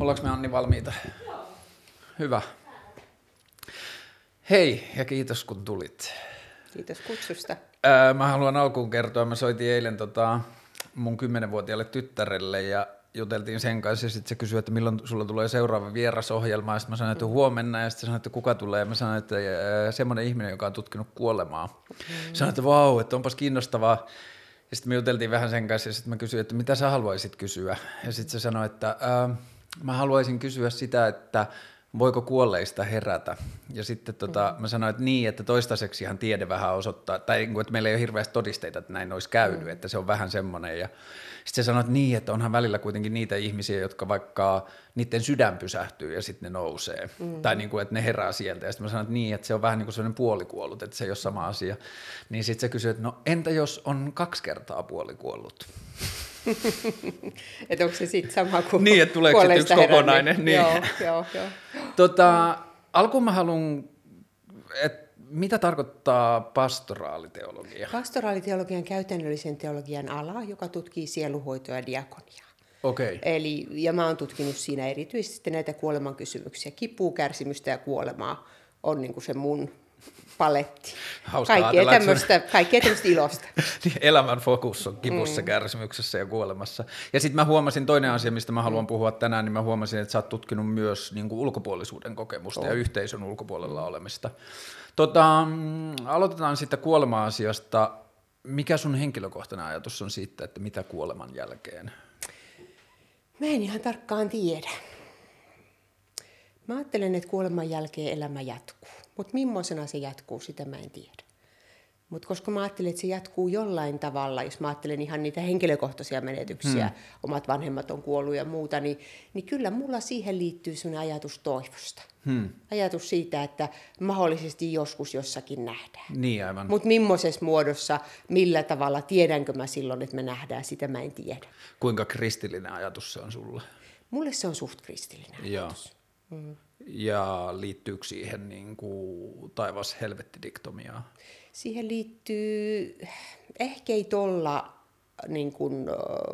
Ollaanko me Anni valmiita? Joo. Hyvä. Hei ja kiitos kun tulit. Kiitos kutsusta. Mä haluan alkuun kertoa, mä soitin eilen mun 10-vuotiaalle tyttärelle ja juteltiin sen kanssa ja sitten se kysyi, että milloin sulla tulee seuraava vierasohjelma ja sitten mä sanoin, että huomenna ja sitten se sanoi, että kuka tulee ja mä sanoin, että semmoinen ihminen, joka on tutkinut kuolemaa. Sanoin, että vau, että onpas kiinnostavaa. Ja sitten me juteltiin vähän sen kanssa ja sitten mä kysyin, että mitä sä haluaisit kysyä? Ja sitten se sanoi, että mä haluaisin kysyä sitä, että voiko kuolleista herätä? Ja sitten mä sanoin, että niin, että toistaiseksihan tiede vähän osoittaa, tai että meillä ei ole hirveästi todisteita, että näin olisi käynyt, että se on vähän semmoinen. Ja sitten se sanoi, että niin, että onhan välillä kuitenkin niitä ihmisiä, jotka vaikka niiden sydän pysähtyy ja sitten ne nousee. Tai että ne herää sieltä. Ja sitten mä sanoin, että niin, että se on vähän niin kuin sellainen puolikuollut, että se ei ole sama asia. Niin sitten se kysyi, että no entä jos on 2 kertaa puolikuollut? Että onko se sitten sama kuin niin, että tuleeko sitten yksi kokonainen. Niin. Joo. Alkuun mä haluan, että mitä tarkoittaa pastoraaliteologia? Pastoraaliteologia on käytännöllisen teologian ala, joka tutkii sielunhoitoa ja diakoniaa. Okay. Eli, ja mä oon tutkinut siinä erityisesti näitä kuoleman kysymyksiä. Kipua, kärsimystä ja kuolemaa on niin kuin se mun paletti. Kaikkea tämmöistä ilosta. Elämän fokus on kivussa, kärsimyksessä ja kuolemassa. Ja sitten mä huomasin toinen asia, mistä mä haluan puhua tänään, niin mä huomasin, että sä oot tutkinut myös niin kuin ulkopuolisuuden kokemusta ja yhteisön ulkopuolella olemista. Aloitetaan sitten kuolema-asiasta. Mikä sun henkilökohtainen ajatus on siitä, että mitä kuoleman jälkeen? Mä en ihan tarkkaan tiedä. Mä ajattelen, että kuoleman jälkeen elämä jatkuu. Mutta millaisena se jatkuu, sitä mä en tiedä. Mutta koska mä ajattelen, että se jatkuu jollain tavalla, jos mä ajattelen ihan niitä henkilökohtaisia menetyksiä, omat vanhemmat on kuollut ja muuta, niin kyllä mulla siihen liittyy sellainen ajatus toivosta. Ajatus siitä, että mahdollisesti joskus jossakin nähdään. Niin aivan. Mutta millaisessa muodossa, millä tavalla, tiedänkö mä silloin, että me nähdään, sitä mä en tiedä. Kuinka kristillinen ajatus se on sulle? Mulle se on suht kristillinen ajatus. Ja liittyykö siihen niin kuin taivas-helvetti-diktomiaan? Siihen liittyy, ehkä ei tuolla niin kuin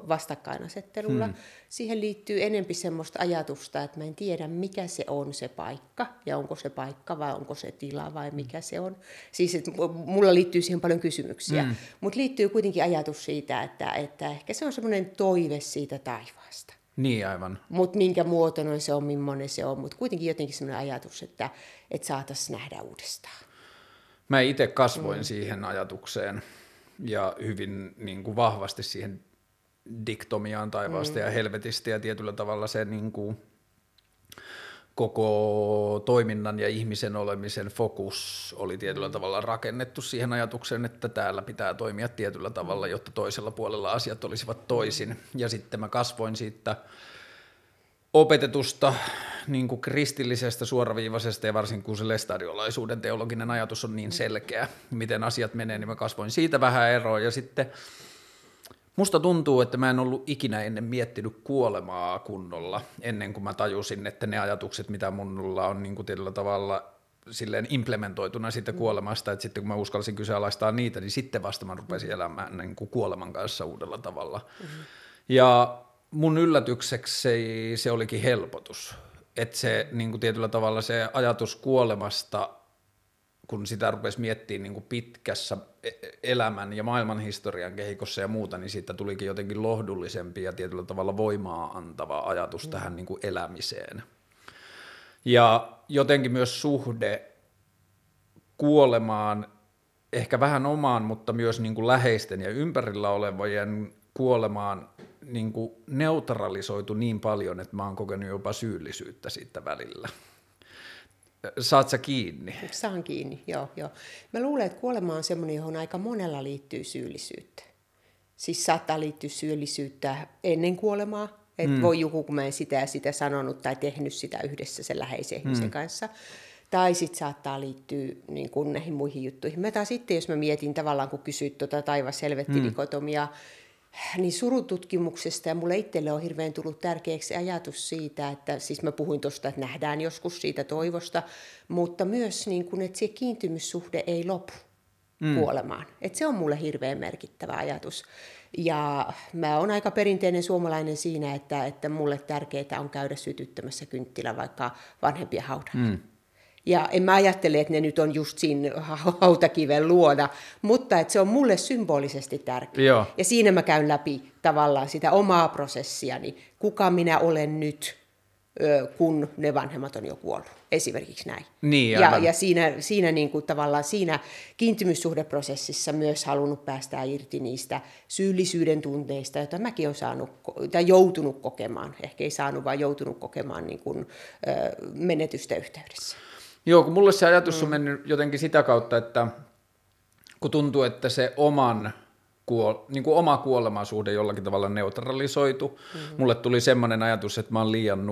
vastakkainasettelulla, siihen liittyy enempi semmoista ajatusta, että mä en tiedä mikä se on se paikka, ja onko se paikka vai onko se tila vai mikä se on. Siis että mulla liittyy siihen paljon kysymyksiä, mutta liittyy kuitenkin ajatus siitä, että ehkä se on semmoinen toive siitä taivaasta. Niin aivan. Mutta minkä muotoinen se on, millainen se on, mutta kuitenkin jotenkin sellainen ajatus, että saataisiin nähdä uudestaan. Mä itse kasvoin siihen ajatukseen ja hyvin niin kuin vahvasti siihen diktomiaan taivaasta ja helvetistä ja tietyllä tavalla se niin kuin koko toiminnan ja ihmisen olemisen fokus oli tietyllä tavalla rakennettu siihen ajatukseen, että täällä pitää toimia tietyllä tavalla, jotta toisella puolella asiat olisivat toisin. Ja sitten mä kasvoin siitä opetetusta niin kuin kristillisestä, suoraviivaisesta ja varsinkin kun se lestadiolaisuuden teologinen ajatus on niin selkeä, miten asiat menee, niin mä kasvoin siitä vähän eroa ja sitten musta tuntuu, että mä en ollut ikinä ennen miettinyt kuolemaa kunnolla, ennen kuin mä tajusin, että ne ajatukset, mitä mulla on niin kuin tietyllä tavalla silleen implementoituna siitä kuolemasta, että sitten kun mä uskalsin kyseenalaistaa niitä, niin sitten vasta mä rupesin elämään niin kuin kuoleman kanssa uudella tavalla. Ja mun yllätykseksi se olikin helpotus, että se niin kuin tietyllä tavalla se ajatus kuolemasta, kun sitä rupesi miettimään niin kuin pitkässä elämän ja maailman historian kehikossa ja muuta, niin siitä tulikin jotenkin lohdullisempi ja tietyllä tavalla voimaa antava ajatus tähän niin kuin elämiseen. Ja jotenkin myös suhde kuolemaan, ehkä vähän omaan, mutta myös niin kuin läheisten ja ympärillä olevien kuolemaan niin kuin neutralisoitu niin paljon, että mä oon kokenut jopa syyllisyyttä siitä välillä. Saat sä kiinni? Saan kiinni, joo. Mä luulen, että kuolema on semmoinen, johon aika monella liittyy syyllisyyttä. Siis saattaa liittyä syyllisyyttä ennen kuolemaa, että voi joku, kun mä en sitä ja sitä sanonut tai tehnyt sitä yhdessä sen läheisen ihmisen kanssa. Tai sitten saattaa liittyä niin kuin näihin muihin juttuihin. Mä taas sitten, jos mä mietin tavallaan, kun kysyt taivas-helvetti-dikotomiaa, niin surututkimuksesta ja mulle itselle on hirveän tullut tärkeäksi ajatus siitä, että siis mä puhuin tuosta, että nähdään joskus siitä toivosta, mutta myös niin kuin, että se kiintymyssuhde ei lopu. kuolemaan. Et se on mulle hirveän merkittävä ajatus. Ja mä oon aika perinteinen suomalainen siinä, että mulle tärkeää on käydä sytyttämässä kynttilä vaikka vanhempien haudalla. Ja en mä ajattele, että ne nyt on just siinä hautakiven luona, mutta että se on mulle symbolisesti tärkeä. Joo. Ja siinä mä käyn läpi tavallaan sitä omaa prosessiani, kuka minä olen nyt, kun ne vanhemmat on jo kuollut, esimerkiksi näin. Niin, ja siinä niin kuin tavallaan siinä kiintymyssuhdeprosessissa myös halunnut päästä irti niistä syyllisyyden tunteista, joita mäkin olen saanut, tai joutunut kokemaan, ehkä ei saanut, vaan joutunut kokemaan niin kuin, menetystä yhteydessä. Joo, kun mulle se ajatus on mennyt jotenkin sitä kautta, että kun tuntuu, että se niin kuin oma kuolemasuhde jollakin tavalla neutralisoitu. Mulle tuli semmoinen ajatus, että mä oon liian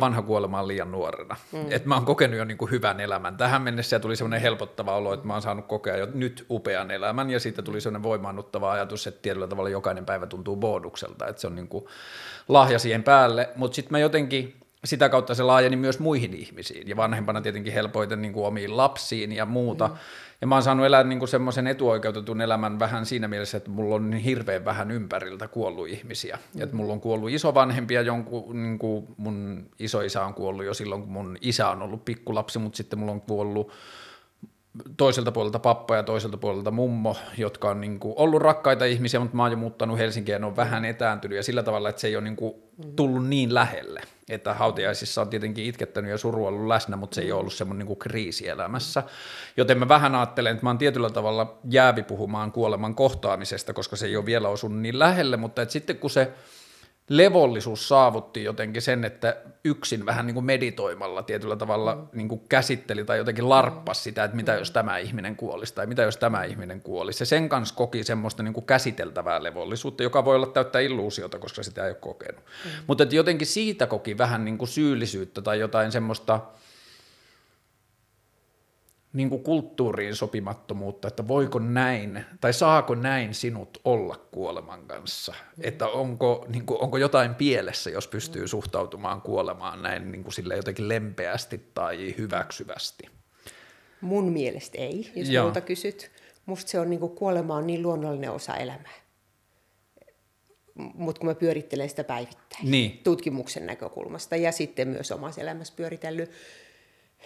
vanha kuolemaan liian nuorena. Että mä oon kokenut jo niin kuin hyvän elämän. Tähän mennessä tuli semmoinen helpottava olo, että mä oon saanut kokea jo nyt upean elämän, ja siitä tuli semmoinen voimaannuttava ajatus, että tietyllä tavalla jokainen päivä tuntuu boonukselta, että se on niin kuin lahja siihen päälle, mutta sitten mä jotenkin sitä kautta se laajeni myös muihin ihmisiin, ja vanhempana tietenkin helpoiten niin kuin omiin lapsiin ja muuta. Ja mä oon saanut elää niin kuin semmoisen etuoikeutetun elämän vähän siinä mielessä, että mulla on hirveän vähän ympäriltä kuollut ihmisiä. Ja että mulla on kuollut isovanhempia, niin kuin mun isoisä on kuollut jo silloin, kun mun isä on ollut pikkulapsi, mutta sitten mulla on kuollut toiselta puolelta pappa ja toiselta puolelta mummo, jotka on niin kuin ollut rakkaita ihmisiä, mutta mä oon jo muuttanut Helsinkiin ja ne on vähän etääntynyt ja sillä tavalla, että se ei ole niin kuin tullut niin lähelle. Että hautajaisissa on tietenkin itkettänyt ja suru ollut läsnä, mutta se ei ole ollut semmoinen niin kuin kriisielämässä. Joten mä vähän ajattelen, että mä oon tietyllä tavalla jäävi puhumaan kuoleman kohtaamisesta, koska se ei ole vielä osunut niin lähelle, mutta että sitten kun se levollisuus saavutti jotenkin sen, että yksin vähän niin kuin meditoimalla tietyllä tavalla niin kuin käsitteli tai jotenkin larppasi sitä, että mitä jos tämä ihminen kuolisi tai mitä jos tämä ihminen kuolisi. Se sen kanssa koki semmoista niin kuin käsiteltävää levollisuutta, joka voi olla täyttä illuusiota, koska sitä ei ole kokenut. Mutta jotenkin siitä koki vähän niin kuin syyllisyyttä tai jotain semmoista niin kuin kulttuuriin sopimattomuutta, että voiko näin, tai saako näin sinut olla kuoleman kanssa, että onko, niin kuin, onko jotain pielessä, jos pystyy suhtautumaan kuolemaan näin niin kuin sille jotenkin lempeästi tai hyväksyvästi. Mun mielestä ei, jos multa kysyt. Musta se on niin kuin kuolema on niin luonnollinen osa elämää, mutta kun mä pyörittelen sitä päivittäin tutkimuksen näkökulmasta ja sitten myös omassa elämässä pyöritellyt,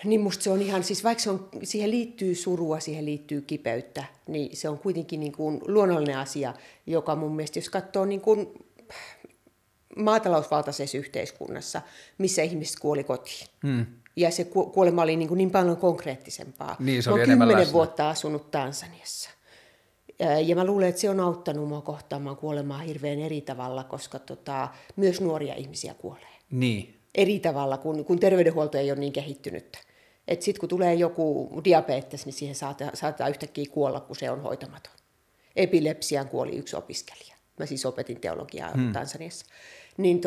niin musta se on ihan, siis vaikka se on, siihen liittyy surua, siihen liittyy kipeyttä, niin se on kuitenkin niin kuin luonnollinen asia, joka mun mielestä, jos katsoo niin kuin maatalousvaltaisessa yhteiskunnassa, missä ihmiset kuoli kotiin. Ja se kuolema oli niin paljon konkreettisempaa. Niin, se oli enemmän läsnä. Mä oon 10 vuotta asunut Tansaniassa. Ja mä luulen, että se on auttanut mua kohtaamaan kuolemaa hirveän eri tavalla, koska myös nuoria ihmisiä kuolee. Niin. Eri tavalla, kun terveydenhuolto ei ole niin kehittynyt. Että sitten kun tulee joku diabetes, niin siihen saattaa yhtäkkiä kuolla, kun se on hoitamaton. Epilepsiaan kuoli yksi opiskelija. Mä siis opetin teologiaa Tansaniassa. Niin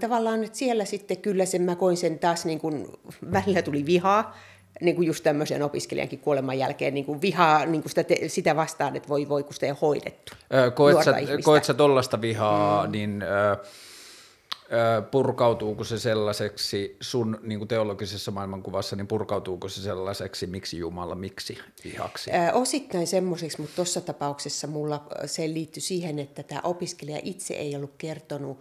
tavallaan että siellä sitten kyllä mä koin sen taas, niin kun välillä tuli vihaa, niin kuin just tämmöisen opiskelijankin kuoleman jälkeen niin kuin vihaa niin kuin sitä vastaan, että voi kun sitä ei hoidettu. Koet sä tollaista vihaa, niin... purkautuuko se sellaiseksi sun niin kuin teologisessa maailmankuvassa, niin purkautuuko se sellaiseksi, miksi Jumala, miksi vihaksi? Osittain semmoiseksi, mutta tuossa tapauksessa mulla se liittyi siihen, että tämä opiskelija itse ei ollut kertonut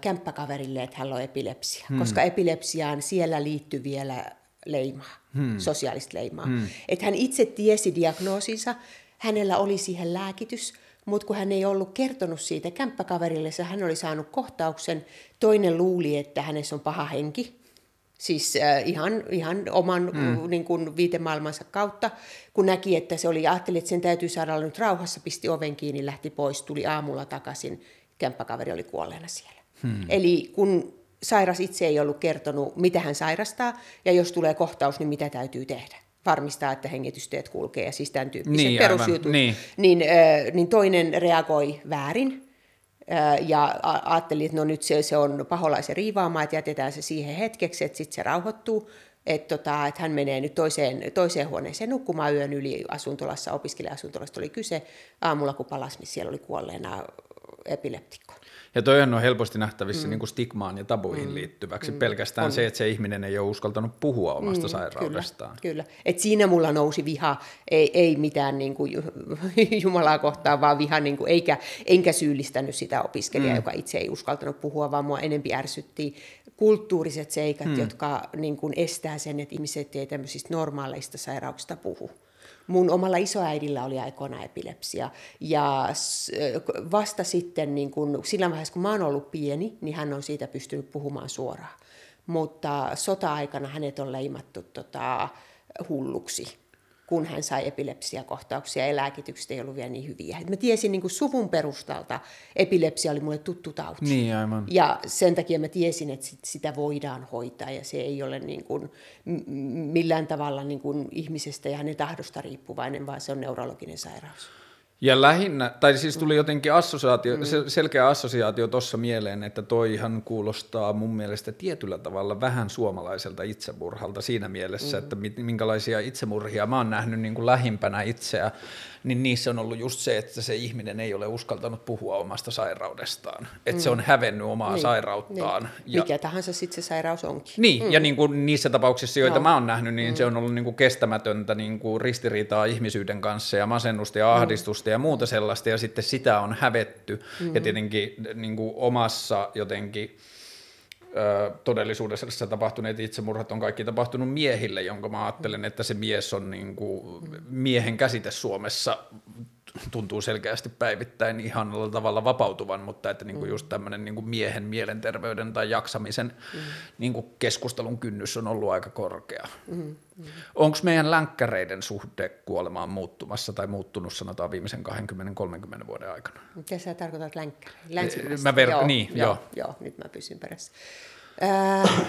kämppäkaverille, että hänellä on epilepsia, koska epilepsiaan siellä liittyy vielä leimaa, sosiaalista leimaa. Että hän itse tiesi diagnoosinsa, hänellä oli siihen lääkitys, mutta kun hän ei ollut kertonut siitä kämppäkaverille, hän oli saanut kohtauksen. Toinen luuli, että hänessä on paha henki, siis ihan oman niin kuin, viitemaailmansa kautta. Kun näki, että se oli, ajatteli, että sen täytyy saada olla nyt rauhassa, pisti oven kiinni, lähti pois, tuli aamulla takaisin. Kämppäkaveri oli kuolleena siellä. Eli kun sairas itse ei ollut kertonut, mitä hän sairastaa, ja jos tulee kohtaus, niin mitä täytyy tehdä. Varmistaa, että hengitysteet kulkee ja siis tämän tyyppiset perusjutut, niin toinen reagoi väärin ja ajatteli, että no nyt se on paholaisen riivaama, että jätetään se siihen hetkeksi, että sitten se rauhoittuu, että hän menee nyt toiseen huoneeseen nukkumaan yön yli asuntolassa, opiskelija-asuntolasta oli kyse, aamulla kun palasi, niin siellä oli kuolleena epileptikko. Ja toihan on helposti nähtävissä niin kuin stigmaan ja tabuihin liittyväksi. Pelkästään on se, että se ihminen ei ole uskaltanut puhua omasta sairaudestaan. Kyllä. Et siinä mulla nousi viha, ei mitään niin kuin Jumalaa kohtaan, vaan viha, niin kuin, enkä syyllistänyt sitä opiskelijaa, joka itse ei uskaltanut puhua, vaan mua enempi ärsyttiin kulttuuriset seikat, jotka niin kuin estää sen, että ihmiset ei tämmöisistä normaaleista sairauksista puhu. Mun omalla isoäidillä oli aikoina epilepsia ja vasta sitten, niin kun, sillä vaiheessa kun mä oon ollut pieni, niin hän on siitä pystynyt puhumaan suoraan. Mutta sota-aikana hänet on leimattu hulluksi, kun hän sai epilepsiakohtauksia ja lääkitykset ei ollut vielä niin hyviä. Et mä tiesin niin kun suvun perustalta, epilepsia oli mulle tuttu tauti. Niin, aivan. Ja sen takia mä tiesin, että sitä voidaan hoitaa ja se ei ole niin kun millään tavalla niin kun ihmisestä ja hänen tahdosta riippuvainen, vaan se on neurologinen sairaus. Ja lähinnä, tai siis tuli jotenkin selkeä assosiaatio tuossa mieleen, että toihan kuulostaa mun mielestä tietyllä tavalla vähän suomalaiselta itsemurhalta siinä mielessä, että minkälaisia itsemurhia mä oon nähnyt niin kuin lähimpänä itseä, niin niissä on ollut just se, että se ihminen ei ole uskaltanut puhua omasta sairaudestaan, että se on hävennyt omaa sairauttaan. Niin. Mikä tahansa sitten se sairaus onkin. Niin, ja niin kuin niissä tapauksissa, joita mä oon nähnyt, niin se on ollut niin kuin kestämätöntä niin kuin ristiriitaa ihmisyyden kanssa ja masennusta ja ahdistusta ja muuta sellaista, ja sitten sitä on hävetty, ja tietenkin niin kuin omassa jotenkin todellisuudessa tapahtuneet itsemurhat on kaikki tapahtunut miehille, jonka mä ajattelen, että se mies on niin kuin, miehen käsite Suomessa tuntuu selkeästi päivittäin ihanalla tavalla vapautuvan, mutta että niin kuin just tämmöinen niin kuin miehen mielenterveyden tai jaksamisen niin kuin keskustelun kynnys on ollut aika korkea. Onko meidän länkkäreiden suhde kuolemaan muuttumassa tai muuttunut sanotaan viimeisen 20-30 vuoden aikana? Mitä sä tarkoitat länkkäreistä? Nyt mä pysyn perässä.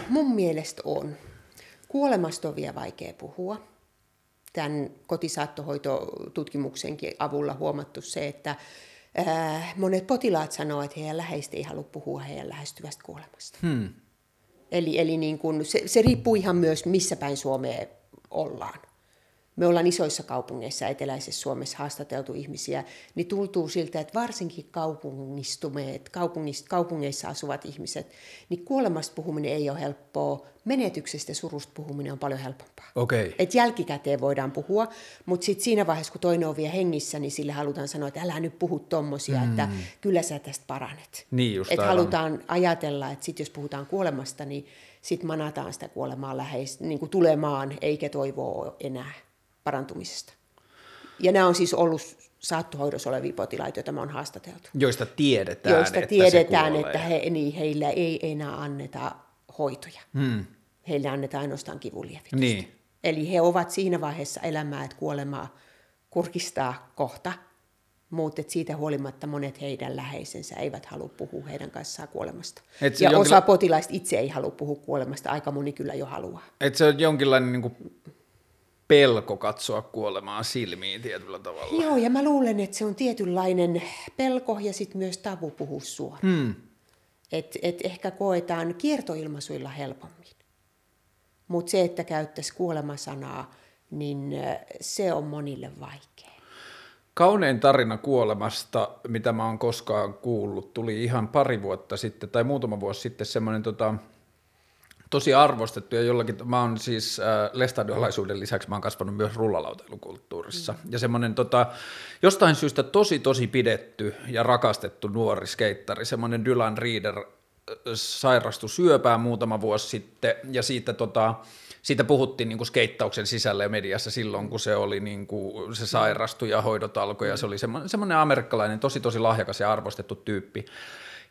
Mun mielestä on. Kuolemasta on vielä vaikea puhua. Tämän kotisaattohoitotutkimuksenkin avulla huomattu se, että monet potilaat sanoo, että heidän läheistä ei halua puhua heidän lähestyvästä kuolemasta. Eli niin kun se riippuu ihan myös, missä päin Suomea ollaan. Me ollaan isoissa kaupungeissa, eteläisessä Suomessa haastateltu ihmisiä, niin tuntuu siltä, että varsinkin kaupungistuneet, kaupungeissa asuvat ihmiset, niin kuolemasta puhuminen ei ole helppoa, menetyksestä ja surusta puhuminen on paljon helpompaa. Okay. Et jälkikäteen voidaan puhua, mutta sitten siinä vaiheessa, kun toinen on vielä hengissä, niin sille halutaan sanoa, että älä nyt puhu tommosia, että kyllä sä tästä paranet. Niin että halutaan ajatella, että sit jos puhutaan kuolemasta, niin sitten manataan sitä kuolemaa niin kuin tulemaan, eikä toivoa enää parantumisesta. Ja nämä on siis ollut saattohoidossa olevia potilaita, joita me on haastateltu. Joista tiedetään, että heillä ei enää anneta hoitoja. Heillä annetaan ainoastaan kivunlievitystä. Niin. Eli he ovat siinä vaiheessa elämää, että kuolemaa kurkistaa kohta, mutta siitä huolimatta monet heidän läheisensä eivät halua puhua heidän kanssaan kuolemasta. Ja osa potilaista itse ei halua puhua kuolemasta, aika moni kyllä jo haluaa. Et se on jonkinlainen niin kuin pelko katsoa kuolemaa silmiin tietyllä tavalla. Joo, ja mä luulen, että se on tietynlainen pelko ja sitten myös tabu puhua suoraan. Et ehkä koetaan kiertoilmaisuilla helpommin. Mutta se, että käyttäisi kuolema-sanaa, niin se on monille vaikea. Kaunein tarina kuolemasta, mitä mä oon koskaan kuullut, tuli ihan pari vuotta sitten tai muutama vuosi sitten semmoinen tosi arvostettu ja jollakin, mä oon siis lestadiolaisuuden lisäksi, mä oon kasvanut myös rullalautailukulttuurissa ja semmoinen jostain syystä tosi pidetty ja rakastettu nuori skeittari, semmoinen Dylan Reader sairastui syöpään muutama vuosi sitten ja siitä puhuttiin niin kuin skeittauksen sisällä ja mediassa silloin, kun se oli niin kuin, se sairastui ja hoidot alkoi ja se oli semmoinen amerikkalainen tosi lahjakas ja arvostettu tyyppi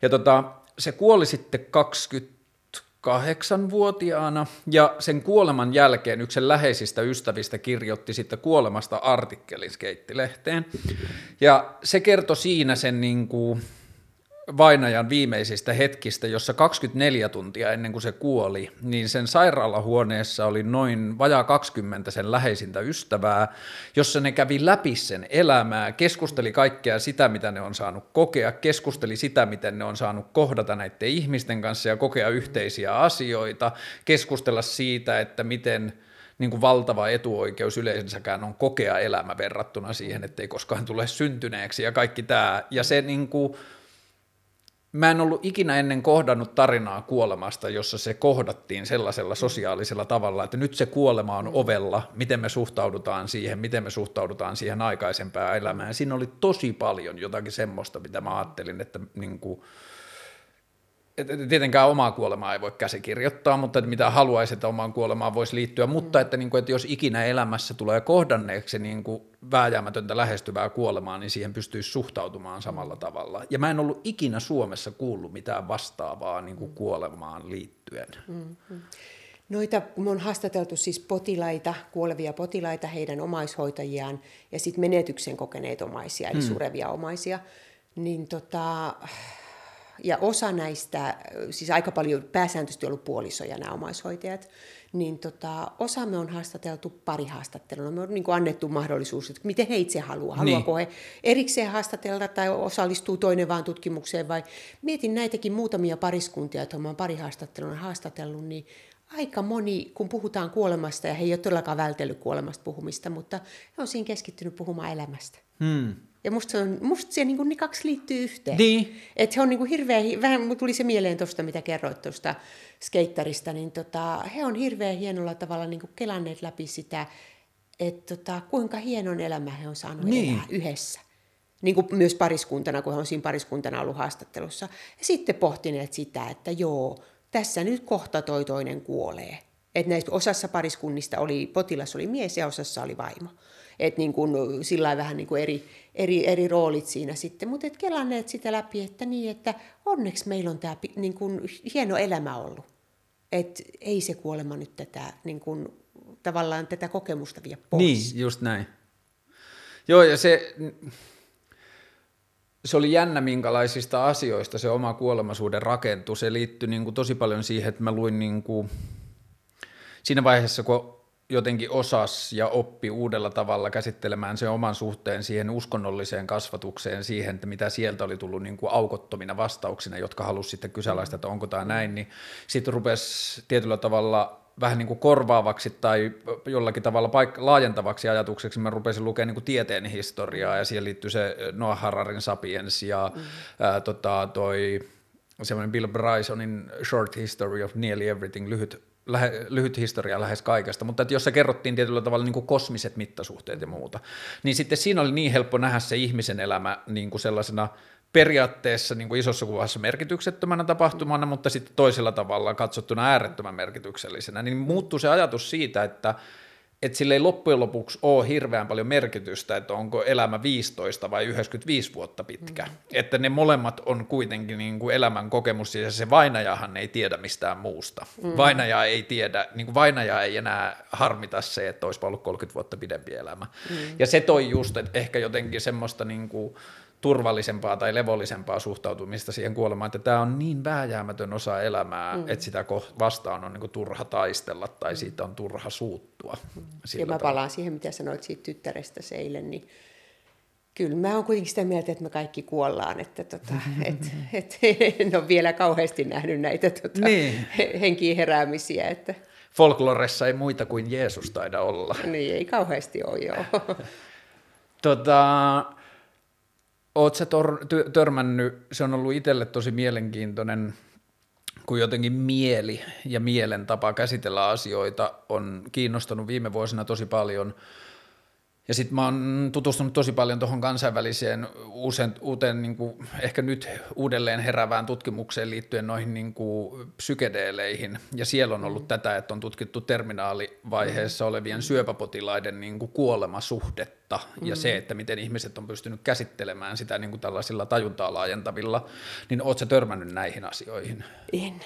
ja se kuoli sitten 28-vuotiaana ja sen kuoleman jälkeen yksi sen läheisistä ystävistä kirjoitti sitten kuolemasta artikkelin skeittilehteen ja se kertoi siinä sen niin kuin vainajan viimeisistä hetkistä, jossa 24 tuntia ennen kuin se kuoli, niin sen sairaalahuoneessa oli noin vajaa 20 sen läheisintä ystävää, jossa ne kävi läpi sen elämää, keskusteli kaikkea sitä, mitä ne on saanut kokea, keskusteli sitä, miten ne on saanut kohdata näiden ihmisten kanssa ja kokea yhteisiä asioita, keskustella siitä, että miten niin kuin valtava etuoikeus yleensäkään on kokea elämä verrattuna siihen, ettei koskaan tule syntyneeksi ja kaikki tämä, ja se niin kuin Mä en ollut ikinä ennen kohdannut tarinaa kuolemasta, jossa se kohdattiin sellaisella sosiaalisella tavalla, että nyt se kuolema on ovella, miten me suhtaudutaan siihen, aikaisempaan elämään. Siinä oli tosi paljon jotakin semmoista, mitä mä ajattelin, että niinku, tietenkään omaa kuolemaa ei voi käsikirjoittaa, mutta mitä haluaisi, että omaan kuolemaan voisi liittyä, mutta että, niin kuin, että jos ikinä elämässä tulee kohdanneeksi niin kuin vääjäämätöntä lähestyvää kuolemaa, niin siihen pystyisi suhtautumaan samalla tavalla. Ja mä en ollut ikinä Suomessa kuullut mitään vastaavaa niin kuin kuolemaan liittyen. Mm-hmm. Noita, kun me on haastateltu siis potilaita, kuolevia potilaita, heidän omaishoitajiaan ja sitten menetyksen kokeneet omaisia, eli surevia omaisia, niin ja osa näistä, siis aika paljon pääsääntöisesti on ollut puolisoja nämä omaishoitajat, niin osa me on haastateltu parihaastatteluna. Me on niin kuin annettu mahdollisuus, että miten he itse haluaa. Haluaako he erikseen haastatella tai osallistuu toinen vaan tutkimukseen vai mietin näitäkin muutamia pariskuntia, joita olen parihaastatteluna haastatellut, niin aika moni, kun puhutaan kuolemasta ja he ei ole todellakaan vältellyt kuolemasta puhumista, mutta he on siinä keskittynyt puhumaan elämästä. Ja musta se niin ne kaksi liittyy yhteen. Että se on niin hirveän, vähän tuli se mieleen tuosta, mitä kerroit tuosta skeittarista, niin he on hirveän hienolla tavalla niin kelanneet läpi sitä, että kuinka hienon elämän he on saanut elää yhdessä. Niin kuin myös pariskuntana, kun he on siinä pariskuntana ollut haastattelussa. Ja sitten pohtineet sitä, että joo, tässä nyt kohta toi toinen kuolee. Että näistä osassa pariskunnista potilas oli mies ja osassa oli vaimo. Että niin kuin sillä vähän niin kuin eri roolit siinä sitten, mutta kelanneet sitä läpi, että niin, että onneksi meillä on tämä niin kuin hieno elämä ollut. Että ei se kuolema nyt tätä niin kuin tavallaan tätä kokemusta vie pois. Niin, just näin. Joo, ja se oli jännä, minkälaisista asioista se oma kuolemaisuuden rakentui. Se liittyi niin kuin tosi paljon siihen, että mä luin niin kuin siinä vaiheessa, kun jotenkin osasi ja oppi uudella tavalla käsittelemään sen oman suhteen siihen uskonnolliseen kasvatukseen, siihen, että mitä sieltä oli tullut niin kuin aukottomina vastauksina, jotka halusi sitten kysäläistä, että onko tämä näin, niin sitten rupesi tietyllä tavalla vähän niin kuin korvaavaksi tai jollakin tavalla laajentavaksi ajatukseksi. Mä rupesin lukemaan niin kuin tieteen historiaa ja siihen liittyy se Noah Hararin Sapiens ja semmoinen Bill Brysonin Short History of Nearly Everything, Lyhyt historia lähes kaikesta, mutta että jossa kerrottiin tietyllä tavalla niin kuin kosmiset mittasuhteet ja muuta, niin sitten siinä oli niin helppo nähdä se ihmisen elämä niin kuin sellaisena periaatteessa niin kuin isossa kuvassa merkityksettömänä tapahtumana, mutta sitten toisella tavalla katsottuna äärettömän merkityksellisenä, niin muuttui se ajatus siitä, että sillä ei loppujen lopuksi ole hirveän paljon merkitystä, että onko elämä 15 vai 95 vuotta pitkä. Että ne molemmat on kuitenkin niin kuin elämän kokemus, ja se vainajahan ei tiedä mistään muusta. Vainaja ei tiedä, niin kuin vainaja ei enää harmita se, että olisi ollut 30 vuotta pidempi elämä. Ja se toi just, että ehkä jotenkin semmoista niin kuin turvallisempaa tai levollisempaa suhtautumista siihen kuolemaan, että tämä on niin vääjäämätön osa elämää, että sitä vastaan on niinku turha taistella tai siitä on turha suuttua. Ja mä palaan siihen, mitä sanoit siitä tyttärestä eilen, niin kyllä mä oon kuitenkin sitä mieltä, että me kaikki kuollaan, että en ole vielä kauheasti nähnyt näitä henkiin heräämisiä, että folkloressa ei muita kuin Jeesus taida olla. Niin, ei kauheasti ole, joo. Oot sä törmännyt, se on ollut itselle tosi mielenkiintoinen, kun jotenkin mieli ja mielen tapa käsitellä asioita on kiinnostanut viime vuosina tosi paljon. Ja sitten mä oon tutustunut tosi paljon tuohon kansainväliseen uuteen, niin kuin, ehkä nyt uudelleen heräävään tutkimukseen liittyen noihin niin kuin psykedeeleihin. Ja siellä on ollut tätä, että on tutkittu terminaalivaiheessa olevien syöpäpotilaiden niin kuin kuolemasuhdetta ja se, että miten ihmiset on pystynyt käsittelemään sitä niin kuin tällaisilla tajuntaa laajentavilla. Niin ootko sä törmännyt näihin asioihin? En.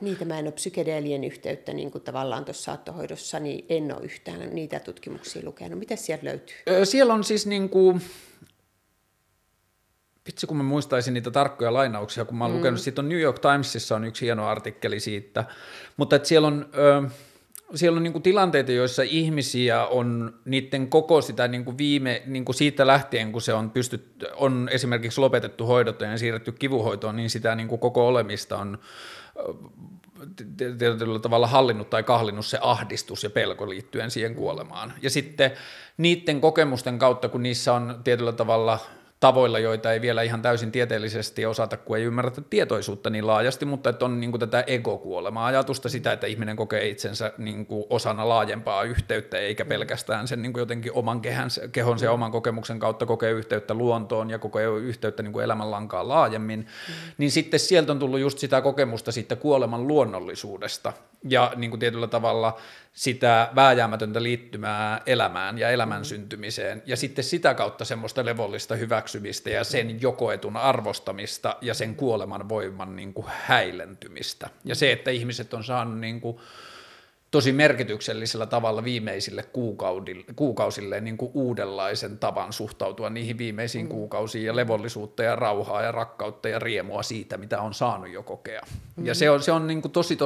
Niitä mä en ole psykedeelien yhteyttä niin kuin tavallaan tuossa saattohoidossa, niin en ole yhtään niitä tutkimuksia lukenut. Mitäs sieltä löytyy? Siellä on siis niin kuin, vitsi kun mä muistaisin niitä tarkkoja lainauksia, kun mä oon lukenut, siitä on New York Timesissa on yksi hieno artikkeli siitä, mutta että siellä on niin kuin tilanteita, joissa ihmisiä on niiden koko sitä niin kuin viime, niin kuin siitä lähtien, kun se on esimerkiksi lopetettu hoidot ja siirretty kivuhoitoon, niin sitä niin kuin koko olemista on tietyllä tavalla hallinnut tai kahlinnut se ahdistus ja pelko liittyen siihen kuolemaan. Ja sitten niiden kokemusten kautta, kun niissä on tietyllä tavalla tavoilla, joita ei vielä ihan täysin tieteellisesti osata, kun ei ymmärretä tietoisuutta niin laajasti, mutta että on niin kuin tätä ego-kuolemaa ajatusta sitä, että ihminen kokee itsensä niin kuin osana laajempaa yhteyttä, eikä pelkästään sen niin kuin jotenkin oman kehonsa ja oman kokemuksen kautta kokee yhteyttä luontoon ja kokee yhteyttä niin kuin elämänlankaan laajemmin, niin sitten sieltä on tullut just sitä kokemusta siitä kuoleman luonnollisuudesta ja niin kuin tietyllä tavalla sitä vääjäämätöntä liittymää elämään ja elämän syntymiseen ja sitten sitä kautta semmoista levollista hyväksymistä ja sen jokoetun arvostamista ja sen kuoleman voiman niin kuin häilentymistä. Ja se, että ihmiset on saanut niin kuin tosi merkityksellisellä tavalla viimeisille kuukausille niin kuin uudenlaisen tavan suhtautua niihin viimeisiin kuukausiin ja levollisuutta ja rauhaa ja rakkautta ja riemua siitä, mitä on saanut jo kokea. Ja se on niin kuin tosi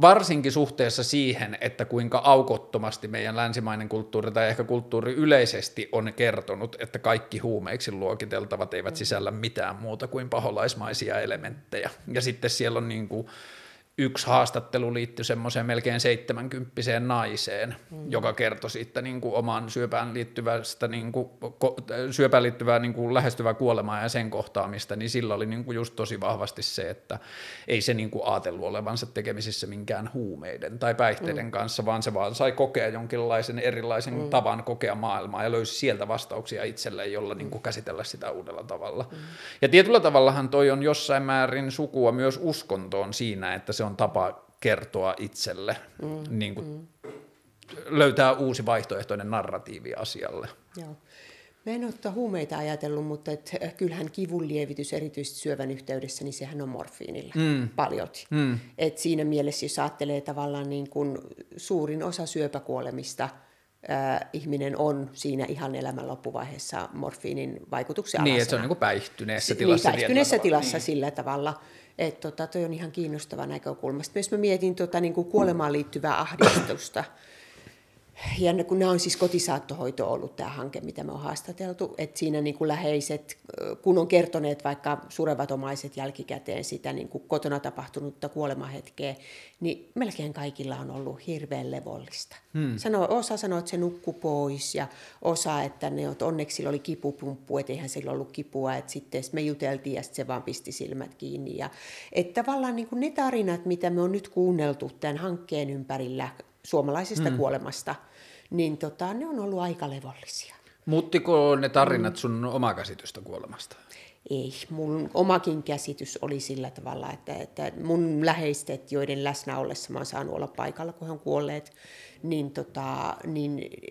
varsinkin suhteessa siihen, että kuinka aukottomasti meidän länsimainen kulttuuri tai ehkä kulttuuri yleisesti on kertonut, että kaikki huumeiksi luokiteltavat eivät sisällä mitään muuta kuin paholaismaisia elementtejä. Ja sitten siellä on niin kuin yksi haastattelu liittyi semmoiseen melkein 70-vuotiaaseen naiseen, joka kertoi siitä niin kuin oman syöpään liittyvää niin kuin lähestyvää kuolemaa ja sen kohtaamista, niin sillä oli niin kuin just tosi vahvasti se, että ei se niin kuin ajatellut olevansa tekemisissä minkään huumeiden tai päihteiden kanssa, vaan se vaan sai kokea jonkinlaisen erilaisen tavan kokea maailmaa ja löysi sieltä vastauksia itselleen, jolla niin kuin käsitellä sitä uudella tavalla. Ja tietyllä tavallahan toi on jossain määrin sukua myös uskontoon siinä, että se on tapa kertoa itselle, niin kuin löytää uusi vaihtoehtoinen narratiivi asialle. Joo. Mä en ole huumeita ajatellut, mutta kyllähän kivunlievitys erityisesti syövän yhteydessä, niin sehän on morfiinilla paljolti. Et siinä mielessä, jos ajattelee tavallaan niin kuin suurin osa syöpäkuolemista, ihminen on siinä ihan elämän loppuvaiheessa morfiinin vaikutuksen alasena. Niin, että se on niin kuin päihtyneessä tilassa. Niin, päihtyneessä tilassa sillä tavalla. Että toi on ihan kiinnostava näkökulma. Sitten myös mä mietin niin kuin kuolemaan liittyvää ahdistusta. Ja kun nämä on siis kotisaattohoito ollut tämä hanke, mitä me on haastateltu, että siinä niin kuin läheiset, kun on kertoneet vaikka surevat omaiset jälkikäteen sitä niin kuin kotona tapahtunutta kuolemahetkeä, niin melkein kaikilla on ollut hirveän levollista. Osa sanoo, että se nukkui pois ja osa, että onneksi sillä oli kipupumppu, että eihän sillä ollut kipua, että sitten me juteltiin ja sitten se vaan pisti silmät kiinni. Ja, että tavallaan niin kuin ne tarinat, mitä me on nyt kuunneltu tämän hankkeen ympärillä, suomalaisesta kuolemasta, niin ne on ollut aika levollisia. Muuttiko ne tarinat sun omaa käsitystä kuolemasta? Ei, mun omakin käsitys oli sillä tavalla, että mun läheistet, joiden läsnä ollessa mä oon saanut olla paikalla, kun he on kuolleet, niin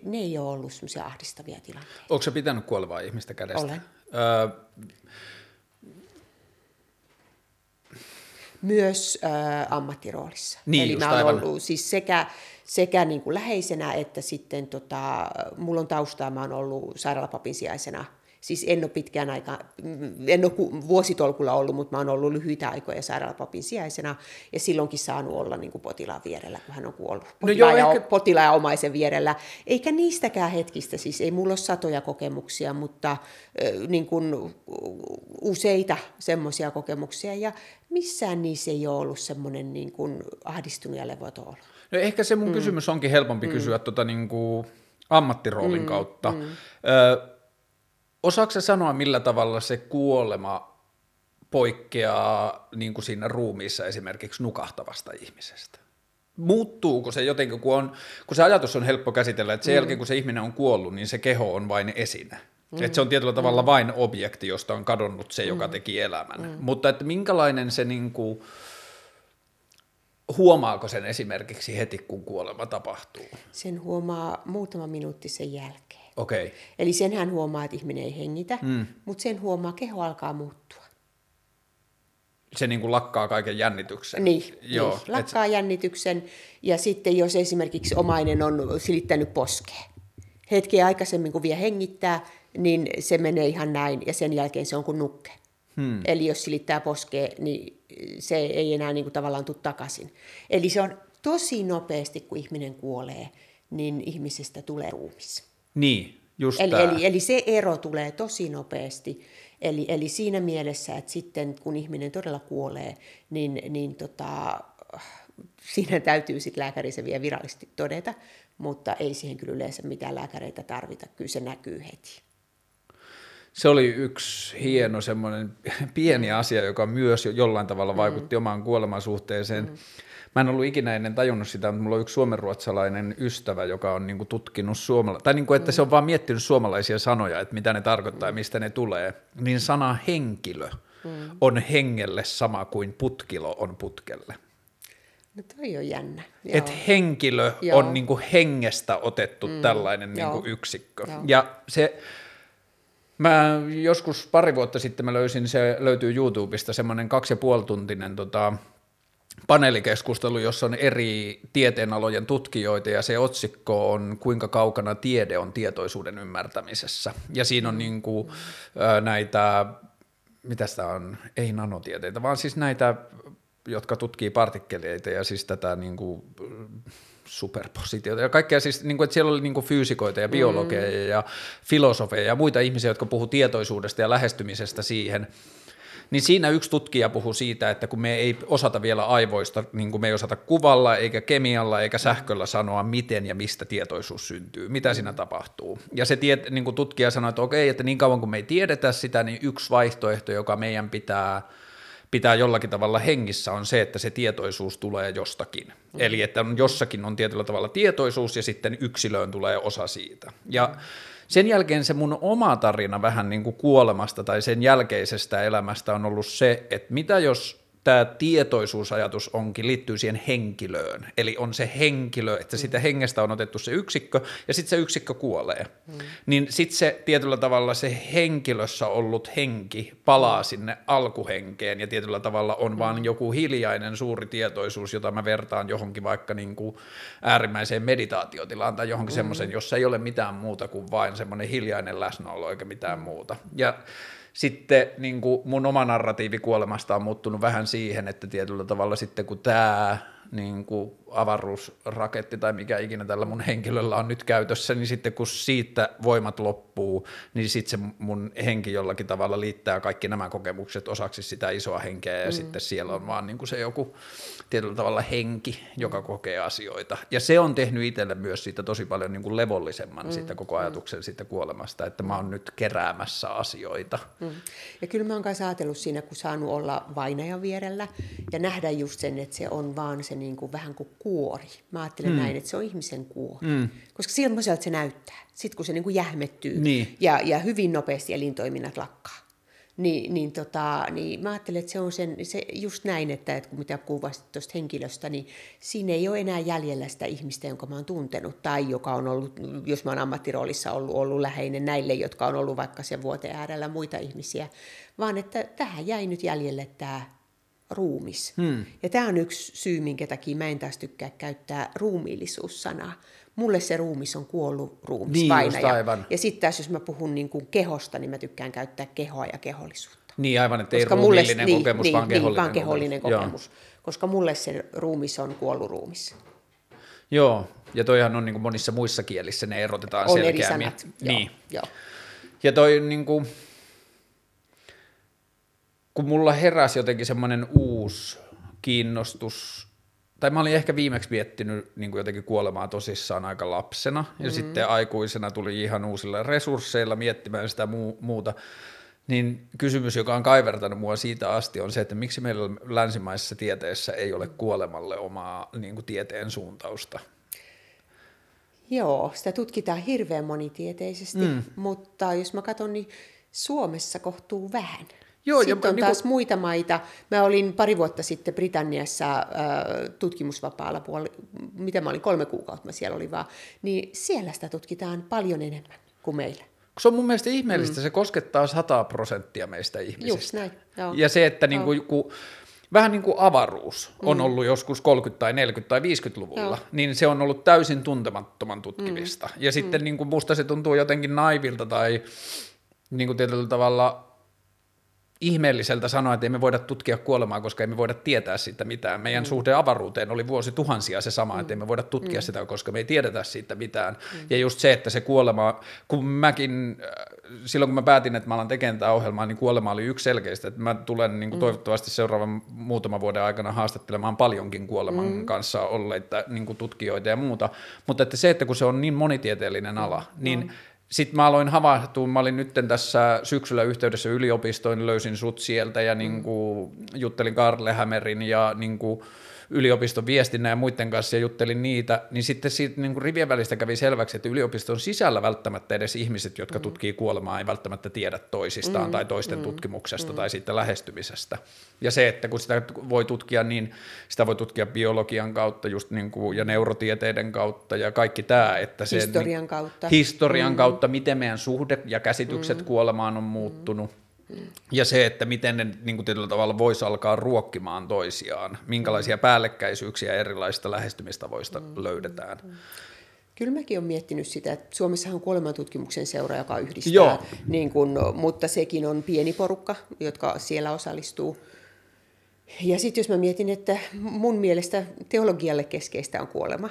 ne ei ole ollut semmoisia ahdistavia tilanteita. Oletko sä pitänyt kuolevaa ihmistä kädestä? Olen. Myös ammattiroolissa. Niin, eli mä oon ollut siis sekä niin kuin läheisenä että sitten mulla on taustaa, mä oon ollut sairaalapapin sijaisena. Siis en ole pitkään aikaa, en ole vuositolkulla ollut, mutta mä oon ollut lyhyitä aikoja sairaalapapin sijaisena ja silloinkin saanut olla niin kuin potilaan vierellä, kun hän on kuollut. Potilaan ja omaisen vierellä. Eikä niistäkään hetkistä, siis ei mulla ole satoja kokemuksia, mutta niin kuin useita semmoisia kokemuksia ja missään niissä ei ole ollut semmoinen niin kuin ahdistunut ja levoton olo. No ehkä se mun kysymys onkin helpompi kysyä niin kuin ammattiroolin kautta. Osaatko sä sanoa, millä tavalla se kuolema poikkeaa niin kuin siinä ruumiissa esimerkiksi nukahtavasta ihmisestä? Muuttuuko se jotenkin, kun se ajatus on helppo käsitellä, että sen jälkeen kun se ihminen on kuollut, niin se keho on vain esine. Että se on tietyllä tavalla vain objekti, josta on kadonnut se, joka teki elämän. Mutta että minkälainen se, niin kuin, huomaako sen esimerkiksi heti, kun kuolema tapahtuu? Sen huomaa muutama minuutti sen jälkeen. Okay. Eli senhän huomaa, että ihminen ei hengitä, mutta sen huomaa, että keho alkaa muuttua. Se niin kuin lakkaa kaiken jännityksen. Joo, lakkaa jännityksen ja sitten jos esimerkiksi omainen on silittänyt poskeen, hetkeä aikaisemmin kun vielä hengittää, niin se menee ihan näin ja sen jälkeen se on kuin nukke. Eli jos silittää poskeen, niin se ei enää niin kuin tavallaan tule takaisin. Eli se on tosi nopeasti, kun ihminen kuolee, niin ihmisestä tulee ruumis. Niin, just eli se ero tulee tosi nopeasti, eli siinä mielessä, että sitten kun ihminen todella kuolee, niin siinä täytyy sitten lääkäri se vielä virallisesti todeta, mutta ei siihen kyllä yleensä mitään lääkäreitä tarvita, kyllä se näkyy heti. se oli yksi hieno semmoinen pieni asia, joka myös jollain tavalla vaikutti omaan kuolemansuhteeseen. Mä en ollut ikinä ennen tajunnut sitä, mutta mulla on yksi suomenruotsalainen ystävä, joka on niinku tutkinut suomalaisia, tai niinku, että se on vaan miettinyt suomalaisia sanoja, että mitä ne tarkoittaa ja mistä ne tulee. Niin sana henkilö on hengelle sama kuin putkilo on putkelle. No toi on jännä. Että henkilö on niinku hengestä otettu tällainen niinku yksikkö. Ja se... Mä joskus pari vuotta sitten mä löysin, se löytyy YouTubesta, semmoinen 2,5-tuntinen paneelikeskustelu, jossa on eri tieteenalojen tutkijoita ja se otsikko on kuinka kaukana tiede on tietoisuuden ymmärtämisessä. Ja siinä on niinku näitä, mitä sitä on, ei nanotieteitä, vaan siis näitä, jotka tutkii partikkeleita ja siis tätä niinku superpositiota ja kaikkea siis, niin kuin, että siellä oli niin kuin fyysikoita ja biologeja ja filosofeja ja muita ihmisiä, jotka puhuu tietoisuudesta ja lähestymisestä siihen, niin siinä yksi tutkija puhui siitä, että kun me ei osata vielä aivoista, niin kuin me ei osata kuvalla eikä kemialla eikä sähköllä sanoa, miten ja mistä tietoisuus syntyy, mitä siinä tapahtuu. Ja se niin kuin tutkija sanoi, että okei, että niin kauan kuin me ei tiedetä sitä, niin yksi vaihtoehto, joka meidän pitää jollakin tavalla hengissä on se, että se tietoisuus tulee jostakin. Eli että jossakin on tietyllä tavalla tietoisuus ja sitten yksilöön tulee osa siitä. Ja sen jälkeen se mun oma tarina vähän niin kuin kuolemasta tai sen jälkeisestä elämästä on ollut se, että mitä jos tämä tietoisuusajatus onkin, liittyy siihen henkilöön. Eli on se henkilö, että sitä hengestä on otettu se yksikkö ja sitten se yksikkö kuolee. Niin sitten se tietyllä tavalla se henkilössä ollut henki palaa sinne alkuhenkeen ja tietyllä tavalla on vaan joku hiljainen suuri tietoisuus, jota mä vertaan johonkin vaikka niin kuin äärimmäiseen meditaatiotilaan tai johonkin semmoisen, jossa ei ole mitään muuta kuin vain semmoinen hiljainen läsnäolo eikä mitään muuta. Ja sitten niin kuin mun oma narratiivi kuolemasta on muuttunut vähän siihen, että tietyllä tavalla sitten kun tämä niin kuin avaruusraketti tai mikä ikinä tällä mun henkilöllä on nyt käytössä, niin sitten kun siitä voimat loppuu, niin sitten se mun henki jollakin tavalla liittää kaikki nämä kokemukset osaksi sitä isoa henkeä ja sitten siellä on vaan niin kuin se joku tietyllä tavalla henki, joka kokee asioita. Ja se on tehnyt itselle myös siitä tosi paljon niin kuin levollisemman siitä koko ajatuksen siitä kuolemasta, että mä oon nyt keräämässä asioita. Ja kyllä mä oon kanssa ajatellut siinä, kun saanut olla vainajan vierellä ja nähdä just sen, että se on vaan se niin kuin vähän kuin kuori. Mä ajattelen näin, että se on ihmisen kuori, koska silmäiseltä se näyttää. Sitten kun se niin kuin jähmettyy ja hyvin nopeasti elintoiminnat lakkaa, niin mä ajattelen, että se on se just näin, että kun mitä kuvasit tuosta henkilöstä, niin siinä ei ole enää jäljellä sitä ihmistä, jonka mä oon tuntenut tai joka on ollut, jos mä oon ammattiroolissa ollut läheinen näille, jotka on ollut vaikka sen vuoteen äärellä muita ihmisiä, vaan että tähän jäi nyt jäljelle tämä ruumis. Ja tämä on yksi syy, minkä takia mä en taas tykkää käyttää ruumiillisuussanaa. Mulle se ruumis on kuollut ruumispainaja. Niin, ja sitten taas, jos mä puhun niin kuin kehosta, niin mä tykkään käyttää kehoa ja kehollisuutta. Niin, aivan, että ei ruumiillinen kokemus, vaan kehollinen kokemus. Koska mulle se ruumis on kuollut ruumis. Joo, ja toihan on niin kuin monissa muissa kielissä, ne erotetaan selkeämmin. On eri sanat, niin. Joo. Ja toi niin kuin... Kun mulla heräsi jotenkin semmoinen uusi kiinnostus, tai mä olin ehkä viimeksi miettinyt niin kuin jotenkin kuolemaa tosissaan aika lapsena, ja sitten aikuisena tuli ihan uusilla resursseilla miettimään sitä muuta, niin kysymys, joka on kaivertanut mua siitä asti, on se, että miksi meillä länsimaisessa tieteessä ei ole kuolemalle omaa niin kuin tieteen suuntausta. Joo, sitä tutkitaan hirveän monitieteisesti, mutta jos mä katson, niin Suomessa kohtuu vähän. Joo, sitten on taas muita maita. Mä olin pari vuotta sitten Britanniassa tutkimusvapaalla puolella, mitä mä olin 3 kuukautta, mä siellä olin vaan, niin siellä sitä tutkitaan paljon enemmän kuin meillä. Se on mun mielestä ihmeellistä, se koskettaa 100% meistä ihmisistä. Just näin, joo. Ja se, että niinku, vähän niin kuin avaruus on ollut joskus 30 tai 40 tai 50-luvulla, niin se on ollut täysin tuntemattoman tutkimista. Ja sitten niinku musta se tuntuu jotenkin naivilta tai niinku tietyllä tavalla... ihmeelliseltä sanoa, että emme voida tutkia kuolemaa, koska emme voida tietää siitä mitään. Meidän suhde avaruuteen oli vuosituhansia se sama, että emme voida tutkia sitä, koska me ei tiedetä siitä mitään. Ja just se, että se kuolema, kun mäkin, silloin kun mä päätin, että mä alan tekemään tätä ohjelmaa, niin kuolema oli yksi selkeistä. Mä tulen niin kuin toivottavasti seuraavan muutaman vuoden aikana haastattelemaan paljonkin kuoleman kanssa olleita niin kuin tutkijoita ja muuta. Mutta että se, kun se on niin monitieteellinen ala, niin sitten mä aloin havahtua, mä olin nyt tässä syksyllä yhteydessä yliopistoon, löysin sut sieltä ja niinku juttelin Karle Hämerin ja niinku yliopiston viestinnän ja muiden kanssa ja juttelin niitä, niin sitten siitä niin kuin rivien välistä kävi selväksi, että yliopiston sisällä välttämättä edes ihmiset, jotka tutkii kuolemaa, ei välttämättä tiedä toisistaan tai toisten tutkimuksesta tai siitä lähestymisestä. Ja se, että kun sitä voi tutkia, niin sitä voi tutkia biologian kautta just niin kuin, ja neurotieteiden kautta ja kaikki tämä. Että se, historian niin, kautta. Historian kautta, miten meidän suhde ja käsitykset kuolemaan on muuttunut. Ja se, että miten ne niin kuin tietyllä tavalla voisi alkaa ruokkimaan toisiaan, minkälaisia päällekkäisyyksiä erilaisista lähestymistavoista löydetään. Kyllä mäkin olen miettinyt sitä, että Suomessahan on kuolemantutkimuksen seura, joka yhdistää, niin kuin, mutta sekin on pieni porukka, jotka siellä osallistuu. Ja sitten jos mä mietin, että mun mielestä teologialle keskeistä on kuolema.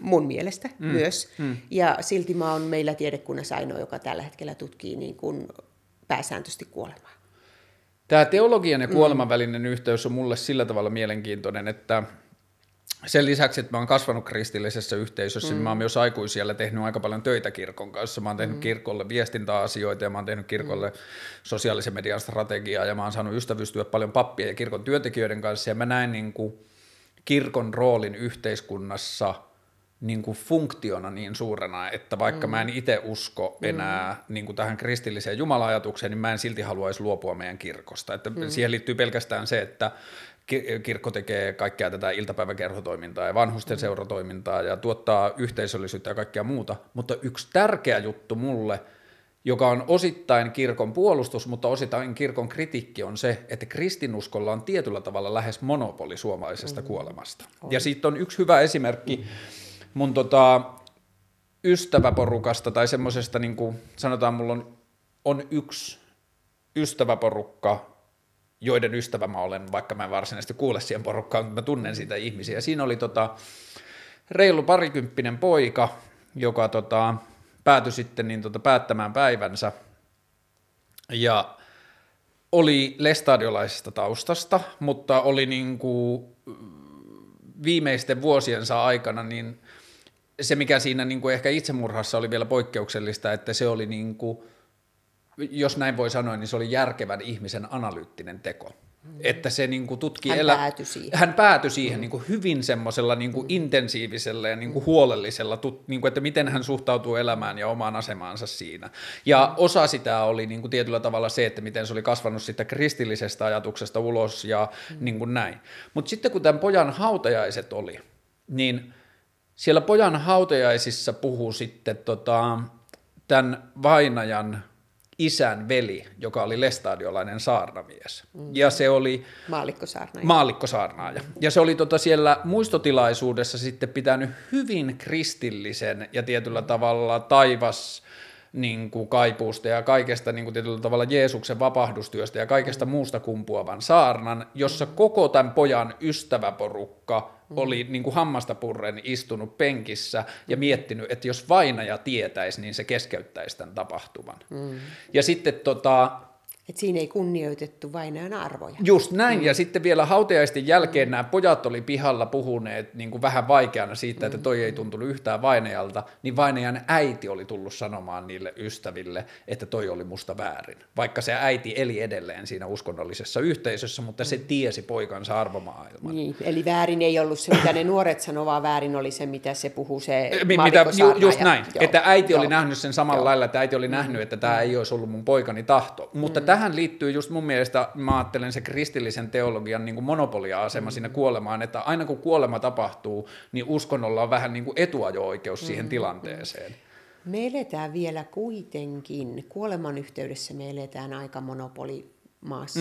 Mun mielestä myös. Ja silti mä oon meillä tiedekunnassa ainoa, joka tällä hetkellä tutkii niin kuin pääsääntöisesti kuolemaa. Tämä teologian ja kuoleman välinen yhteys on mulle sillä tavalla mielenkiintoinen, että sen lisäksi, että mä oon kasvanut kristillisessä yhteisössä, niin mä oon myös aikuisijällä tehnyt aika paljon töitä kirkon kanssa. Mä oon tehnyt kirkolle viestintäasioita ja mä oon tehnyt kirkolle sosiaalisen median strategiaa ja mä oon saanut ystävystyä paljon pappia ja kirkon työntekijöiden kanssa ja mä näen niin kuin kirkon roolin yhteiskunnassa niin kuin funktiona niin suurena, että vaikka mä en itse usko enää niin kuin tähän kristilliseen jumala-ajatukseen, niin mä en silti haluaisi luopua meidän kirkosta. Että siihen liittyy pelkästään se, että kirkko tekee kaikkea tätä iltapäiväkerhotoimintaa ja vanhusten seuratoimintaa ja tuottaa yhteisöllisyyttä ja kaikkea muuta, mutta yksi tärkeä juttu mulle, joka on osittain kirkon puolustus, mutta osittain kirkon kritiikki on se, että kristinuskolla on tietyllä tavalla lähes monopoli suomalaisesta kuolemasta. Ja siitä on yksi hyvä esimerkki, mun ystäväporukasta tai semmoisesta, niin kuin sanotaan, mulla on yksi ystäväporukka, joiden ystävä mä olen, vaikka mä en varsinaisesti kuule siihen porukkaan, mutta mä tunnen siitä ihmisiä. Siinä oli reilu parikymppinen poika, joka päätyi sitten päättämään päivänsä ja oli lestadiolaisesta taustasta, mutta oli niin kuin viimeisten vuosiensa aikana niin se, mikä siinä niin kuin ehkä itsemurhassa oli vielä poikkeuksellista, että se oli, niin kuin, jos näin voi sanoa, niin se oli järkevän ihmisen analyyttinen teko. Että se niin kuin tutki hän päätyi siihen niin kuin hyvin semmoisella niin kuin intensiivisellä ja niin kuin huolellisella, niin kuin, että miten hän suhtautuu elämään ja omaan asemaansa siinä. Ja osa sitä oli niin kuin tietyllä tavalla se, että miten se oli kasvanut sitä kristillisestä ajatuksesta ulos ja niin kuin näin. Mutta sitten kun tämän pojan hautajaiset oli, niin siellä pojan hautajaisissa puhui sitten tämän vainajan isän veli, joka oli lestadiolainen saarnamies. Ja se oli maallikkosaarnaaja. Ja se oli siellä muistotilaisuudessa sitten pitänyt hyvin kristillisen ja tietyllä tavalla taivas niin kuin kaipuusta ja kaikesta niin kuin tietyllä tavalla Jeesuksen vapahdustyöstä ja kaikesta muusta kumpuavan saarnan, jossa koko tämän pojan ystäväporukka oli niin kuin hammasta purren istunut penkissä ja miettinyt, että jos vainaja tietäisi, niin se keskeyttäisi tämän tapahtuman. Ja sitten että siinä ei kunnioitettu vainajan arvoja. Just näin, ja sitten vielä hautajaisten jälkeen nämä pojat oli pihalla puhuneet niin kuin vähän vaikeana siitä, että toi ei tuntunut yhtään vainajalta, niin vainajan äiti oli tullut sanomaan niille ystäville, että toi oli musta väärin. Vaikka se äiti eli edelleen siinä uskonnollisessa yhteisössä, mutta se tiesi poikansa arvomaailman. Niin, eli väärin ei ollut se, mitä ne nuoret sanoo, vaan väärin oli se, mitä se puhuu se maallikkosaarnaaja. Just näin, että äiti oli nähnyt sen samalla lailla, että äiti oli nähnyt, että tämä ei olisi ollut mun poikani tahto, mutta tähän liittyy just mun mielestä, mä ajattelen se kristillisen teologian niin kuin monopolia-asema siinä kuolemaan, että aina kun kuolema tapahtuu, niin uskonnolla on vähän niin kuin etuajo-oikeus siihen tilanteeseen. Me eletään vielä kuitenkin, kuoleman yhteydessä me eletään aika monopolimaassa,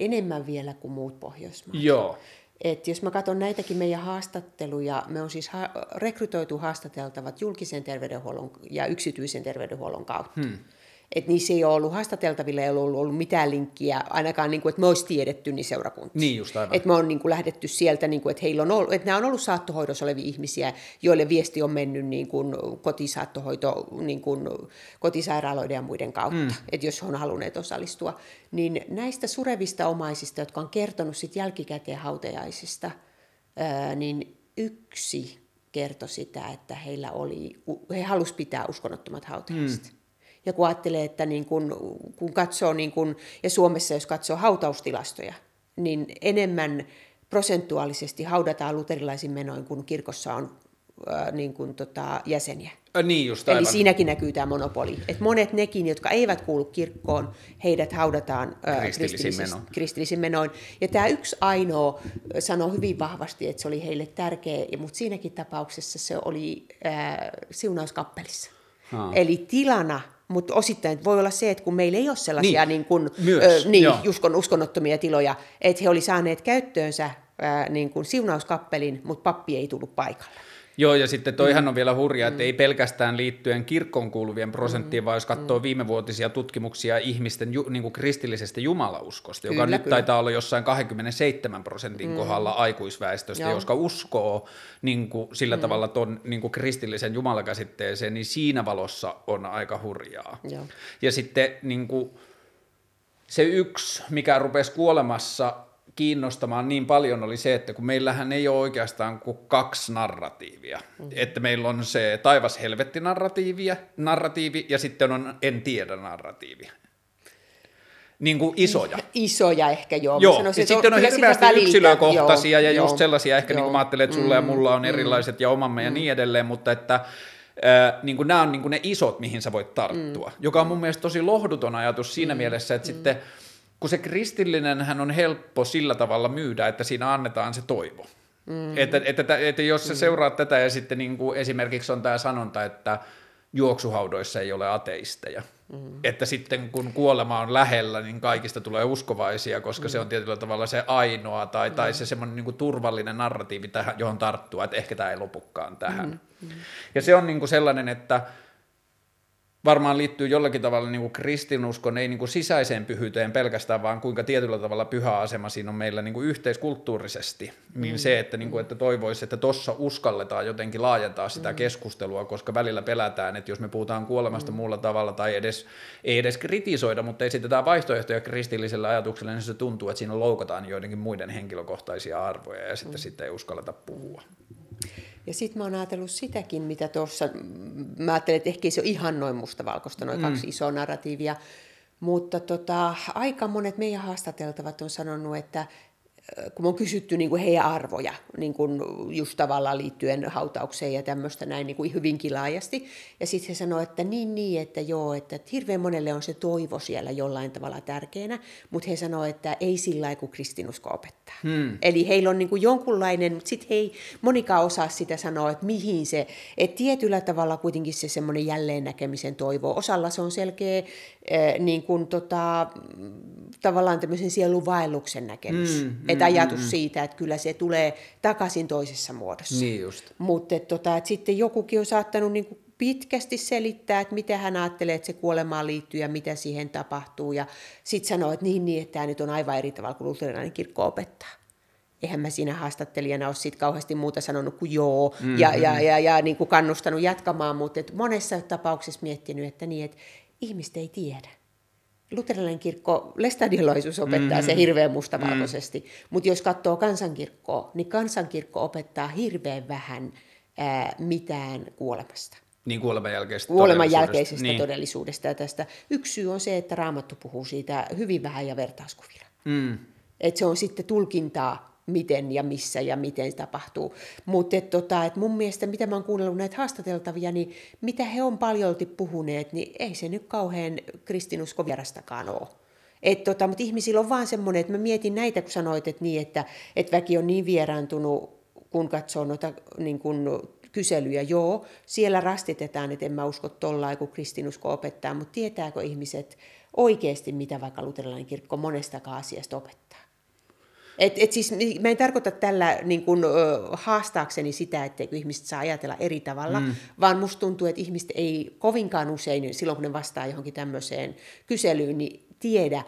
enemmän vielä kuin muut Pohjoismaat. Joo. Et jos mä katson näitäkin meidän haastatteluja, me on siis rekrytoitu haastateltavat julkisen terveydenhuollon ja yksityisen terveydenhuollon kautta. Että niissä ei ole ollut haastateltavilla, ei ole ollut mitään linkkiä, ainakaan, niin kuin, että me olisi tiedetty niin seurakuntiin. Niin just aivan. Että me on niin kuin, lähdetty sieltä, niin kuin, että, heillä on ollut, että nämä on ollut saattohoidossa olevia ihmisiä, joille viesti on mennyt niin kuin, kotisaattohoito, niin kuin, kotisairaaloiden ja muiden kautta, että jos he on halunneet osallistua. Niin näistä surevista omaisista, jotka on kertonut sit jälkikäteen hautajaisista, niin yksi kertoi sitä, että he halusivat pitää uskonnottomat hautajaiset. Ja kun ajattelee, että niin kun katsoo, niin kun, ja Suomessa jos katsoo hautaustilastoja, niin enemmän prosentuaalisesti haudataan luterilaisin menoin, kun kirkossa on niin kun, jäseniä. Niin just, eli siinäkin näkyy tämä monopoli. Et monet nekin, jotka eivät kuulu kirkkoon, heidät haudataan kristillisin menoin. Ja tämä yksi ainoa sanoi hyvin vahvasti, että se oli heille tärkeä, mutta siinäkin tapauksessa se oli siunauskappelissa. Haa. Eli tilana, mutta osittain voi olla se, että kun meillä ei ole sellaisia uskonnottomia tiloja, että he oli saaneet käyttöönsä niin kun siunauskappelin, mutta pappi ei tullut paikalle. Joo, ja sitten toihan on vielä hurjaa, että ei pelkästään liittyen kirkkoon kuuluvien prosenttiin, vaan jos katsoo viimevuotisia tutkimuksia ihmisten niin kuin kristillisestä jumalauskosta, joka nyt taitaa olla jossain 27% kohdalla aikuisväestöstä, jotka uskoo niin kuin sillä tavalla tuon niin kuin kristillisen jumalakäsitteeseen, niin siinä valossa on aika hurjaa. Joo. Ja sitten niin kuin, se yksi, mikä rupesi kuolemassa kiinnostamaan niin paljon oli se, että kun meillähän ei ole oikeastaan kuin kaksi narratiivia, että meillä on se taivas-helvetti-narratiivi ja sitten on en-tiedä-narratiivi. Niin kuin isoja. Isoja ehkä, joo. Joo. Sanoisin, ja sitten on hirveästi yksilökohtaisia ja just sellaisia ehkä, niin kuin mä ajattelen, että sulla ja mulla on erilaiset ja omamme ja niin edelleen, mutta että niin kuin nämä on niin kuin ne isot, mihin sä voit tarttua, joka on mun mielestä tosi lohduton ajatus siinä mielessä, että sitten kun se kristillinenhän on helppo sillä tavalla myydä, että siinä annetaan se toivo. Että jos sä seuraat tätä ja sitten niin kuin esimerkiksi on tämä sanonta, että juoksuhaudoissa ei ole ateisteja. Että sitten kun kuolema on lähellä, niin kaikista tulee uskovaisia, koska se on tietyllä tavalla se ainoa tai se semmoinen niin kuin turvallinen narratiivi, johon tarttua, että ehkä tämä ei lopukaan tähän. Ja se on niin kuin sellainen, että varmaan liittyy jollakin tavalla niin kuin kristinuskon, ei niin kuin sisäiseen pyhyyteen pelkästään, vaan kuinka tietyllä tavalla pyhä asema siinä on meillä niin kuin yhteiskulttuurisesti. Niin se, että, niin kuin, että toivoisi, että tuossa uskalletaan jotenkin laajentaa sitä keskustelua, koska välillä pelätään, että jos me puhutaan kuolemasta muulla tavalla tai ei edes kritisoida, mutta esitetään vaihtoehtoja kristillisellä ajatuksella, niin se tuntuu, että siinä loukataan joidenkin muiden henkilökohtaisia arvoja ja sitten ei uskalleta puhua. Ja sitten mä oon ajatellut sitäkin, mitä tuossa, mä ajattelin, että ehkä se on ihan noin mustavalkoista, noin kaksi isoa narratiivia, mutta aika monet meidän haastateltavat on sanonut, että kun on kysytty niin kuin heidän arvoja, niin kuin just tavallaan liittyen hautaukseen ja tämmöistä näin niin kuin hyvinkin laajasti, ja sitten he sanoo, että niin, että joo, että hirveän monelle on se toivo siellä jollain tavalla tärkeänä, mutta he sanoo, että ei sillä lailla kuin kristinusko opettaa. Eli heillä on niin kuin jonkunlainen, mutta sitten he ei monikaan osaa sitä sanoa, että mihin se, että tietyllä tavalla kuitenkin se semmoinen jälleen näkemisen toivo, osalla se on selkeä niin kuin tavallaan tämmöisen sielunvaelluksen näkemys, ajatus siitä, että kyllä se tulee takaisin toisessa muodossa. Niin just. Mutta sitten jokukin on saattanut niinku pitkästi selittää, että mitä hän ajattelee, että se kuolemaan liittyy ja mitä siihen tapahtuu. Ja sitten sanoo, että niin, että tämä nyt on aivan eri tavalla kuin luterilainen kirkko opettaa. Eihän mä siinä haastattelijana ole siitä kauheasti muuta sanonut kuin joo ja niinku kannustanut jatkamaan. Mutta monessa tapauksessa miettinyt, että niin, että ihmiset ei tiedä. Luterilainen kirkko, lestadiolaisuus opettaa se hirveän mustavalkoisesti, mutta jos katsoo kansankirkkoa, niin kansankirkko opettaa hirveän vähän mitään kuolemasta. Niin kuoleman jälkeisestä niin. Todellisuudesta. Ja tästä. Yksi syy on se, että Raamattu puhuu siitä hyvin vähän ja vertauskuvilla. Et se on sitten tulkintaa, miten ja missä ja miten tapahtuu. Mutta mun mielestä, mitä mä oon kuunnellut näitä haastateltavia, niin mitä he on paljolti puhuneet, niin ei se nyt kauhean kristinusko vierastakaan ole. Mutta ihmisillä on vaan semmoinen, että mä mietin näitä, kun sanoit, että, niin, että väki on niin vieraantunut, kun katsoo noita niin kun kyselyjä. Joo, siellä rastitetaan, että en mä usko tollain, kun kristinusko opettaa, mutta tietääkö ihmiset oikeasti, mitä vaikka luterilainen kirkko monestakaan asiasta opettaa? Siis, mä en tarkoita tällä niin kun, haastaakseni sitä, etteikö ihmiset saa ajatella eri tavalla, vaan musta tuntuu, että ihmiset ei kovinkaan usein, silloin kun ne vastaa johonkin tämmöiseen kyselyyn, niin tiedä.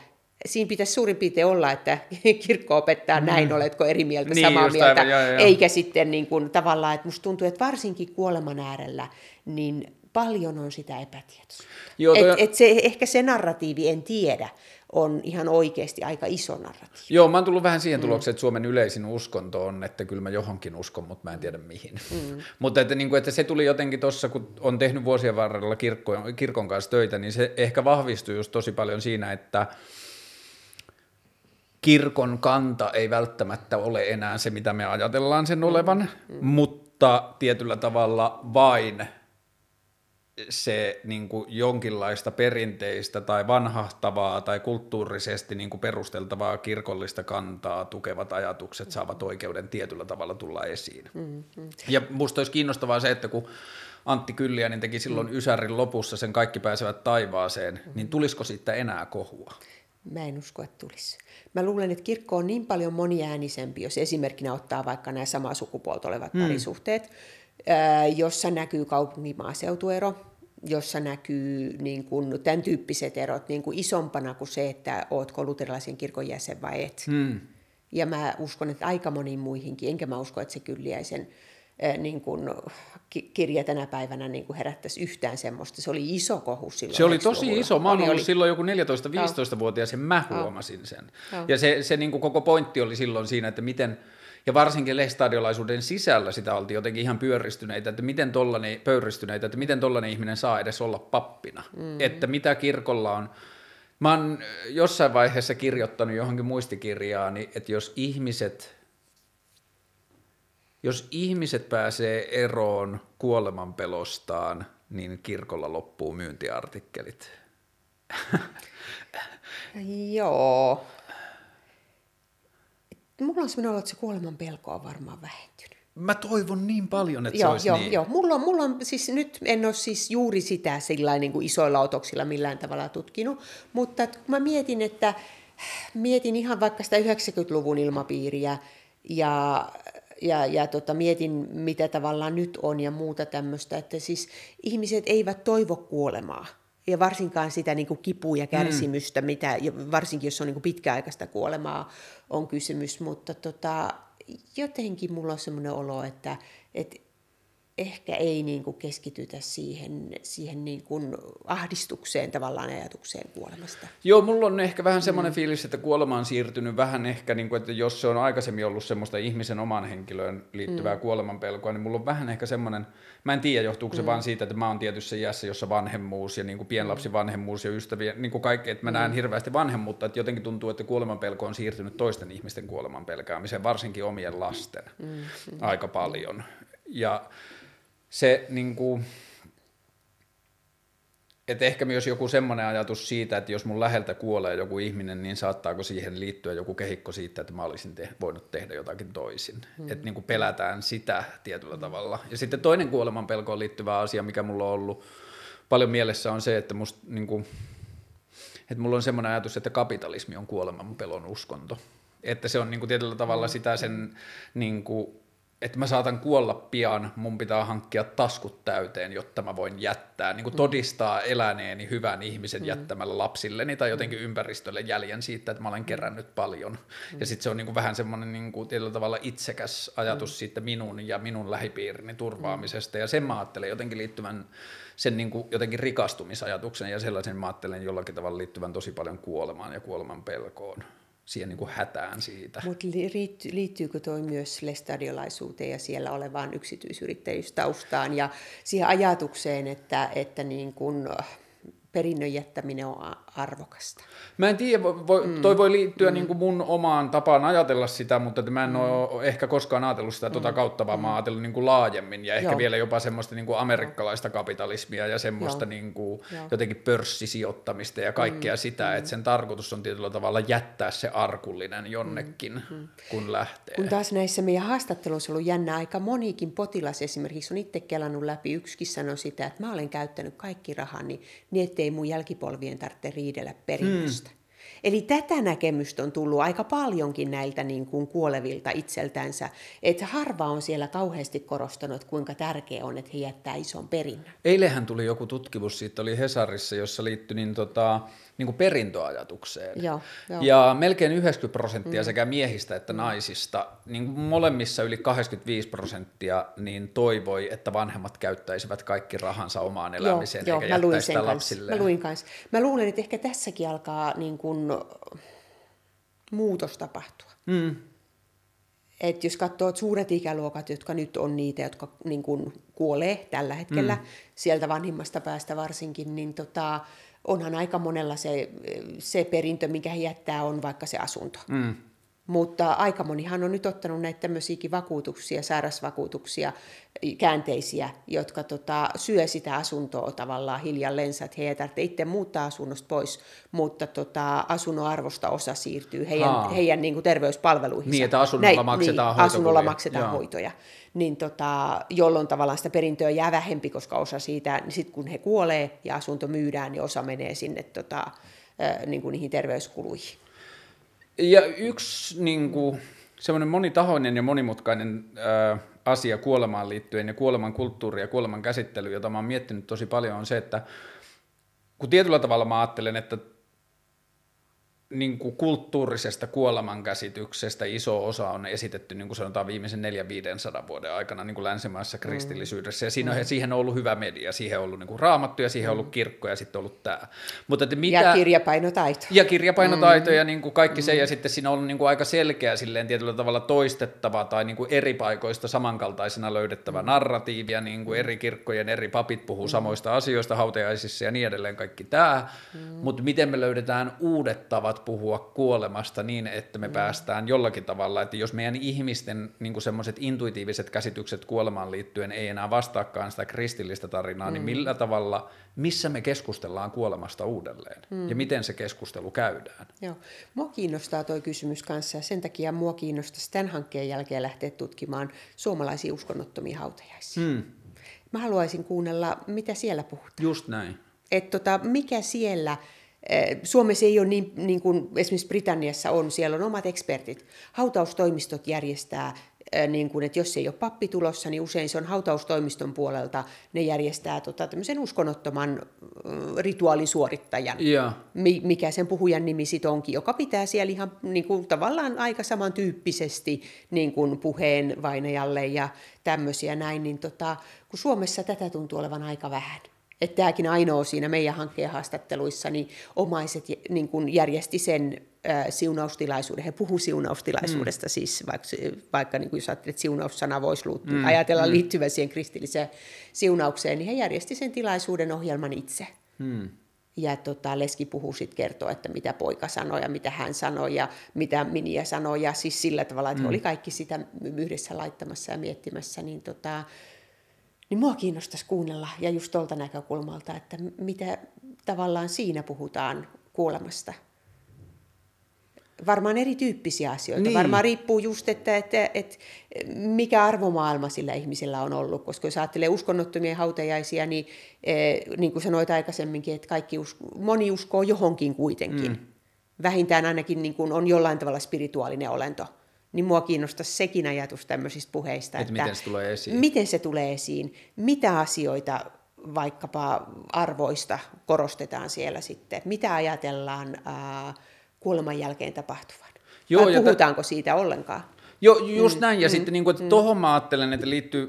Siinä pitäisi suurin piirtein olla, että kirkko opettaa näin, oletko eri mieltä, niin, samaa mieltä, aivan, eikä sitten niin kun, tavallaan, että musta tuntuu, että varsinkin kuoleman äärellä, niin paljon on sitä epätietoisuutta. Joo, ehkä se narratiivi en tiedä on ihan oikeasti aika iso narratiivi. Joo, mä oon tullut vähän siihen tulokseen, että Suomen yleisin uskonto on, että kyllä mä johonkin uskon, mutta mä en tiedä mihin. Mutta että, niin kuin, että se tuli jotenkin tuossa, kun on tehnyt vuosien varrella kirkon kanssa töitä, niin se ehkä vahvistui just tosi paljon siinä, että kirkon kanta ei välttämättä ole enää se, mitä me ajatellaan sen olevan, mutta tietyllä tavalla vain se niin kuin jonkinlaista perinteistä tai vanhahtavaa tai kulttuurisesti niin kuin perusteltavaa kirkollista kantaa tukevat ajatukset saavat oikeuden tietyllä tavalla tulla esiin. Ja musta olisi kiinnostavaa se, että kun Antti Kylliainen teki silloin Ysärin lopussa sen Kaikki pääsevät taivaaseen, niin tulisiko siitä enää kohua? Mä en usko, että tulisi. Mä luulen, että kirkko on niin paljon moniäänisempi, jos esimerkkinä ottaa vaikka nämä samaa sukupuolta olevat parisuhteet, jossa näkyy kaupunki-maaseutuero, jossa näkyy niin kuin tämän tyyppiset erot niin kuin isompana kuin se, että ootko luterilaisen kirkon jäsen vai et. Ja mä uskon, että aika moniin muihinkin, enkä mä usko, että se Kylliäisen niin kuin kirja tänä päivänä niin kuin herättäisi yhtään semmoista. Se oli iso kohu silloin. Se oli tosi iso. Mä oon ollut silloin joku 14-15-vuotias ja mä huomasin sen. Ja se niin kuin koko pointti oli silloin siinä, että miten, ja varsinkin lestadiolaisuuden sisällä sitä oltiin jotenkin ihan pöyristyneitä, että miten tollainen ihminen saa edes olla pappina. Että mitä kirkolla on. Mä oon jossain vaiheessa kirjoittanut johonkin muistikirjaani, että jos ihmiset pääsee eroon kuolemanpelostaan, niin kirkolla loppuu myyntiartikkelit. Joo. Mulla on sellainen olo, että se kuolemanpelko on varmaan vähentynyt. Mä toivon niin paljon, että se olisi niin. Joo, mulla on, siis nyt en ole siis juuri sitä niin kuin isoilla otoksilla millään tavalla tutkinut, mutta kun mä mietin, että mietin ihan vaikka sitä 90-luvun ilmapiiriä ja mietin, mitä tavallaan nyt on ja muuta tämmöistä, että siis ihmiset eivät toivo kuolemaa. Ja varsinkaan sitä niin kuin kipua ja kärsimystä, mitä, ja varsinkin jos on niin kuin pitkäaikaista kuolemaa on kysymys, mutta jotenkin mulla on semmoinen olo, että ehkä ei niin kuin keskitytä siihen niin kuin ahdistukseen tavallaan ajatukseen kuolemasta. Joo, mulla on ehkä vähän semmoinen fiilis, että kuolema on siirtynyt vähän ehkä, niin kuin, että jos se on aikaisemmin ollut semmoista ihmisen oman henkilöön liittyvää kuolemanpelkoa, niin mulla on vähän ehkä semmoinen, mä en tiedä johtuuko se vaan siitä, että mä oon tietyssä iässä, jossa vanhemmuus ja niin kuin pienlapsivanhemmuus ja ystäviä, niin kuin kaikki, että mä näen hirveästi vanhemmuutta, että jotenkin tuntuu, että kuolemanpelko on siirtynyt toisten ihmisten kuolemanpelkäämiseen, varsinkin omien lasten aika paljon. Ja se niin kuin, että ehkä myös joku semmoinen ajatus siitä, että jos mun läheltä kuolee joku ihminen, niin saattaako siihen liittyä joku kehikko siitä, että mä olisin voinut tehdä jotakin toisin. Että niin kuin pelätään sitä tietyllä tavalla. Ja sitten toinen kuolemanpelkoon liittyvä asia, mikä mulla on ollut paljon mielessä, on se, että mulla on semmoinen ajatus, että kapitalismi on kuolemanpelon uskonto. Että se on niin kuin tietyllä tavalla sitä sen niin kuin, että mä saatan kuolla pian, mun pitää hankkia taskut täyteen, jotta mä voin jättää, niin kuin todistaa eläneeni hyvän ihmisen jättämällä lapsilleni tai jotenkin ympäristölle jäljen siitä, että mä olen kerännyt paljon. Ja sitten se on niin kuin vähän semmoinen niin kuin tietyllä tavalla itsekäs ajatus siitä minun ja minun lähipiirini turvaamisesta. Ja sen mä ajattelen jotenkin liittyvän sen niin kuin jotenkin rikastumisajatuksen ja sellaisen mä ajattelen jollakin tavalla liittyvän tosi paljon kuolemaan ja kuoleman pelkoon. Siihen niin kuin hätään siitä. Mutta liittyykö toi myös lestadiolaisuuteen ja siellä olevaan yksityisyrittäjyystaustaan ja siihen ajatukseen, että niin kuin perinnön jättäminen on arvokasta? Mä en tiedä, toi voi liittyä niin kuin mun omaan tapaan ajatella sitä, mutta mä en ole ehkä koskaan ajatellut sitä tuota kautta, vaan mä oon ajatellut niin kuin laajemmin ja ehkä vielä jopa semmoista niin kuin amerikkalaista kapitalismia ja semmoista niin kuin jotenkin pörssisijoittamista ja kaikkea sitä, että sen tarkoitus on tietyllä tavalla jättää se arkullinen jonnekin, kun lähtee. Kun taas näissä meidän haastatteluissa on ollut jännä, aika monikin potilas esimerkiksi on itse kelannut läpi, yksikin sanoi sitä, että mä olen käyttänyt kaikki rahani niin, ei mun jälkipolvien tarvitse riidellä perinnöstä. Eli tätä näkemystä on tullut aika paljonkin näiltä niin kuin kuolevilta itseltänsä, että harva on siellä kauheasti korostanut, kuinka tärkeää on, että he jättää ison perinnön. Eilehän tuli joku tutkimus, siitä oli Hesarissa, jossa liittyi niin niin kuin perintöajatukseen. Ja melkein 90% sekä miehistä että naisista, niin molemmissa yli 85% niin toivoi, että vanhemmat käyttäisivät kaikki rahansa omaan elämiseen eikä jättäisi sitä lapsilleen. Mä luin kanssa. Mä luulen, että ehkä tässäkin alkaa niin kuin muutos tapahtua. Mm. Et jos katsoo, että suuret ikäluokat, jotka nyt on niitä, jotka niin kuin kuolee tällä hetkellä, sieltä vanhimmasta päästä varsinkin, niin onhan aika monella se perintö, minkä he jättää, on vaikka se asunto. Mm. Mutta aika monihan on nyt ottanut näitä tämmöisiäkin vakuutuksia, sairasvakuutuksia, käänteisiä, jotka syö sitä asuntoa tavallaan hiljalleensa, että he ei tarvitse itse muuttaa asunnosta pois, mutta asunnon arvosta osa siirtyy heidän niin kuin terveyspalveluihinsa. Niin, että asunnolla maksetaan hoitoja. Niin, jolloin tavallaan sitä perintöä jää vähempi, koska osa siitä, niin sit kun he kuolee ja asunto myydään, niin osa menee sinne niin kuin niihin terveyskuluihin. Ja yksi niin kuin, semmoinen monitahoinen ja monimutkainen asia kuolemaan liittyen ja kuoleman kulttuuri ja kuoleman käsittely, jota mä oon miettinyt tosi paljon, on se, että kun tietyllä tavalla mä ajattelen, että niin kuin kulttuurisesta kuolemankäsityksestä iso osa on esitetty, niin kuin sanotaan, viimeisen 400-500 vuoden aikana niin kuin länsimaisessa kristillisyydessä, ja siihen on ollut hyvä media, siihen on ollut niin kuin raamattu, ja siihen on ollut kirkko, ja sitten on ollut tämä. Mutta ja kirjapainotaito. Ja kirjapainotaito, ja niin kuin kaikki se, ja sitten siinä on ollut niin kuin aika selkeä silleen tietyllä tavalla toistettava, tai niin kuin eri paikoista samankaltaisena löydettävä narratiivia, niin kuin eri kirkkojen eri papit puhuu samoista asioista hautajaisissa, ja niin edelleen kaikki tämä, mutta miten me löydetään uudet tavat puhua kuolemasta niin, että me päästään jollakin tavalla, että jos meidän ihmisten niin semmoiset intuitiiviset käsitykset kuolemaan liittyen ei enää vastaakaan sitä kristillistä tarinaa, niin millä tavalla, missä me keskustellaan kuolemasta uudelleen ja miten se keskustelu käydään? Joo. Mua kiinnostaa toi kysymys kanssa, ja sen takia mua kiinnostaisi tämän hankkeen jälkeen lähteä tutkimaan suomalaisia uskonnottomia hautajaisia. Mä haluaisin kuunnella, mitä siellä puhutaan. Just näin. Että mikä siellä... Suomessa ei ole niin kuin esimerkiksi Britanniassa on, siellä on omat ekspertit. Hautaustoimistot järjestää, niin kuin, että jos ei ole pappi tulossa, niin usein se on hautaustoimiston puolelta. Ne järjestää tämmöisen uskonnottoman rituaalisuorittajan, mikä sen puhujan nimi sit onkin, joka pitää siellä ihan niin kuin, tavallaan aika samantyyppisesti niin kuin puheen vainajalle ja tämmöisiä näin. Niin kun Suomessa tätä tuntuu olevan aika vähän. Että tämäkin ainoa siinä meidän hankkeen haastatteluissa, niin omaiset niin kun järjesti sen siunaustilaisuuden. He puhuivat siunaustilaisuudesta, siis vaikka niin kun jos ajattelet, että siunaussana voisi ajatella liittyvän siihen kristilliseen siunaukseen, niin he järjesti sen tilaisuuden ohjelman itse. Ja Leski puhuu sitten kertoa, että mitä poika sanoi ja mitä hän sanoi ja mitä Miniä sanoi. Ja siis sillä tavalla, että oli kaikki sitä yhdessä laittamassa ja miettimässä, niin niin mua kiinnostaisi kuunnella, ja just tuolta näkökulmalta, että mitä tavallaan siinä puhutaan kuolemasta. Varmaan erityyppisiä asioita. Niin. Varmaan riippuu just, että mikä arvomaailma sillä ihmisellä on ollut. Koska jos ajattelee uskonnottomia hautajaisia, niin niin kuin sanoit aikaisemminkin, että moni uskoo johonkin kuitenkin. Vähintään ainakin niin kuin on jollain tavalla spirituaalinen olento. Niin mua kiinnostaisi sekin ajatus tämmöisistä puheista, että miten se tulee esiin, mitä asioita vaikkapa arvoista korostetaan siellä sitten, mitä ajatellaan kuoleman jälkeen tapahtuvan, vai puhutaanko siitä ollenkaan? Joo, just näin, ja sitten niin kuin, että tohon mä ajattelen, että liittyy...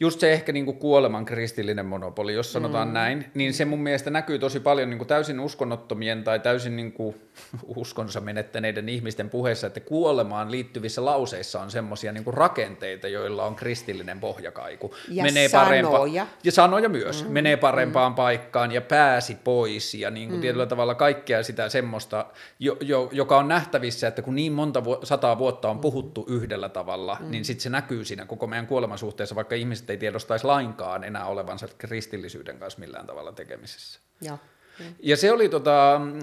Just se ehkä niin kuin kuoleman kristillinen monopoli, jos sanotaan näin, niin se mun mielestä näkyy tosi paljon niin kuin täysin uskonnottomien tai täysin niin kuin uskonsa menettäneiden ihmisten puheessa, että kuolemaan liittyvissä lauseissa on semmoisia niin kuin rakenteita, joilla on kristillinen pohjakaiku. Ja menee sanoja. Ja sanoja myös. Menee parempaan paikkaan ja pääsi pois ja niin kuin tietyllä tavalla kaikkea sitä semmoista, joka on nähtävissä, että kun niin monta sataa vuotta on puhuttu yhdellä tavalla, niin sitten se näkyy siinä koko meidän kuolemansuhteessa, vaikka ihmiset ei tiedostaisi lainkaan enää olevansa kristillisyyden kanssa millään tavalla tekemisissä. Ja se oli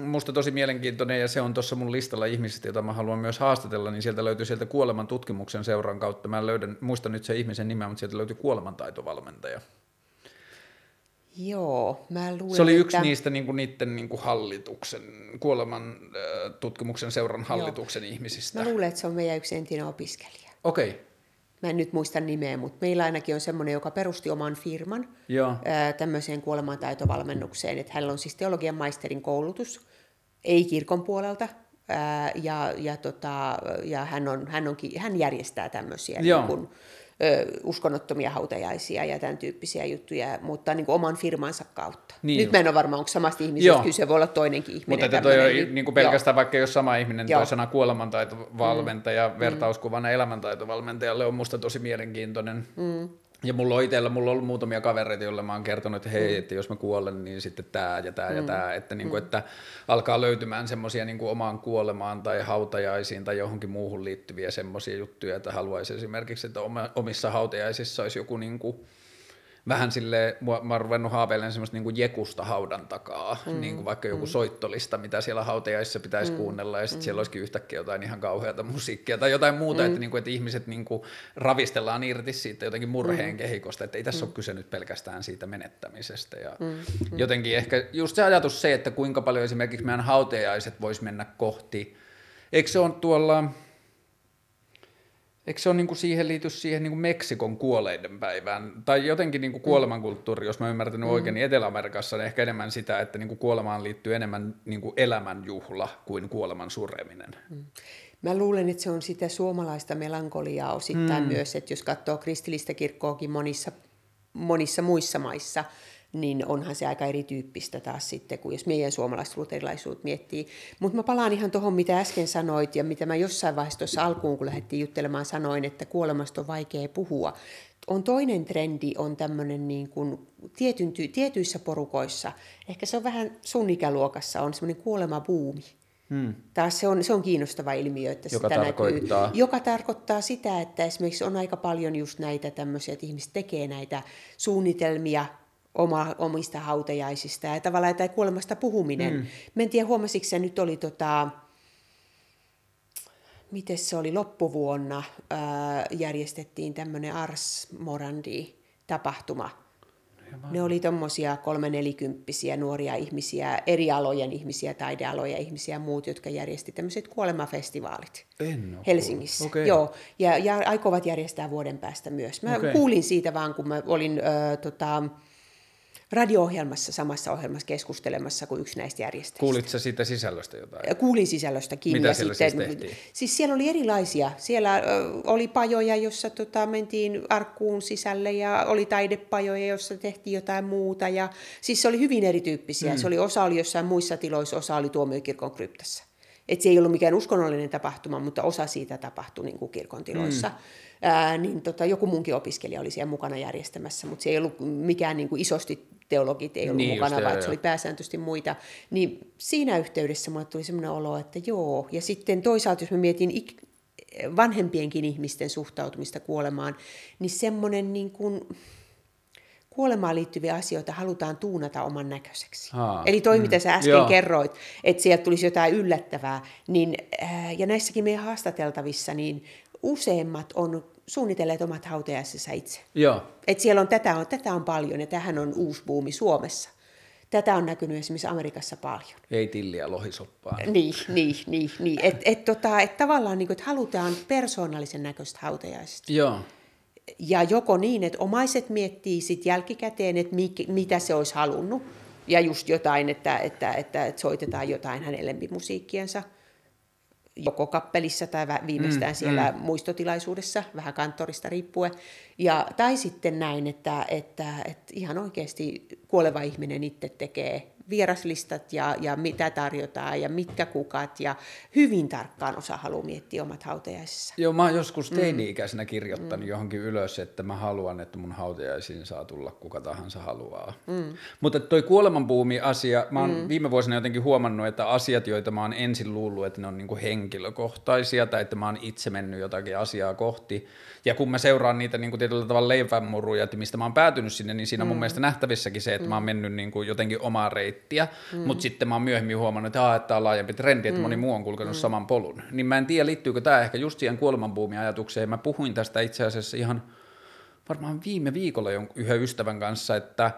musta tosi mielenkiintoinen, ja se on tuossa mun listalla ihmisistä, jota mä haluan myös haastatella, niin sieltä löytyy sieltä kuoleman tutkimuksen seuran kautta. Mä muistan nyt se ihmisen nimeä, mutta sieltä löytyy kuolemantaitovalmentaja. Joo, mä luulen, se oli yksi niistä niin kuin, niiden niin kuin hallituksen, kuoleman tutkimuksen seuran hallituksen ihmisistä. Mä luulen, että se on meidän yksi entinen opiskelija. Okei. Mä en nyt muista nimeä, mutta meillä ainakin on semmoinen, joka perusti oman firman tämmöiseen kuolemantaitovalmennukseen. Että hänellä on siis teologian maisterin koulutus, ei kirkon puolelta, ja hän järjestää tämmöisiä niin kuin, uskonnottomia hautajaisia ja tämän tyyppisiä juttuja, mutta niin kuin oman firmansa kautta. Niin nyt mä en ole varmaan, onko samasta ihmisestä kyse, voi olla toinenkin ihminen. Mutta toi on niin kuin pelkästään, vaikka jos sama ihminen toisena kuolemantaitovalmentaja, vertauskuvana elämäntaitovalmentajalle on musta tosi mielenkiintoinen. Ja mulla on itsellä, mulla on ollut muutamia kavereita, joille mä oon kertonut, että hei, että jos mä kuolen, niin sitten tää ja tää ja tää. Että, niin kuin, että alkaa löytymään semmoisia niin kuin omaan kuolemaan tai hautajaisiin tai johonkin muuhun liittyviä semmoisia juttuja, että haluaisi esimerkiksi, että omissa hautajaisissa olisi joku niin kuin, vähän silleen, mä oon ruvennut haaveilemaan semmoista niin kuin jekusta haudan takaa, niin kuin vaikka joku soittolista, mitä siellä hautajaisissa pitäisi kuunnella, ja sitten siellä olisikin yhtäkkiä jotain ihan kauheata musiikkia tai jotain muuta, että, niin kuin, että ihmiset niin kuin ravistellaan irti siitä jotenkin murheen kehikosta, että ei tässä ole kyse nyt pelkästään siitä menettämisestä. Ja jotenkin ehkä just se ajatus se, että kuinka paljon esimerkiksi meidän hautajaiset vois mennä kohti, eikö se ole tuolla... Eikö se ole niinku siihen liity siihen niinku Meksikon kuolleiden päivään? Tai jotenkin niinku kuolemankulttuuri, jos mä oon ymmärtänyt oikein, niin Etelä-Amerikassa on ehkä enemmän sitä, että niinku kuolemaan liittyy enemmän niinku elämänjuhla kuin kuoleman sureminen. Mä luulen, että se on sitä suomalaista melankoliaa osittain myös, että jos katsoo kristillistä kirkkoakin monissa muissa maissa, niin onhan se aika erityyppistä taas sitten, kun jos meidän suomalaisluterilaisuutta miettii. Mutta mä palaan ihan tuohon, mitä äsken sanoit, ja mitä mä jossain vaiheessa tuossa alkuun, kun lähdettiin juttelemaan, sanoin, että kuolemasta on vaikea puhua. On toinen trendi, on tämmöinen niin kuin tietyissä porukoissa, ehkä se on vähän sun ikäluokassa, on semmoinen kuolemabuumi. Taas se on kiinnostava ilmiö, että joka sitä näkyy. Joka tarkoittaa sitä, että esimerkiksi on aika paljon just näitä tämmöisiä, että ihmiset tekee näitä suunnitelmia, omista hautajaisista ja tavallaan tai kuolemasta puhuminen. Mä en tiedä, huomasitko sä, nyt oli miten se oli loppuvuonna, järjestettiin tämmöinen Ars Morandi-tapahtuma. Ne oli tommosia 30-40-vuotiaita nuoria ihmisiä, eri alojen ihmisiä, taidealoja ihmisiä ja muut, jotka järjesti tämmöiset kuolemafestivaalit Helsingissä. Okay. Joo, ja aikovat järjestää vuoden päästä myös. Mä kuulin siitä vaan, kun mä olin... radio-ohjelmassa, samassa ohjelmassa keskustelemassa kuin yksi näistä järjestöistä. Kuulitko siitä sisällöstä jotain? Kuulin sisällöstäkin. Mitä siellä sitten, siis tehtiin? Siis siellä oli erilaisia. Siellä oli pajoja, jossa mentiin arkkuun sisälle, ja oli taidepajoja, jossa tehtiin jotain muuta. Ja, siis se oli hyvin erityyppisiä. Se oli, osa oli jossain muissa tiloissa, osa oli tuomiokirkon kryptassa. Et se ei ollut mikään uskonnollinen tapahtuma, mutta osa siitä tapahtui niin kuin kirkon tiloissa. Niin joku munkin opiskelija oli siellä mukana järjestämässä, mutta se ei ollut mikään niin kuin isosti teologit ei ollut mukana, vaan se oli pääsääntöisesti muita. Niin siinä yhteydessä mulle tuli sellainen olo, että joo. Ja sitten toisaalta, jos mä mietin vanhempienkin ihmisten suhtautumista kuolemaan, niin semmoinen niin kuin... Kuolemaan liittyviä asioita halutaan tuunata oman näköiseksi. Eli toi, mitä sä äsken kerroit, että sieltä tulisi jotain yllättävää, niin, ja näissäkin meidän haastateltavissa, niin useimmat on suunnitelleet omat hautajaisensa itse. Että siellä on tätä on paljon, ja tämähän on uusi buumi Suomessa. Tätä on näkynyt esimerkiksi Amerikassa paljon. Ei tilliä lohisoppaa. Niin. Et tavallaan niin kuin, että halutaan persoonallisen näköistä hautajaisesta. Ja joko niin, että omaiset miettii sit jälkikäteen, että mitä se olisi halunnut, ja just jotain, että soitetaan jotain hänen lempimusiikkiensa, joko kappelissa tai viimeistään siellä muistotilaisuudessa, vähän kanttorista riippuen. Tai sitten näin, että ihan oikeasti kuoleva ihminen itse tekee vieraslistat ja mitä tarjotaan ja mitkä kukat, ja hyvin tarkkaan osa haluaa miettiä omat hautajaisissa. Joo, mä joskus teini-ikäisenä kirjoittanut johonkin ylös, että mä haluan, että mun hautajaisiin saa tulla kuka tahansa haluaa. Mutta toi kuolemanbuumi-asia, mä oon viime vuosina jotenkin huomannut, että asiat, joita mä oon ensin luullut, että ne on niinku henkilökohtaisia tai että mä oon itse mennyt jotakin asiaa kohti, ja kun mä seuraan niitä niinku tietyllä tavalla leivänmuruja, että mistä mä oon päätynyt sinne, niin siinä on mun mielestä nähtävissäkin se, että mä oon mennyt niinku jotenkin omaa reittiin. Mutta sitten mä oon myöhemmin huomannut, että tämä on laajempi trendi, että moni muu on kulkenut saman polun. Niin mä en tiedä, liittyykö tämä ehkä just siihen kuolemanbuumi-ajatukseen. Mä puhuin tästä itse asiassa ihan varmaan viime viikolla yhden ystävän kanssa, että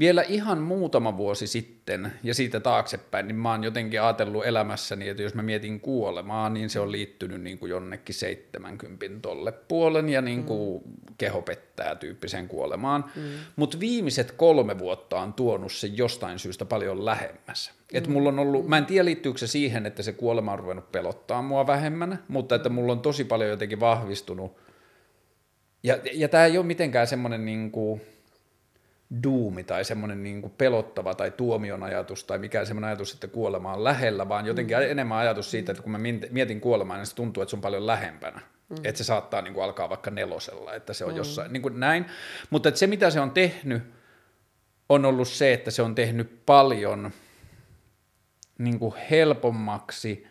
vielä ihan muutama vuosi sitten ja siitä taaksepäin, niin mä oon jotenkin ajatellut elämässäni, että jos mä mietin kuolemaa, niin se on liittynyt niin kuin jonnekin 70 tolle puolen ja niin kuin keho pettää -tyyppiseen kuolemaan. Mm. Mutta viimeiset 3 vuotta on tuonut se jostain syystä paljon lähemmäs. Et mulla on ollut, mä en tiedä liittyykö se siihen, että se kuolema on ruvennut pelottaa mua vähemmän, mutta että mulla on tosi paljon jotenkin vahvistunut. Ja tää ei ole mitenkään semmoinen niinku duumi tai semmoinen niinku pelottava tai tuomion ajatus tai mikään semmoinen ajatus, että kuolema on lähellä, vaan jotenkin enemmän ajatus siitä, että kun mä mietin kuolemaa, niin se tuntuu, että se on paljon lähempänä. Että se saattaa niinku alkaa vaikka 4, että se on jossain, niinku näin. Mutta että se, mitä se on tehnyt, on ollut se, että se on tehnyt paljon niinku helpommaksi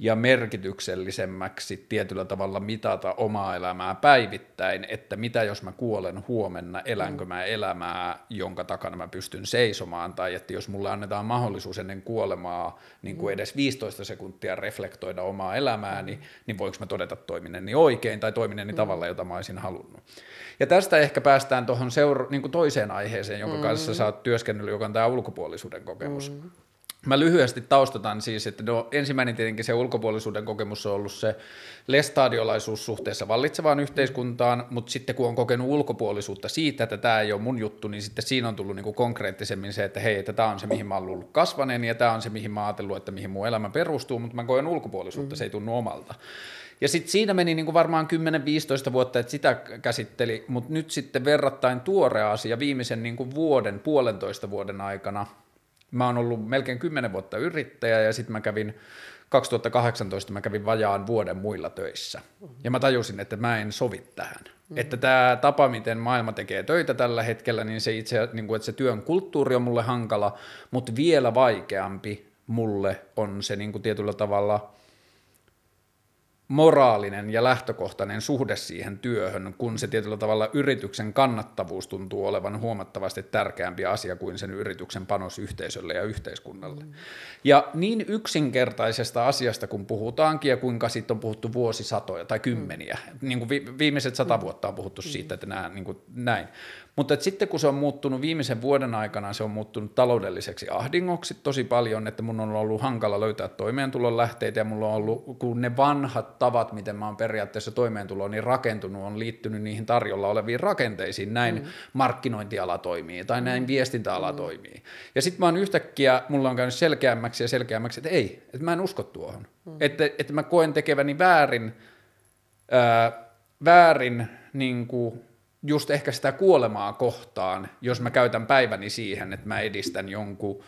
ja merkityksellisemmäksi tietyllä tavalla mitata omaa elämää päivittäin, että mitä jos mä kuolen huomenna, elänkö mä elämää, jonka takana mä pystyn seisomaan, tai että jos mulle annetaan mahdollisuus ennen kuolemaa niin kuin edes 15 sekuntia reflektoida omaa elämääni, niin voinko mä todeta toimineni oikein tai toimineni tavalla, jota mä olisin halunnut. Ja tästä ehkä päästään tuohon niin toiseen aiheeseen, jonka kanssa sä oot työskennellyt, joka on tämä ulkopuolisuuden kokemus. Mä lyhyesti taustatan siis, että ensimmäinen tietenkin se ulkopuolisuuden kokemus on ollut se lestadiolaisuus suhteessa vallitsevaan yhteiskuntaan, mutta sitten kun on kokenut ulkopuolisuutta siitä, että tämä ei ole mun juttu, niin sitten siinä on tullut niinku konkreettisemmin se, että hei, että tämä on se, mihin mä oon ollut kasvaneeni ja tämä on se, mihin mä oon ajatellut, että mihin mun elämä perustuu, mutta mä koen ulkopuolisuutta, se ei tunnu omalta. Ja sitten siinä meni niinku varmaan 10-15 vuotta, että sitä käsitteli, mutta nyt sitten verrattain tuore asia viimeisen niinku vuoden, 1,5 vuoden aikana. Mä oon ollut melkein 10 vuotta yrittäjä ja sitten mä kävin 2018 vajaan vuoden muilla töissä. Ja mä tajusin, että mä en sovi tähän. Että tämä tapa, miten maailma tekee töitä tällä hetkellä, niin se itse, niin kuin, että se työn kulttuuri on mulle hankala, mutta vielä vaikeampi mulle on se niin kuin tietyllä tavalla moraalinen ja lähtökohtainen suhde siihen työhön, kun se tietyllä tavalla yrityksen kannattavuus tuntuu olevan huomattavasti tärkeämpi asia kuin sen yrityksen panos yhteisölle ja yhteiskunnalle. Ja niin yksinkertaisesta asiasta, kun puhutaankin ja kuinka siitä on puhuttu vuosisatoja tai kymmeniä, niin kuin viimeiset 100 vuotta on puhuttu siitä, että nämä, niin kuin, näin. Mutta sitten kun se on muuttunut viimeisen vuoden aikana, se on muuttunut taloudelliseksi ahdingoksi tosi paljon, että mun on ollut hankala löytää toimeentulon lähteitä ja mulla on ollut, kun ne vanhat tavat, miten mä oon periaatteessa toimeentuloon niin rakentunut, on liittynyt niihin tarjolla oleviin rakenteisiin, näin markkinointiala toimii tai näin viestintäala toimii. Ja sitten mä oon yhtäkkiä, mulla on käynyt selkeämmäksi ja selkeämmäksi, että ei, että mä en usko tuohon, että mä koen tekeväni väärin niin kuin just ehkä sitä kuolemaa kohtaan, jos mä käytän päiväni siihen, että mä edistän jonkun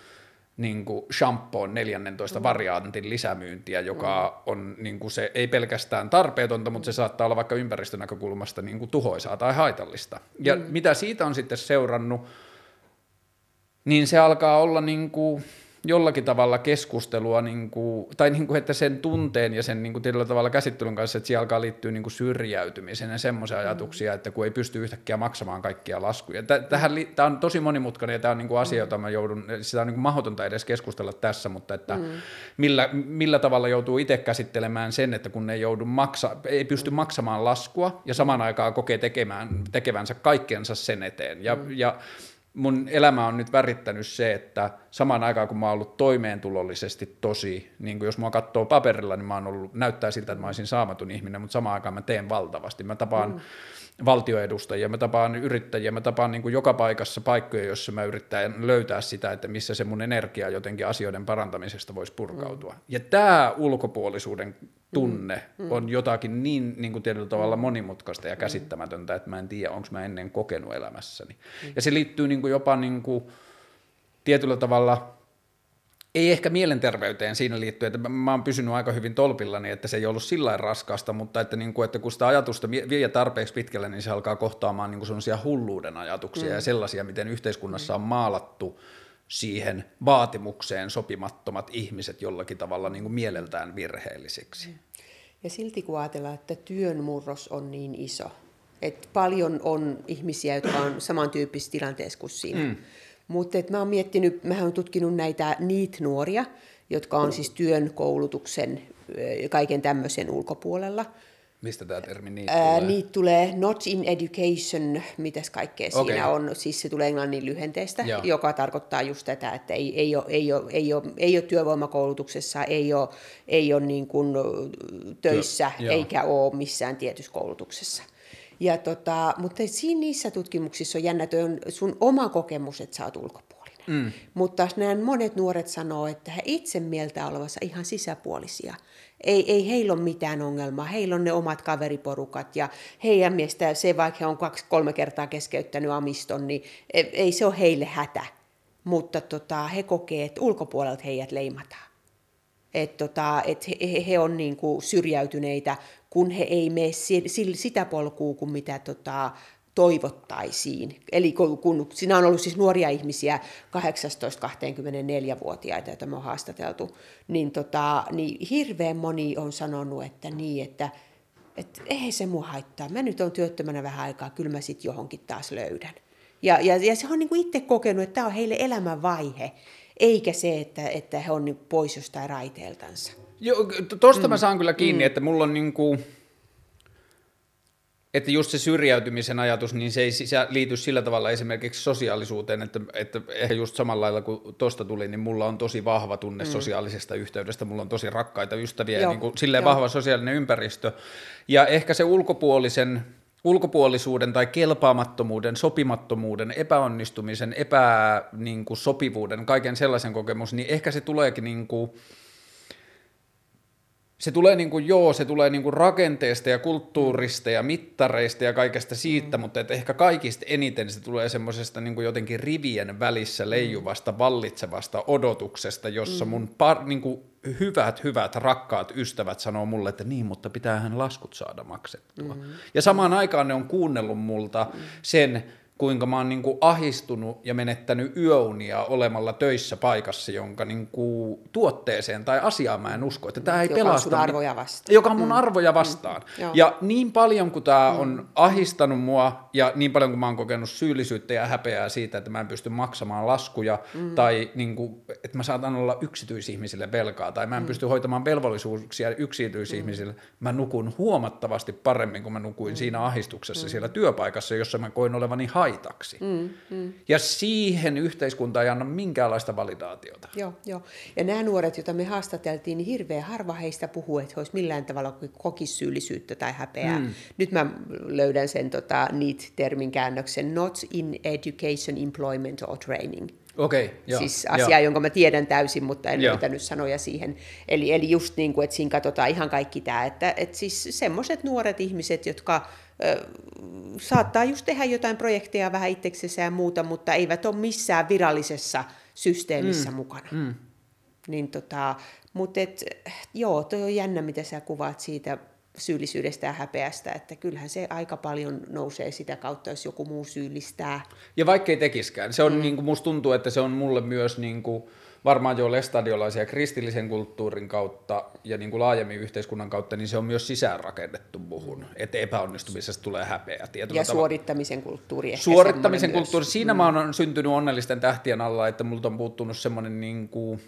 niin kuin shampoon 14 variantin lisämyyntiä, joka on niin kuin se ei pelkästään tarpeetonta, mutta se saattaa olla vaikka ympäristönäkökulmasta niin kuin tuhoisaa tai haitallista. Ja mitä siitä on sitten seurannut, niin se alkaa olla niin kuin jollakin tavalla keskustelua, niin kuin, tai niin kuin, että sen tunteen ja sen niin kuin tietyllä tavalla käsittelyn kanssa, että siihen alkaa liittyä niin kuin syrjäytymiseen ja semmoisia ajatuksia, että kun ei pysty yhtäkkiä maksamaan kaikkia laskuja. Tämä on tosi monimutkainen ja tämä on niin kuin asia, jota mä joudun, sitä on niin kuin mahdotonta edes keskustella tässä, mutta että millä tavalla joutuu itse käsittelemään sen, että kun ei pysty maksamaan laskua ja samaan aikaan kokee tekevänsä kaikkensa sen eteen. Ja mun elämä on nyt värittänyt se, että samaan aikaan kun mä oon ollut toimeentulollisesti tosi, niin kuin jos mua katsoo paperilla, niin mä oon ollut, näyttää siltä, että mä olisin saamaton ihminen, mutta samaan aikaan mä teen valtavasti. Mä tapaan valtioedustajia, mä tapaan yrittäjiä, mä tapaan niin kuin joka paikassa paikkoja, jossa mä yritän löytää sitä, että missä se mun energia jotenkin asioiden parantamisesta voisi purkautua. Ja tää ulkopuolisuuden tunne on jotakin niin kuin tietyllä tavalla monimutkaista ja käsittämätöntä, että mä en tiedä, onko mä ennen kokenut elämässäni. Ja se liittyy niin kuin jopa niin kuin tietyllä tavalla, ei ehkä mielenterveyteen siinä liittyy, että mä oon pysynyt aika hyvin tolpillani, että se ei ollut sillä lailla raskasta, mutta että, niin kuin, että kun sitä ajatusta vie tarpeeksi pitkälle, niin se alkaa kohtaamaan niin kuin sellaisia hulluuden ajatuksia ja sellaisia, miten yhteiskunnassa on maalattu siihen vaatimukseen sopimattomat ihmiset jollakin tavalla niin kuin mieleltään virheellisiksi. Ja silti kun ajatellaan, että työn murros on niin iso, että paljon on ihmisiä, jotka on samantyyppisessä tilanteessa kuin sinä. Mutta mä oon miettinyt, mä oon tutkinut näitä NEET-nuoria, jotka on siis työn, koulutuksen, kaiken tämmöisen ulkopuolella. Mistä tämä termi niit tulee? Niit tulee not in education, mitäs kaikkea siinä on. Siis se tulee englannin lyhenteestä, joo, joka tarkoittaa just tätä, että ei ole työvoimakoulutuksessa, ei ole niin kuin töissä, joo, eikä ole missään tietyssä koulutuksessa. Ja mutta siinä niissä tutkimuksissa on jännä, että on sun oma kokemus, että sä oot ulkopuolinen. Mm. Mutta nämä monet nuoret sanoo, että he itse mieltää olevansa ihan sisäpuolisia. Ei heillä ole mitään ongelmaa, heillä on ne omat kaveriporukat ja heidän mielestä se, vaikka he on 2-3 kertaa keskeyttänyt amiston, niin ei se ole heille hätä. Mutta he kokee, että ulkopuolelta heidät leimataan. Et he on niinku syrjäytyneitä, kun he ei mene sitä polkua kuin mitä toivottaisiin. Eli kun siinä on ollut siis nuoria ihmisiä, 18-24-vuotiaita, joita me on haastateltu, niin hirveän moni on sanonut, että eihän se mua haittaa. Mä nyt oon työttömänä vähän aikaa, kyllä mä sit johonkin taas löydän. Ja se on niinku itse kokenut, että tämä on heille elämänvaihe, eikä se, että he on niinku pois jostain raiteeltansa. Joo, tosta mä saan kyllä kiinni, että mulla on niinku... Että just se syrjäytymisen ajatus, niin se ei liity sillä tavalla esimerkiksi sosiaalisuuteen, että ehkä just samalla lailla kuin tuosta tuli, niin mulla on tosi vahva tunne sosiaalisesta yhteydestä, mulla on tosi rakkaita ystäviä, joo, ja niin kuin silleen vahva sosiaalinen ympäristö. Ja ehkä se ulkopuolisuuden tai kelpaamattomuuden, sopimattomuuden, epäonnistumisen, epäsopivuuden, kaiken sellaisen kokemus, niin ehkä se tuleekin niin kuin... Se tulee rakenteesta ja kulttuurista ja mittareista ja kaikesta siitä, mutta et ehkä kaikista eniten se tulee semmoisesta niin kuin jotenkin rivien välissä leijuvasta, vallitsevasta odotuksesta, jossa mun hyvät, rakkaat ystävät sanoo mulle, että niin, mutta pitäähän laskut saada maksettua. Ja samaan aikaan ne on kuunnellut multa sen, kuinka mä oon niin kuin ahistunut ja menettänyt yöunia olemalla töissä paikassa, jonka niin kuin tuotteeseen tai asiaan mä en usko, että tämä ei pelasta. Joka on mun arvoja vastaan. Ja niin paljon kuin tämä on ahistanut mua ja niin paljon kuin mä oon kokenut syyllisyyttä ja häpeää siitä, että mä en pysty maksamaan laskuja tai niin kuin, että mä saatan olla yksityisihmisille velkaa tai mä en pysty hoitamaan velvollisuuksia yksityisihmisille. Mä nukun huomattavasti paremmin kuin mä nukuin siinä ahistuksessa siellä työpaikassa, jossa mä koin olevani haitaksi. Ja siihen yhteiskunta ei anna minkäänlaista validaatiota. Joo. Ja nämä nuoret, joita me haastateltiin, niin hirveän harva heistä puhuu, että he olisi millään tavalla kokisi syyllisyyttä tai häpeää. Nyt mä löydän sen NEET-termin käännöksen, not in education, employment or training. Okei, joo, siis asia, jonka mä tiedän täysin, mutta en löytänyt sanoja siihen. Eli just niin kuin, että siinä katsotaan ihan kaikki tämä, että siis semmoiset nuoret ihmiset, jotka saattaa just tehdä jotain projekteja vähän itseksensä ja muuta, mutta eivät ole missään virallisessa systeemissä mukana. Mutta joo, toi on jännä, mitä sä kuvaat siitä syyllisyydestä ja häpeästä, että kyllähän se aika paljon nousee sitä kautta, jos joku muu syyllistää. Ja vaikkei tekiskään. Se on, niin musta tuntuu, että se on mulle myös niin kuin, varmaan jo lestadiolaisia kristillisen kulttuurin kautta ja niin kuin laajemmin yhteiskunnan kautta, niin se on myös sisäänrakennettu muhun, että epäonnistumisesta tulee häpeä. Ja suorittamisen kulttuuri. Suorittamisen kulttuuri. Siinä mä oon syntynyt onnellisten tähtien alla, että multa on puuttunut semmoinen... Niin kuin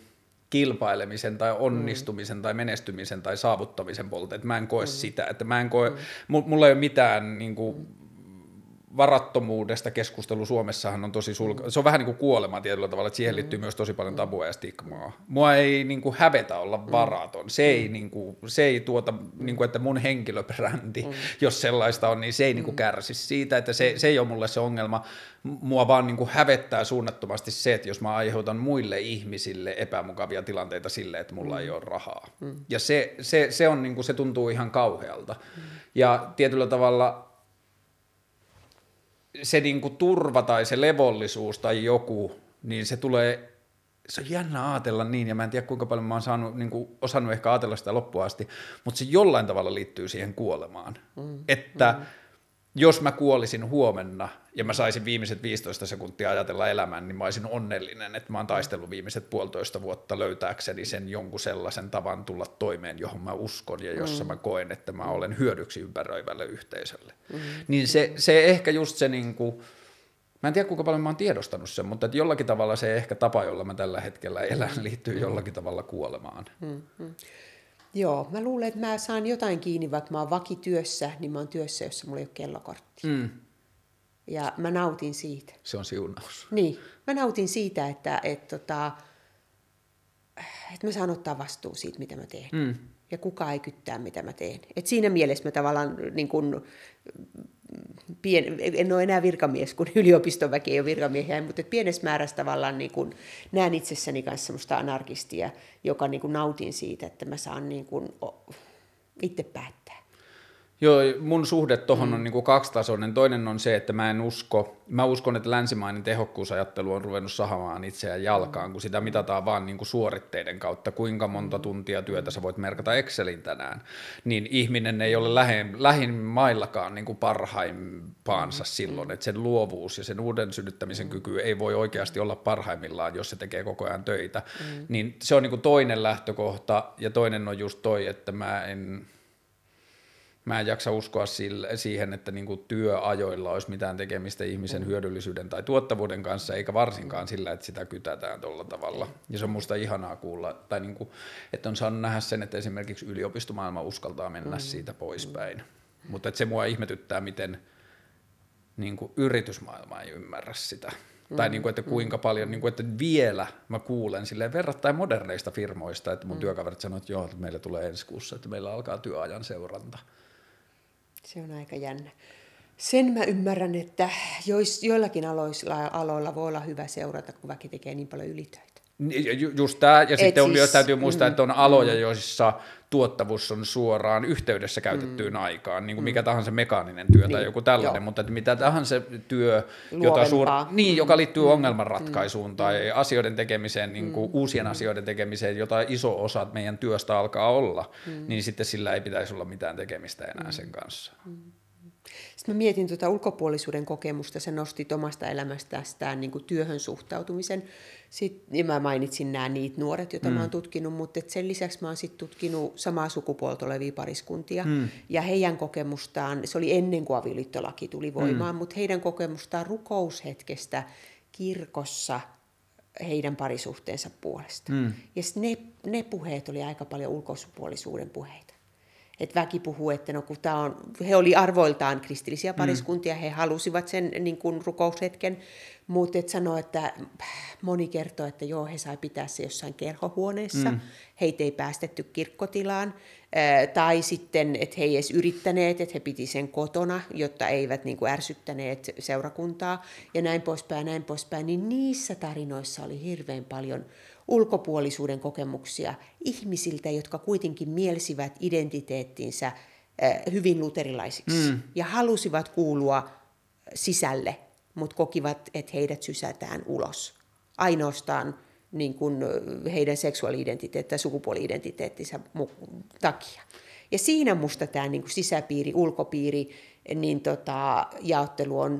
kilpailemisen tai onnistumisen tai menestymisen tai saavuttamisen puolelta, että mä en koe sitä, että mä en koe, mulla ei ole mitään niin kuin, varattomuudesta keskustelu Suomessahan on tosi se on vähän niin kuin kuolema tietyllä tavalla, että siihen liittyy myös tosi paljon tabua ja stigmaa. Mua ei niin kuin, hävetä olla varaton, se ei tuota, että mun henkilöbrändi, jos sellaista on, niin se ei niin kuin, kärsi siitä, että se ei ole mulle se ongelma. Mua vaan niin kuin hävettää suunnattomasti se, että jos mä aiheutan muille ihmisille epämukavia tilanteita sille, että mulla ei ole rahaa. Ja se on niin kuin, se tuntuu ihan kauhealta. Ja tietyllä tavalla se niin kuin turva tai se levollisuus tai joku, niin se tulee, se on jännä ajatella niin, ja mä en tiedä kuinka paljon mä oon saanut, niin kuin, osannut ehkä ajatella sitä loppuun asti, mutta se jollain tavalla liittyy siihen kuolemaan, että jos mä kuolisin huomenna ja mä saisin viimeiset 15 sekuntia ajatella elämän, niin mä olisin onnellinen, että mä oon taistellut viimeiset 1,5 vuotta löytääkseni sen jonkun sellaisen tavan tulla toimeen, johon mä uskon ja jossa mä koen, että mä olen hyödyksi ympäröivälle yhteisölle. Niin se ehkä just se, niin kuin, mä en tiedä kuinka paljon mä oon tiedostanut sen, mutta että jollakin tavalla se ehkä tapa, jolla mä tällä hetkellä elän, liittyy jollakin tavalla kuolemaan. Joo, mä luulen, että mä saan jotain kiinni, vaikka mä oon vakityössä, niin mä oon työssä, jossa mulla ei ole kellokorttia. Mm. Ja mä nautin siitä. Se on siunaus. Niin, mä nautin siitä, että mä saan ottaa vastuun siitä, mitä mä teen. Mm. Ja kukaan ei kyttää, mitä mä teen. Et siinä mielessä mä tavallaan niin kun, en ole enää virkamies, kun yliopistoväki ei ole virkamiehiä, mutta pienessä määrässä tavallaan niin kun, näen itsessäni myös semmoista anarkistia, joka niin kun, nautin siitä, että mä saan niin kun, itse päättää. Joo, mun suhde tuohon on niin kuin kaksitasoinen. Toinen on se, että mä uskon, että länsimainen tehokkuusajattelu on ruvennut sahamaan itseään jalkaan, kun sitä mitataan vaan niin kuin suoritteiden kautta, kuinka monta tuntia työtä sä voit merkata Excelin tänään, niin ihminen ei ole lähimmaillakaan niin kuin parhaimpaansa silloin, että sen luovuus ja sen uuden synnyttämisen kyky ei voi oikeasti olla parhaimmillaan, jos se tekee koko ajan töitä, niin se on niin kuin toinen lähtökohta, ja toinen on just toi, että mä en jaksa uskoa siihen, että niinku työajoilla olisi mitään tekemistä ihmisen hyödyllisyyden tai tuottavuuden kanssa, eikä varsinkaan sillä, että sitä kytätään tuolla tavalla. Ja se on musta ihanaa kuulla, tai niinku, että on saanut nähdä sen, että esimerkiksi yliopistomaailma uskaltaa mennä siitä poispäin. Mutta se mua ihmetyttää, miten niinku, yritysmaailma ei ymmärrä sitä. Tai niinku, että kuinka paljon, niinku, että vielä mä kuulen silleen verrattain moderneista firmoista, että mun työkaverit sanoo, että joo, että meillä tulee ensi kuussa, että meillä alkaa työajan seuranta. Se on aika jännä. Sen mä ymmärrän, että joillakin aloilla voi olla hyvä seurata, kun väki tekee niin paljon ylitöitä. Just tämä, ja sitten on, siis, täytyy muistaa, että on aloja, joissa tuottavuus on suoraan yhteydessä käytettyyn aikaan, niin kuin mikä tahansa mekaaninen työ tai joku tällainen, mutta että mitä tahansa työ, joka liittyy ongelmanratkaisuun tai asioiden tekemiseen, niin kuin uusien asioiden tekemiseen, jota iso osa meidän työstä alkaa olla, niin sitten sillä ei pitäisi olla mitään tekemistä enää sen kanssa. Sitten mä mietin tuota ulkopuolisuuden kokemusta, sä nostit omasta elämästästään niin kuin työhön suhtautumisen. Sitten mä mainitsin nämä niitä nuoret, joita mä oon tutkinut, mutta sen lisäksi mä oon sitten tutkinut samaa sukupuolta olevia pariskuntia. Ja heidän kokemustaan, se oli ennen kuin avioliittolaki tuli voimaan, mutta heidän kokemustaan rukoushetkestä kirkossa heidän parisuhteensa puolesta. Ja ne puheet oli aika paljon ulkopuolisuuden puheita. Että väki puhuu, että no kun tää on, he oli arvoiltaan kristillisiä pariskuntia, he halusivat sen niin kuin rukoushetken, mutta et sanoi, että moni kertoo, että joo, he sai pitää se jossain kerhohuoneessa, heitä ei päästetty kirkkotilaan, tai sitten, että he ei edes yrittäneet, että he piti sen kotona, jotta eivät niin kuin ärsyttäneet seurakuntaa, ja näin poispäin, niin niissä tarinoissa oli hirveän paljon ulkopuolisuuden kokemuksia ihmisiltä, jotka kuitenkin mielsivät identiteettinsä hyvin luterilaisiksi ja halusivat kuulua sisälle, mutta kokivat, että heidät sysätään ulos. Ainoastaan niin kuin heidän seksuaali-identiteettinsä tai sukupuoli-identiteettinsä takia. Ja siinä musta tämä niin kuin sisäpiiri, ulkopiiri, niin jaottelu on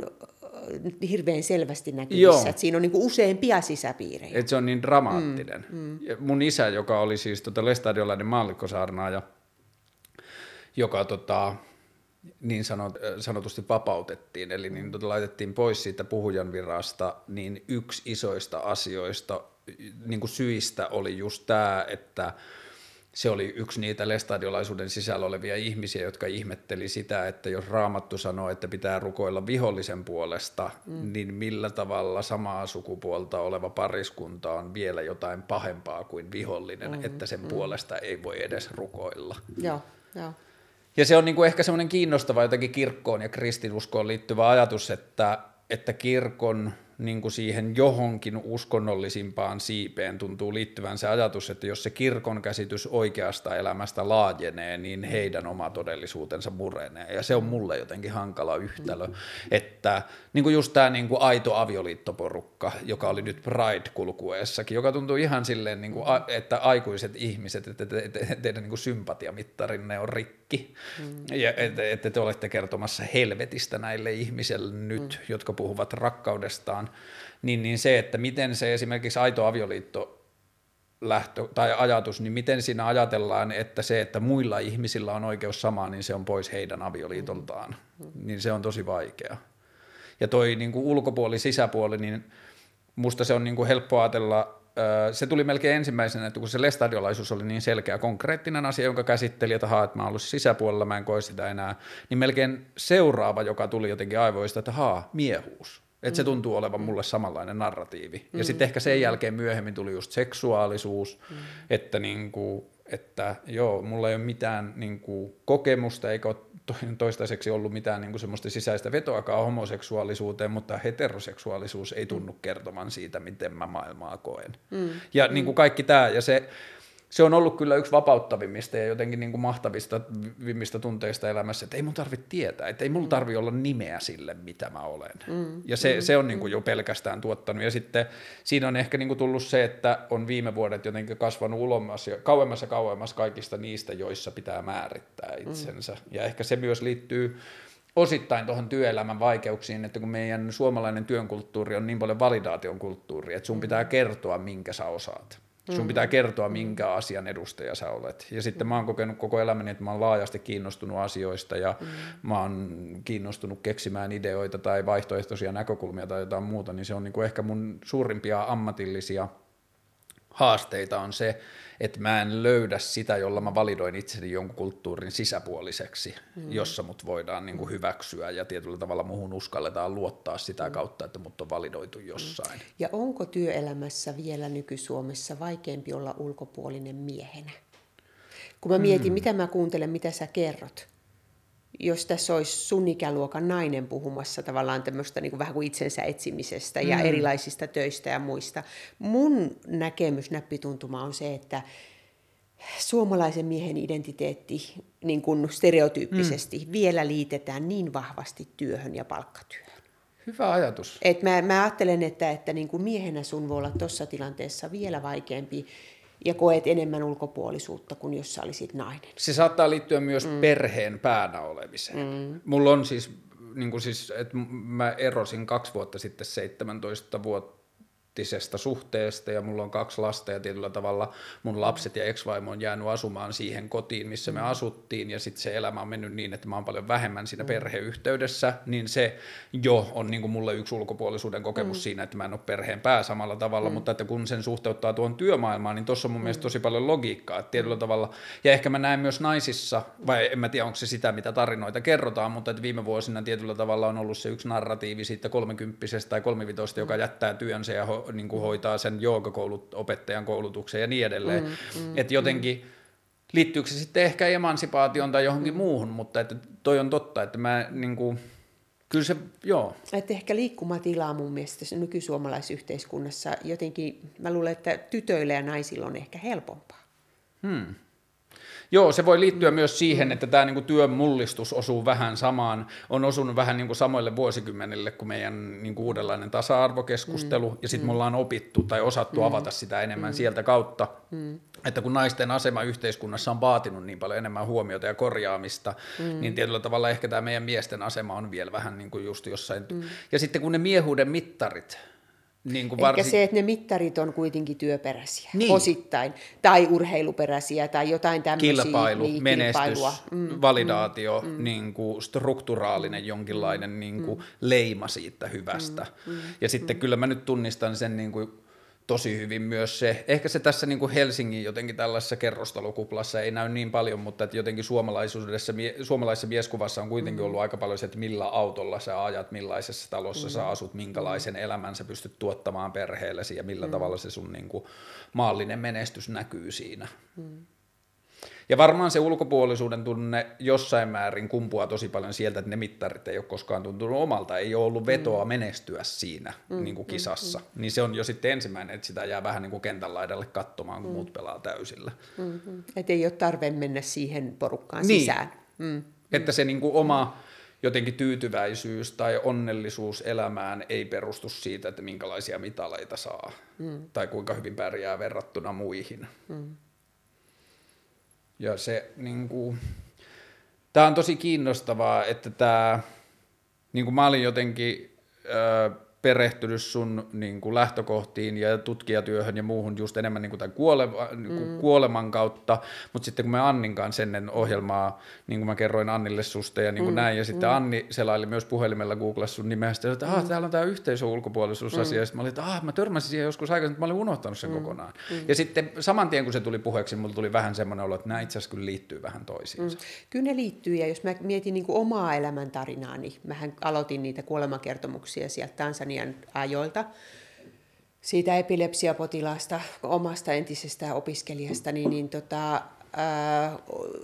hirveän selvästi näkyvissä, että siinä on niin useampia sisäpiirejä. Että se on niin dramaattinen. Mun isä, joka oli siis lestadiolainen maallikkosaarnaaja, joka niin sanotusti vapautettiin, eli niin laitettiin pois siitä puhujan virasta, niin yksi isoista asioista, niin kuin syistä oli just tämä, että se oli yksi niitä lestadiolaisuuden sisällä olevia ihmisiä, jotka ihmetteli sitä, että jos Raamattu sanoo, että pitää rukoilla vihollisen puolesta, niin millä tavalla samaa sukupuolta oleva pariskunta on vielä jotain pahempaa kuin vihollinen, että sen puolesta ei voi edes rukoilla. Joo. Ja se on niinku ehkä semmoinen kiinnostava jotenkin kirkkoon ja kristinuskoon liittyvä ajatus, että kirkon niin kuin siihen johonkin uskonnollisimpaan siipeen tuntuu liittyvän se ajatus, että jos se kirkon käsitys oikeasta elämästä laajenee, niin heidän oma todellisuutensa murenee. Ja se on mulle jotenkin hankala yhtälö, että niin kuin just tämä niin kuin aito avioliittoporukka, joka oli nyt Pride-kulkueessakin, joka tuntuu ihan silleen, niin kuin, että aikuiset ihmiset, että teidän niin kuin sympatiamittarinne on rikki, ja että te olette kertomassa helvetistä näille ihmisille nyt, jotka puhuvat rakkaudestaan. Niin se, että miten se esimerkiksi aito avioliitto lähtö tai ajatus, niin miten siinä ajatellaan, että se, että muilla ihmisillä on oikeus samaan, niin se on pois heidän avioliitoltaan. Niin se on tosi vaikea. Ja toi niin kuin ulkopuoli, sisäpuoli, niin musta se on niin kuin helppo ajatella se tuli melkein ensimmäisenä, että kun se lestadiolaisuus oli niin selkeä konkreettinen asia, jonka käsitteli, että haa, että mä oon ollut sisäpuolella, mä en koe sitä enää, niin melkein seuraava, joka tuli jotenkin aivoista, että haa, miehuus. Että se tuntuu olevan mulle samanlainen narratiivi. Ja sitten ehkä sen jälkeen myöhemmin tuli just seksuaalisuus, että, niinku, että joo, mulla ei ole mitään niinku, kokemusta, eikä ole toistaiseksi ollut mitään niinku, semmoista sisäistä vetoakaan homoseksuaalisuuteen, mutta heteroseksuaalisuus ei tunnu kertomaan siitä, miten mä maailmaa koen. Ja niinku, kaikki tämä, ja se on ollut kyllä yksi vapauttavimmista ja jotenkin niin kuin mahtavimmista tunteista elämässä, että ei mun tarvitse tietää, että ei mulla tarvitse olla nimeä sille, mitä mä olen. Ja se on niin kuin jo pelkästään tuottanut. Ja sitten siinä on ehkä niin kuin tullut se, että on viime vuodet jotenkin kasvanut ulomas ja kauemmas kaikista niistä, joissa pitää määrittää itsensä. Ja ehkä se myös liittyy osittain tuohon työelämän vaikeuksiin, että kun meidän suomalainen työnkulttuuri on niin paljon validaation kulttuuri, että sun pitää kertoa, minkä sä osaat. Sun pitää kertoa, minkä asian edustaja sä olet. Ja sitten mä oon kokenut koko elämäni, että mä oon laajasti kiinnostunut asioista ja mä oon kiinnostunut keksimään ideoita tai vaihtoehtoisia näkökulmia tai jotain muuta, niin se on niinku ehkä mun suurimpia ammatillisia haasteita on se, että mä en löydä sitä, jolla mä validoin itseni jonkun kulttuurin sisäpuoliseksi, jossa mut voidaan niinku hyväksyä ja tietyllä tavalla muhun uskalletaan luottaa sitä kautta, että mut on validoitu jossain. Ja onko työelämässä vielä nyky-Suomessa vaikeampi olla ulkopuolinen miehenä? Kun mä mietin, mitä mä kuuntelen, mitä sä kerrot. Jos tässä olisi sun ikäluokan nainen puhumassa tavallaan tämmöistä niin kuin vähän kuin itsensä etsimisestä ja erilaisista töistä ja muista. Mun näkemys, näppituntuma on se, että suomalaisen miehen identiteetti niin kuin stereotyyppisesti vielä liitetään niin vahvasti työhön ja palkkatyöhön. Hyvä ajatus. Et mä ajattelen, että niin kuin miehenä sun voi olla tuossa tilanteessa vielä vaikeampi ja koet enemmän ulkopuolisuutta kuin jos sä olisit nainen. Se saattaa liittyä myös perheen päänä olemiseen. Mulla on siis, niin kuin siis, että mä erosin 2 vuotta sitten 17-vuotisesta suhteesta ja mulla on 2 lasta ja tietyllä tavalla mun lapset ja ex-vaimo on jäänyt asumaan siihen kotiin, missä me asuttiin ja sitten se elämä on mennyt niin, että mä oon paljon vähemmän siinä perheyhteydessä, niin se jo on niin kuin mulle yksi ulkopuolisuuden kokemus siinä, että mä en ole perheen pää samalla tavalla, mutta että kun sen suhteuttaa tuon työmaailmaan, niin tuossa on mun mielestä tosi paljon logiikkaa, että tietyllä tavalla, ja ehkä mä näen myös naisissa, vai en mä tiedä onko se sitä, mitä tarinoita kerrotaan, mutta että viime vuosina tietyllä tavalla on ollut se yksi narratiivi siitä 30-vuotiaasta tai 35-vuotiaasta, joka jättää työnsä ja niin kuin hoitaa sen joogaopettajan koulutuksen ja niin edelleen. Että jotenkin liittyykö se sitten ehkä emansipaatioon tai johonkin muuhun, mutta että toi on totta, että mä niin kuin, kyllä se, joo. Että ehkä liikkumatilaa mun mielestä nyky-suomalaisyhteiskunnassa jotenkin, mä luulen, että tytöillä ja naisilla on ehkä helpompaa. Joo, se voi liittyä myös siihen, että tämä niinku työn mullistus osuu vähän samaan, on osunut vähän niinku samoille vuosikymmenille kuin meidän niinku uudenlainen tasa-arvokeskustelu, ja sitten me ollaan opittu tai osattu avata sitä enemmän sieltä kautta, että kun naisten asema yhteiskunnassa on vaatinut niin paljon enemmän huomiota ja korjaamista, niin tietyllä tavalla ehkä tämä meidän miesten asema on vielä vähän niinku just jossain. Ja sitten kun ne miehuuden mittarit, niin kuin varsin... Ehkä se, että ne mittarit on kuitenkin työperäisiä, niin osittain, tai urheiluperäisiä, tai jotain tämmöisiä. Kilpailu, menestys, validaatio, niin kuin strukturaalinen jonkinlainen niin kuin leima siitä hyvästä. Ja sitten kyllä mä nyt tunnistan sen niin kuin tosi hyvin myös se, ehkä se tässä niin kuin Helsingin jotenkin tällaisessa kerrostalokuplassa ei näy niin paljon, mutta että jotenkin suomalaisessa mieskuvassa on kuitenkin ollut aika paljon se, että millä autolla sä ajat, millaisessa talossa sä asut, minkälaisen elämän sä pystyt tuottamaan perheellesi ja millä tavalla se sun niin kuin maallinen menestys näkyy siinä. Ja varmaan se ulkopuolisuuden tunne jossain määrin kumpuaa tosi paljon sieltä, että ne mittarit ei ole koskaan tuntunut omalta, ei ole ollut vetoa menestyä siinä niin kuin kisassa. Niin se on jo sitten ensimmäinen, että sitä jää vähän niin kuin kentän laidalle katsomaan, kun muut pelaa täysillä. Että ei ole tarve mennä siihen porukkaan sisään. Että se niin kuin oma jotenkin tyytyväisyys tai onnellisuus elämään ei perustu siitä, että minkälaisia mitaleita saa tai kuinka hyvin pärjää verrattuna muihin. Ja se niinku tää on tosi kiinnostavaa, että tää niinku mä olin jotenkin perehtynyt sun niin kuin lähtökohtiin ja tutkijatyöhön ja muuhun just enemmän niin kuin tämän kuoleman kautta, mutta sitten kun me Annin kanssa ennen ohjelmaa, niin kuin mä kerroin Annille susta ja niin kuin näin, ja sitten Anni selaili myös puhelimella, googlasi sun nimeä, sitten, että täällä on tämä yhteisöulkopuolisuusasia, ja sitten mä olin, että mä törmäsin siihen joskus aikaisemmin, mä olin unohtanut sen kokonaan. Ja sitten saman tien kun se tuli puheeksi, mulla tuli vähän semmoinen olo, että nämä itse asiassa kyllä liittyy vähän toisiinsa. Kyllä ne liittyy, ja jos mä mietin niin kuin omaa elämäntarinaa, niin mähän aloitin niitä kuolemakertomuksia sieltä Tansanian ajoilta, siitä epilepsiapotilaasta, omasta entisestä opiskelijasta,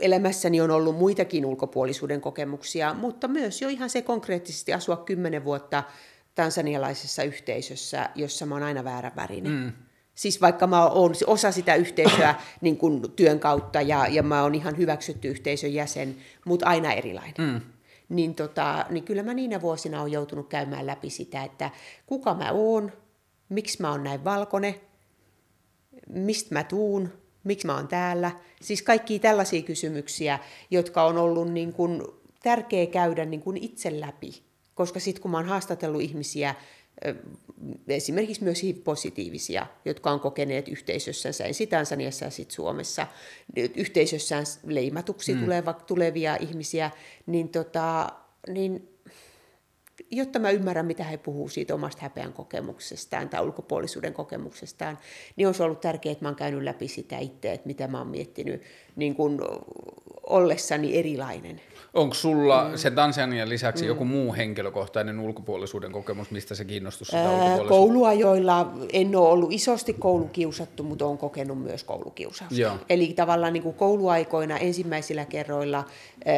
elämässäni on ollut muitakin ulkopuolisuuden kokemuksia, mutta myös jo ihan se konkreettisesti asua 10 vuotta tansanialaisessa yhteisössä, jossa mä oon aina väärän värinen. Siis vaikka mä oon osa sitä yhteisöä niin kun työn kautta ja mä oon ihan hyväksytty yhteisön jäsen, mutta aina erilainen. Niin kyllä mä niinä vuosina oon joutunut käymään läpi sitä, että kuka mä oon, miksi mä oon näin valkoinen, mistä mä tuun, miksi mä oon täällä. Siis kaikkia tällaisia kysymyksiä, jotka on ollut niin kuin tärkeä käydä niin kuin itse läpi, koska sitten kun mä oon haastatellut ihmisiä, esimerkiksi myös positiivisia, jotka on kokeneet yhteisössänsä, ensin Tansaniassa ja sitten Suomessa, yhteisössään leimatuksi tulevia ihmisiä, niin jotta mä ymmärrän, mitä he puhuu siitä omasta häpeän kokemuksestaan tai ulkopuolisuuden kokemuksestaan, niin olisi ollut tärkeää, että mä oon käynyt läpi sitä itse, että mitä mä oon miettinyt niin kun ollessani erilainen. Onko sulla sen Tansanian lisäksi joku muu henkilökohtainen ulkopuolisuuden kokemus, mistä se kiinnostus sitä ulkopuolisuutta? Kouluajoilla en ole ollut isosti koulukiusattu, mutta olen kokenut myös koulukiusausta. Joo. Eli tavallaan niin kuin kouluaikoina ensimmäisillä kerroilla,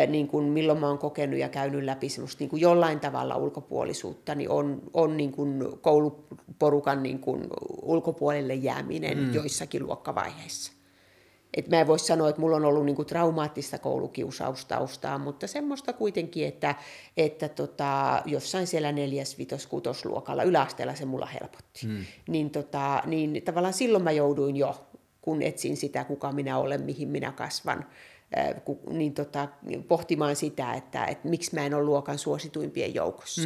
niin kuin milloin mä oon kokenut ja käynyt läpi semmoista niin kuin jollain tavalla ulkopuolisuutta, niin on niin kuin kouluporukan niin kuin ulkopuolelle jääminen joissakin luokkavaiheissa. Et mä en voi sanoa, että mulla on ollut niinku traumaattista koulukiusaustaustaa, mutta semmoista kuitenkin, että jossain siellä 4., 5., 6. luokalla yläasteella se mulla helpotti. Niin tavallaan silloin mä jouduin jo, kun etsin sitä, kuka minä olen, mihin minä kasvan, pohtimaan sitä, että miksi mä en ole luokan suosituimpien joukossa.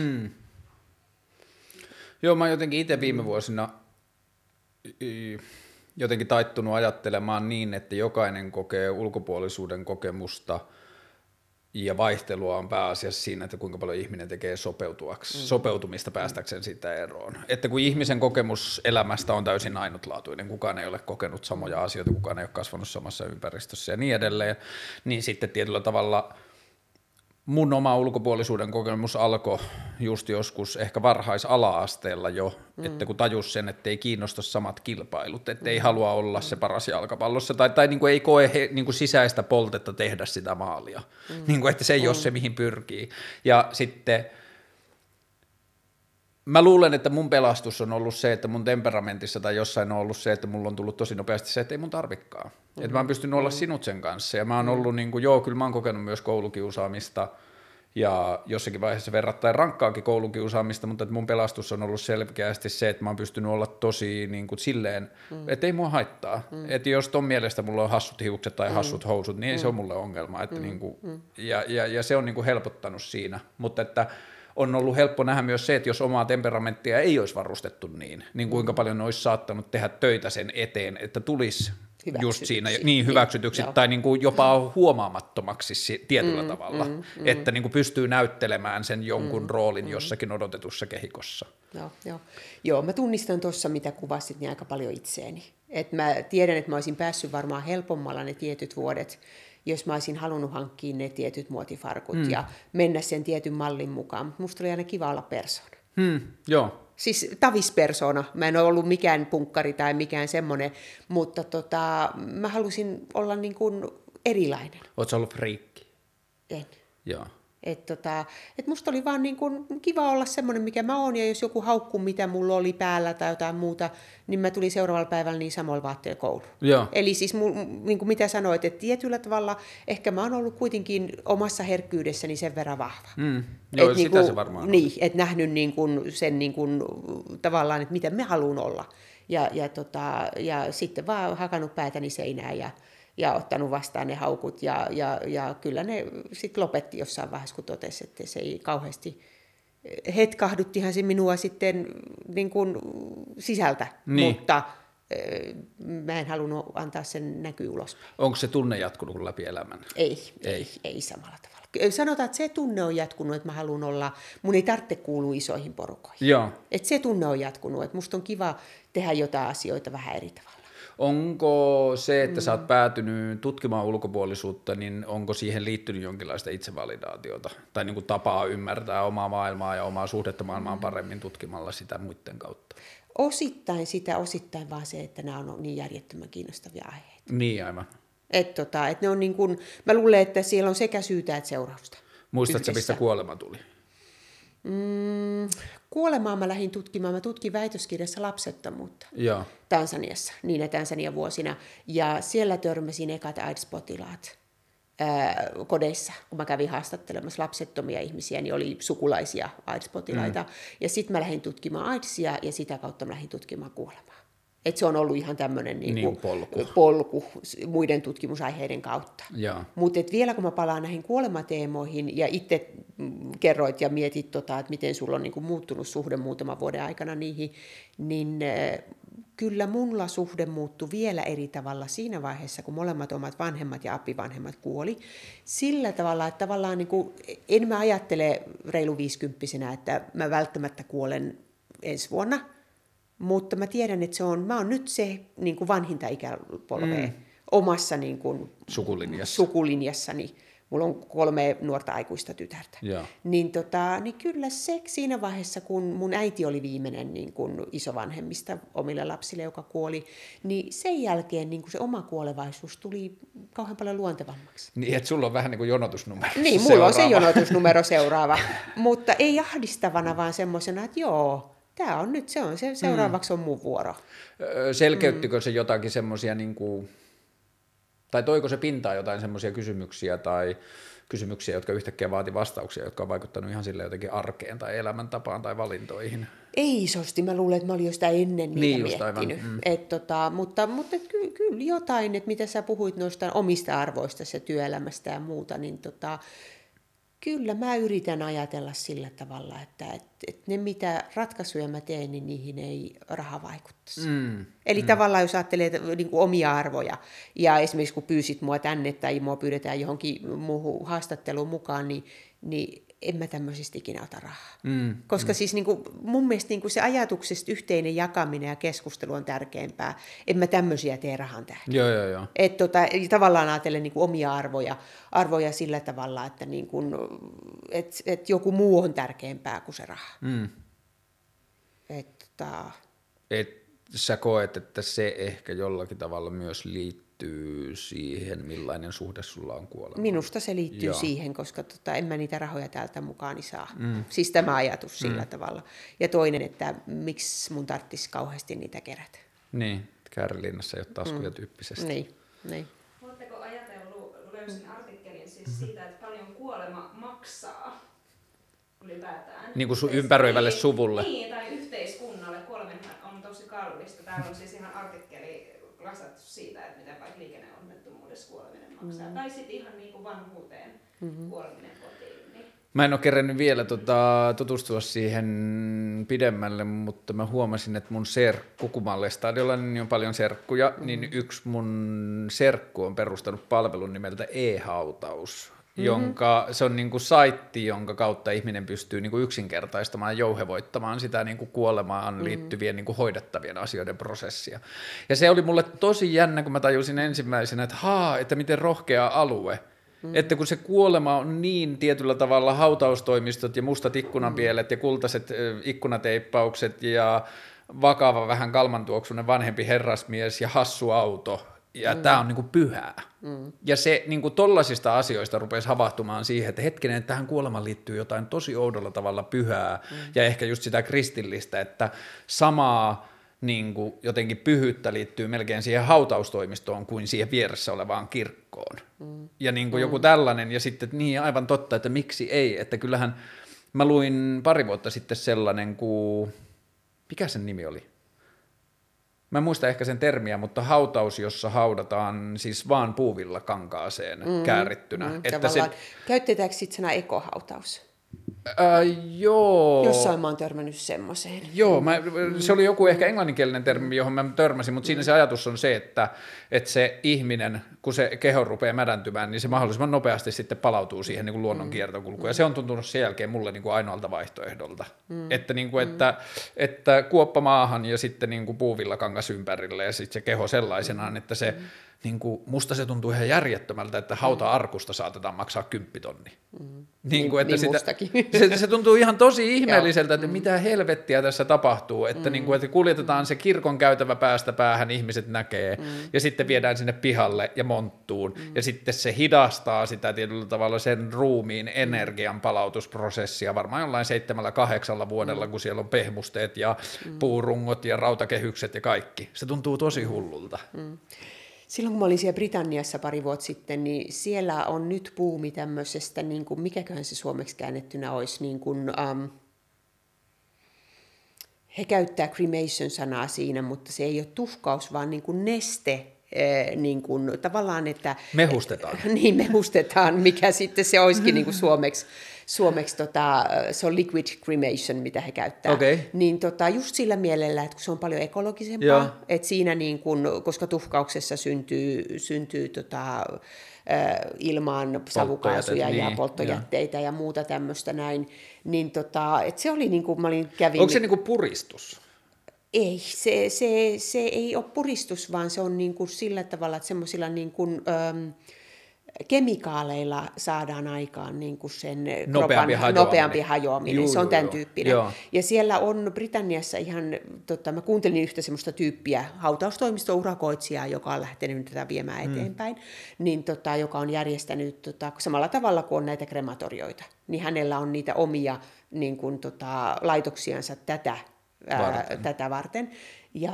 Joo, mä jotenkin itse viime vuosina... jotenkin taittunut ajattelemaan niin, että jokainen kokee ulkopuolisuuden kokemusta ja vaihtelua on pääasiassa siinä, että kuinka paljon ihminen tekee sopeutumista päästäkseen sitä eroon. Että kun ihmisen kokemus elämästä on täysin ainutlaatuinen, kukaan ei ole kokenut samoja asioita, kukaan ei ole kasvanut samassa ympäristössä ja niin edelleen, niin sitten tietyllä tavalla mun oma ulkopuolisuuden kokemus alkoi just joskus ehkä varhaisala-asteella jo, että kun tajus sen, että ei kiinnosta samat kilpailut, että ei halua olla se paras jalkapallossa tai niin kuin ei koe niin kuin sisäistä poltetta tehdä sitä maalia, niin kuin, että se ei ole se, mihin pyrkii. Ja sitten mä luulen, että mun pelastus on ollut se, että mun temperamentissa tai jossain on ollut se, että mulla on tullut tosi nopeasti se, että ei mun tarvikaan. Että mä oon pystynyt olla sinut sen kanssa ja mä oon ollut niin kuin, kyllä mä oon kokenut myös koulukiusaamista ja jossakin vaiheessa verrattain rankkaakin koulukiusaamista, mutta mun pelastus on ollut selkeästi se, että mä oon pystynyt olla tosi niin kuin silleen, että ei mua haittaa. Että jos ton mielestä mulla on hassut hiukset tai hassut housut, niin ei se ole mulle ongelma. Että niin kuin, ja se on niin kuin helpottanut siinä, mutta että on ollut helppo nähdä myös se, että jos omaa temperamenttia ei olisi varustettu niin kuinka paljon olisi saattanut tehdä töitä sen eteen, että tulisi just siinä niin hyväksytyksi tai niin kuin jopa huomaamattomaksi tietyllä tavalla, että niin kuin pystyy näyttelemään sen jonkun roolin jossakin odotetussa kehikossa. Joo, mä tunnistan tuossa, mitä kuvasit, niin aika paljon itseäni. Et mä tiedän, että mä olisin päässyt varmaan helpommalla ne tietyt vuodet, jos mä olisin halunnut hankkia ne tietyt muotifarkut ja mennä sen tietyn mallin mukaan. Musta oli aina kiva olla persoona. Joo. Siis tavispersona. Mä en ole ollut mikään punkkari tai mikään semmoinen, mutta mä halusin olla niin kuin erilainen. Ootko ollut friikki? En. Joo. Et musta oli vaan niin kun kiva olla semmoinen, mikä mä oon, ja jos joku haukku, mitä mulla oli päällä tai jotain muuta, niin mä tulin seuraavalla päivällä niin samoilla vaatteilla kouluun. Eli siis niin kuin mitä sanoit, että tietyllä tavalla ehkä mä oon ollut kuitenkin omassa herkkyydessäni sen verran vahva. Joo, sitä niin kun, se varmaan on. Niin, että nähnyt niin kun sen niin kun, tavallaan, että miten mä haluun olla. Ja sitten vaan hakanut päätäni seinään ja ottanut vastaan ne haukut, ja kyllä ne sitten lopetti jossain vaiheessa, kun totesi, että se ei kauheasti Hetkahduttihan se minua sitten niin kuin sisältä, mutta mä en halunnut antaa sen näkyä ulos. Onko se tunne jatkunut läpi elämän? Ei samalla tavalla. Sanotaan, että se tunne on jatkunut, että mä haluan olla, mun ei tarvitse kuulua isoihin porukoihin. Joo. Että se tunne on jatkunut, että musta on kiva tehdä jotain asioita vähän eri tavalla. Onko se, että sä oot päätynyt tutkimaan ulkopuolisuutta, niin onko siihen liittynyt jonkinlaista itsevalidaatiota? Tai niin kuin tapaa ymmärtää omaa maailmaa ja omaa suhdetta maailmaan paremmin tutkimalla sitä muiden kautta? Osittain sitä, osittain vaan se, että nämä on niin järjettömän kiinnostavia aiheita. Niin, aivan. Et ne on niin kuin, mä luulen, että siellä on sekä syytä että seurausta. Muistatko, mistä kuolema tuli? Kuolemaa mä lähdin tutkimaan. Mä tutkin väitöskirjassa lapsettomuutta Tansaniassa, niinä Tansanian vuosina. Ja siellä törmäsin ekat AIDS-potilaat kodeissa. Kun mä kävin haastattelemassa lapsettomia ihmisiä, niin oli sukulaisia AIDS-potilaita. Ja sitten mä lähdin tutkimaan AIDSia ja sitä kautta mä lähdin tutkimaan kuolemaa. Et se on ollut ihan tämmöinen polku muiden tutkimusaiheiden kautta. Mutta vielä kun mä palaan näihin kuolemateemoihin, ja itse kerroit ja mietit, että miten sulla on niinku muuttunut suhde muutaman vuoden aikana niihin, niin kyllä mulla suhde muuttui vielä eri tavalla siinä vaiheessa, kun molemmat omat vanhemmat ja appivanhemmat kuoli. Sillä tavalla, että tavallaan niinku, en mä ajattele reilu 50-vuotiaana, että mä välttämättä kuolen ensi vuonna. Mutta mä tiedän, että mä oon nyt se niin kuin vanhinta ikäpolvea omassa niin kuin sukulinjassani. Mulla on 3 nuorta aikuista tytärtä. Niin kyllä se siinä vaiheessa, kun mun äiti oli viimeinen niin kuin isovanhemmista omille lapsille, joka kuoli, niin sen jälkeen niin kuin se oma kuolevaisuus tuli kauhean paljon luontevammaksi. Niin, että sulla on vähän niin kuin jonotusnumero niin, mulla on se jonotusnumero seuraava. Mutta ei ahdistavana, vaan semmoisena, että tää on nyt, se on seuraavaksi on mun vuoro. Selkeyttikö se jotakin semmoisia, niin kuin, tai toiko se pintaan jotain semmoisia kysymyksiä tai kysymyksiä, jotka yhtäkkiä vaati vastauksia, jotka on vaikuttanut ihan sille jotenkin arkeen tai elämäntapaan tai valintoihin? Ei isosti, mä luulen, että mä olin jo sitä ennen niitä miettinyt. Mutta kyllä jotain, että mitä sä puhuit noista omista arvoista ja työelämästä ja muuta, niin kyllä mä yritän ajatella sillä tavalla, että ne mitä ratkaisuja mä teen, niin niihin ei raha vaikuttaisi. Eli tavallaan jos ajattelee niin kuin omia arvoja, ja esimerkiksi kun pyysit mua tänne tai mua pyydetään johonkin muuhun haastatteluun mukaan, niin en mä tämmöisistä ikinä ota rahaa. Koska siis niin kuin, mun mielestä niin kuin se ajatuksesta yhteinen jakaminen ja keskustelu on tärkeämpää. En mä tämmöisiä tee rahan tähden. Joo. Tavallaan ajatellen niin kuin omia arvoja sillä tavalla, että niin kuin, et joku muu on tärkeämpää kuin se raha. Et sä koet, että se ehkä jollakin tavalla myös liittyy siihen, millainen suhde sulla on kuolemaan. Minusta se liittyy siihen, koska en mä niitä rahoja täältä mukaan saa. Siis tämä ajatus sillä tavalla. Ja toinen, että miksi mun tarvitsisi kauheasti niitä kerätä. Niin, Käärälinnassa ei ole taskuja tyyppisesti. Niin. Oletteko ajatellut, löysin artikkelin siis siitä, että paljon kuolema maksaa ylipäätään. Niin kuin ympäröivälle suvulle. Niin, tai yhteiskunnalle kuolemahan on tosi kallista. Täällä on siis ihan artikkeli lastattu siitä, että miten vaikka liikenneonnettomuudessa kuoleminen maksaa. Tai sitten ihan niin kuin vanhuuteen kuoleminen kotiin. Niin. Mä en ole kerennyt vielä tutustua siihen pidemmälle, mutta mä huomasin, että mun serkku, kun mä olen stadionlainen, niin on paljon serkkuja, niin yksi mun serkku on perustanut palvelun nimeltä e-hautaus. Jonka, se on niin kuin saitti, jonka kautta ihminen pystyy niin kuin yksinkertaistamaan ja jouhevoittamaan sitä niin kuin kuolemaan liittyvien niin kuin hoidettavien asioiden prosessia. Ja se oli mulle tosi jännä, kun mä tajusin ensimmäisenä, että että miten rohkea alue. Että kun se kuolema on niin tietyllä tavalla hautaustoimistot ja mustat ikkunanpielet ja kultaiset ikkunateippaukset ja vakava vähän kalmantuoksuinen vanhempi herrasmies ja hassu auto. Ja tämä on niinku pyhää. Ja se niinku tollasista asioista rupesi havahtumaan siihen, että hetkinen, että tähän kuolemaan liittyy jotain tosi oudolla tavalla pyhää. Ja ehkä just sitä kristillistä, että samaa niinku jotenkin pyhyyttä liittyy melkein siihen hautaustoimistoon kuin siihen vieressä olevaan kirkkoon. Ja niinku joku tällainen, ja sitten niin aivan totta, että miksi ei. Että kyllähän mä luin pari vuotta sitten sellainen kuin, mikä sen nimi oli? Mä en muista ehkä sen termiä, mutta hautaus, jossa haudataan siis vaan puuvilla kankaaseen käärittynä. Että se... Käytetäänkö sitten sanaa ekohautaus? Joo. Jossain mä oon törmännyt semmoiseen. Joo, se oli joku ehkä englanninkielinen termi, johon mä törmäsin, mutta siinä se ajatus on se, että se ihminen, kun se keho rupeaa mädäntymään, niin se mahdollisimman nopeasti sitten palautuu siihen niin kuin luonnon kiertokulkuun. Ja se on tuntunut sen jälkeen mulle niin kuin ainoalta vaihtoehdolta. Että kuoppa maahan ja sitten niin kuin puuvillakangas ympärille ja sitten se keho sellaisenaan, että se... Niin kuin, musta se tuntuu ihan järjettömältä, että hauta-arkusta saatetaan maksaa 10 000. Niin kuin, että niin mustakin. Se tuntuu ihan tosi ihmeelliseltä, että mitä helvettiä tässä tapahtuu, että, niin kuin, että kuljetetaan se kirkon käytävä päästä päähän, ihmiset näkee, ja sitten viedään sinne pihalle ja monttuun, ja sitten se hidastaa sitä tietyllä tavalla sen ruumiin energian palautusprosessia, varmaan jollain 7-8 vuodella, kun siellä on pehmusteet ja puurungot ja rautakehykset ja kaikki. Se tuntuu tosi hullulta. Silloin kun mä olin siellä Britanniassa pari vuotta sitten, niin siellä on nyt buumi tämmöisestä, niin kuin, mikäköhän se suomeksi käännettynä olisi, niin kuin, he käyttää cremation-sanaa siinä, mutta se ei ole tuhkaus, vaan niin kuin neste. Niin kuin, tavallaan, että... Mehustetaan. Niin, mehustetaan, mikä sitten se olisikin niin kuin suomeksi se on liquid cremation, mitä he käyttää. Okay. Niin just sillä mielellä, että kun se on paljon ekologisempaa, että siinä niin kuin, koska tuhkauksessa syntyy ilmaan savukaasuja ja polttojätteitä ja muuta tämmöistä näin, niin että se oli niin kuin mä kävin... Onko se niin kuin puristus? Ei, se ei ole puristus, vaan se on niin kuin sillä tavalla, että semmoisilla niin kuin, kemikaaleilla saadaan aikaan niin kuin sen nopeampi hajoaminen. Juu, se on tämän tyyppinen. Joo. Ja siellä on Britanniassa ihan, mä kuuntelin yhtä semmoista tyyppiä, hautaustoimisto-urakoitsijaa, joka on lähtenyt tätä viemään eteenpäin, niin joka on järjestänyt samalla tavalla kuin on näitä krematorioita, niin hänellä on niitä omia niin kuin, laitoksiansa tätä varten. Ja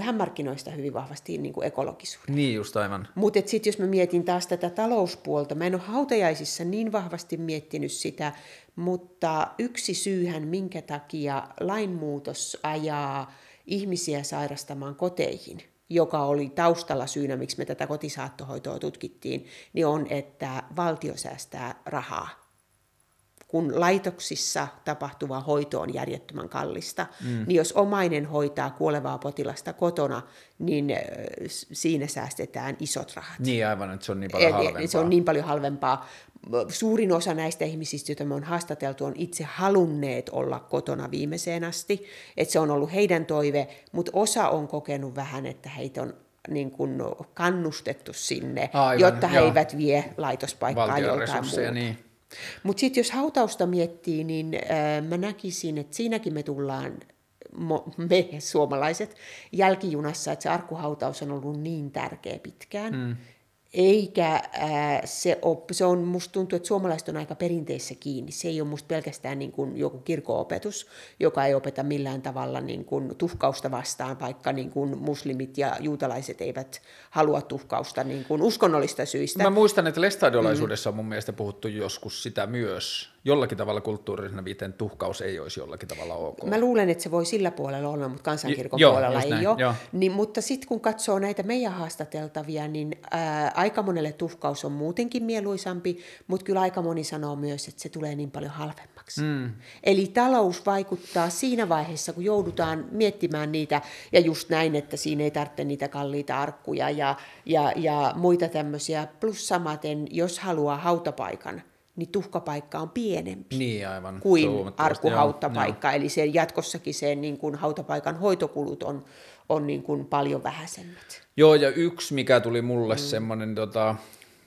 hän markkinoi sitä hyvin vahvasti niin kuin ekologisuuden. Niin just aivan. Mutta sitten jos mä mietin taas tätä talouspuolta, mä en ole hautajaisissa niin vahvasti miettinyt sitä, mutta yksi syyhän, minkä takia lainmuutos ajaa ihmisiä sairastamaan koteihin, joka oli taustalla syynä, miksi me tätä kotisaattohoitoa tutkittiin, niin on, että valtio säästää rahaa. Kun laitoksissa tapahtuva hoito on järjettömän kallista, niin jos omainen hoitaa kuolevaa potilasta kotona, niin siinä säästetään isot rahat. Niin aivan, että se on niin paljon halvempaa. Se on niin paljon halvempaa. Suurin osa näistä ihmisistä, joita me on haastateltu, on itse halunneet olla kotona viimeiseen asti. Että se on ollut heidän toive, mutta osa on kokenut vähän, että heitä on niin kuin kannustettu sinne, jotta he eivät vie laitospaikkaa joltain muuta. Niin. Mutta sitten jos hautausta miettii, niin mä näkisin, että siinäkin me tullaan, me suomalaiset, jälkijunassa, että se arkkuhautaus on ollut niin tärkeä pitkään. Eikä se on, musta tuntuu, että suomalaiset on aika perinteissä kiinni. Se ei ole musta pelkästään niin kuin joku kirko-opetus, joka ei opeta millään tavalla niin kuin tuhkausta vastaan, vaikka niin kuin muslimit ja juutalaiset eivät halua tuhkausta niin kuin uskonnollista syistä. Mä muistan, että lestadiolaisuudessa on mun mielestä puhuttu joskus sitä myös. Jollakin tavalla kulttuurisena viiteen tuhkaus ei olisi jollakin tavalla ok. Mä luulen, että se voi sillä puolella olla, mutta kansankirkon puolella ei ole. Niin, mutta sitten kun katsoo näitä meidän haastateltavia, niin aika monelle tuhkaus on muutenkin mieluisampi, mutta kyllä aika moni sanoo myös, että se tulee niin paljon halvemmaksi. Eli talous vaikuttaa siinä vaiheessa, kun joudutaan miettimään niitä, ja just näin, että siinä ei tarvitse niitä kalliita arkkuja ja muita tämmöisiä. Plus samaten, jos haluaa hautapaikan, niin tuhkapaikka on pienempi kuin arkkuhautapaikka. Eli se, jatkossakin se niin kuin hautapaikan hoitokulut on niin kuin paljon vähäisemmät. Joo, ja yksi mikä tuli mulle semmoinen,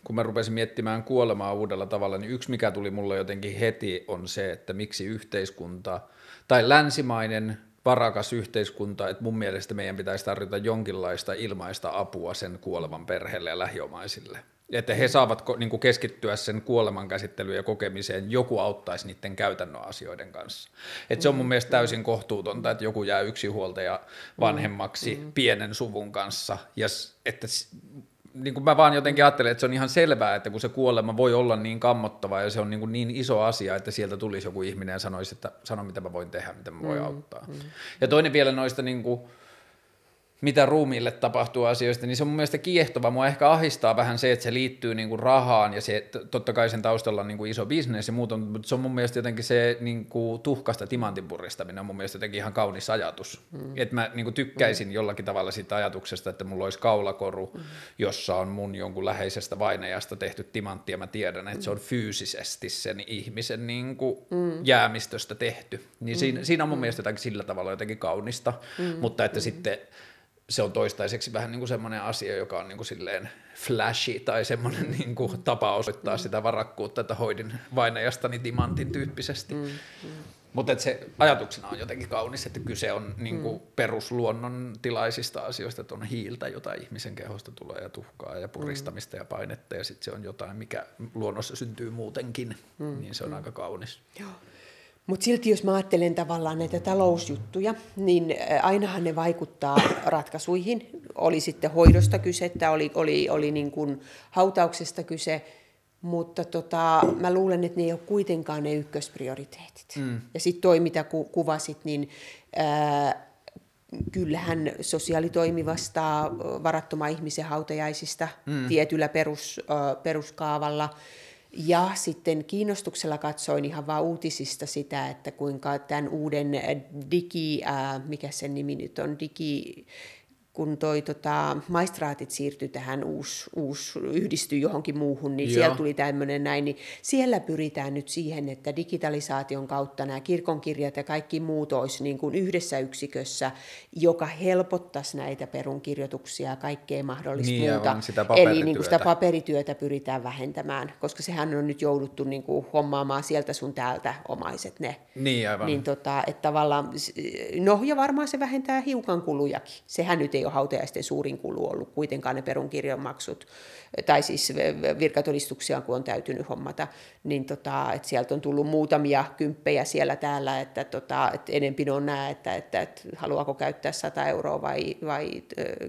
kun mä rupesin miettimään kuolemaa uudella tavalla, niin yksi mikä tuli mulle jotenkin heti on se, että miksi yhteiskunta tai länsimainen varakas yhteiskunta, että mun mielestä meidän pitäisi tarjota jonkinlaista ilmaista apua sen kuolevan perheelle ja lähiomaisille. Että he saavat niin keskittyä sen kuoleman käsittelyyn ja kokemiseen, joku auttaisi niiden käytännön asioiden kanssa. Että se on mun mielestä täysin kohtuutonta, että joku jää yksinhuoltaja vanhemmaksi pienen suvun kanssa. Ja että, niin kuin mä vaan jotenkin ajattelen, että se on ihan selvää, että kun se kuolema voi olla niin kammottava ja se on niin iso asia, että sieltä tulisi joku ihminen ja sanoisi, että sano mitä mä voin tehdä, mitä mä voin auttaa. Ja toinen vielä noista... Niin kuin, mitä ruumiille tapahtuu asioista, niin se on mun mielestä kiehtova. Mua ehkä ahdistaa vähän se, että se liittyy niinku rahaan ja se, totta kai sen taustalla on niinku iso bisnes ja muuta, mutta se on mun mielestä jotenkin se niinku tuhkasta timantin puristaminen on mun mielestä jotenkin ihan kaunis ajatus. Että mä niinku tykkäisin jollakin tavalla siitä ajatuksesta, että mulla olisi kaulakoru, jossa on mun jonkun läheisestä vainajasta tehty timantti ja mä tiedän, että se on fyysisesti sen ihmisen niinku jäämistöstä tehty. Niin siinä on mun mielestä jotakin sillä tavalla jotenkin kaunista, mutta että sitten se on toistaiseksi vähän niin kuin semmoinen asia, joka on niin kuin silleen flashy tai semmoinen niin kuin tapa osoittaa sitä varakkuutta, että hoidin vainajastani timantin tyyppisesti. Mutta se ajatuksena on jotenkin kaunis, että kyse on niin kuin perusluonnontilaisista asioista, että on hiiltä, jota ihmisen kehosta tulee ja tuhkaa ja puristamista ja painetta ja sitten se on jotain, mikä luonnossa syntyy muutenkin, niin se on aika kaunis. Joo. Mutta silti jos mä ajattelen tavallaan näitä talousjuttuja, niin ainahan ne vaikuttaa ratkaisuihin. Oli sitten hoidosta kyse, oli niin kuin hautauksesta kyse, mutta mä luulen, että ne ei ole kuitenkaan ne ykkösprioriteetit. Ja sitten toi, mitä kuvasit, niin kyllähän sosiaalitoimi vastaa varattoman ihmisen hautajaisista tietyllä peruskaavalla. Ja sitten kiinnostuksella katsoin ihan vaan uutisista sitä, että kuinka tämän uuden mikä sen nimi nyt on, kun maistraatit siirtyi tähän yhdistyi johonkin muuhun, niin siellä tuli tämmöinen näin, niin siellä pyritään nyt siihen, että digitalisaation kautta nämä kirkonkirjat ja kaikki muut olisi niin kuin yhdessä yksikössä, joka helpottaisi näitä perunkirjoituksia ja kaikkea mahdollista muuta. Eli niin kuin sitä paperityötä pyritään vähentämään, koska sehän on nyt jouduttu niin kuin hommaamaan sieltä sun täältä omaiset ne. Niin aivan. Niin että tavallaan, no ja varmaan se vähentää hiukan kulujakin. Sehän nyt ei hautajaisten suurin kulu ollut kuitenkaan ne perunkirjan maksut, tai siis virkatodistuksia, kun on täytynyt hommata, niin että sieltä on tullut muutamia kymppejä siellä täällä, että enemmän on nämä, että haluaako käyttää 100 euroa vai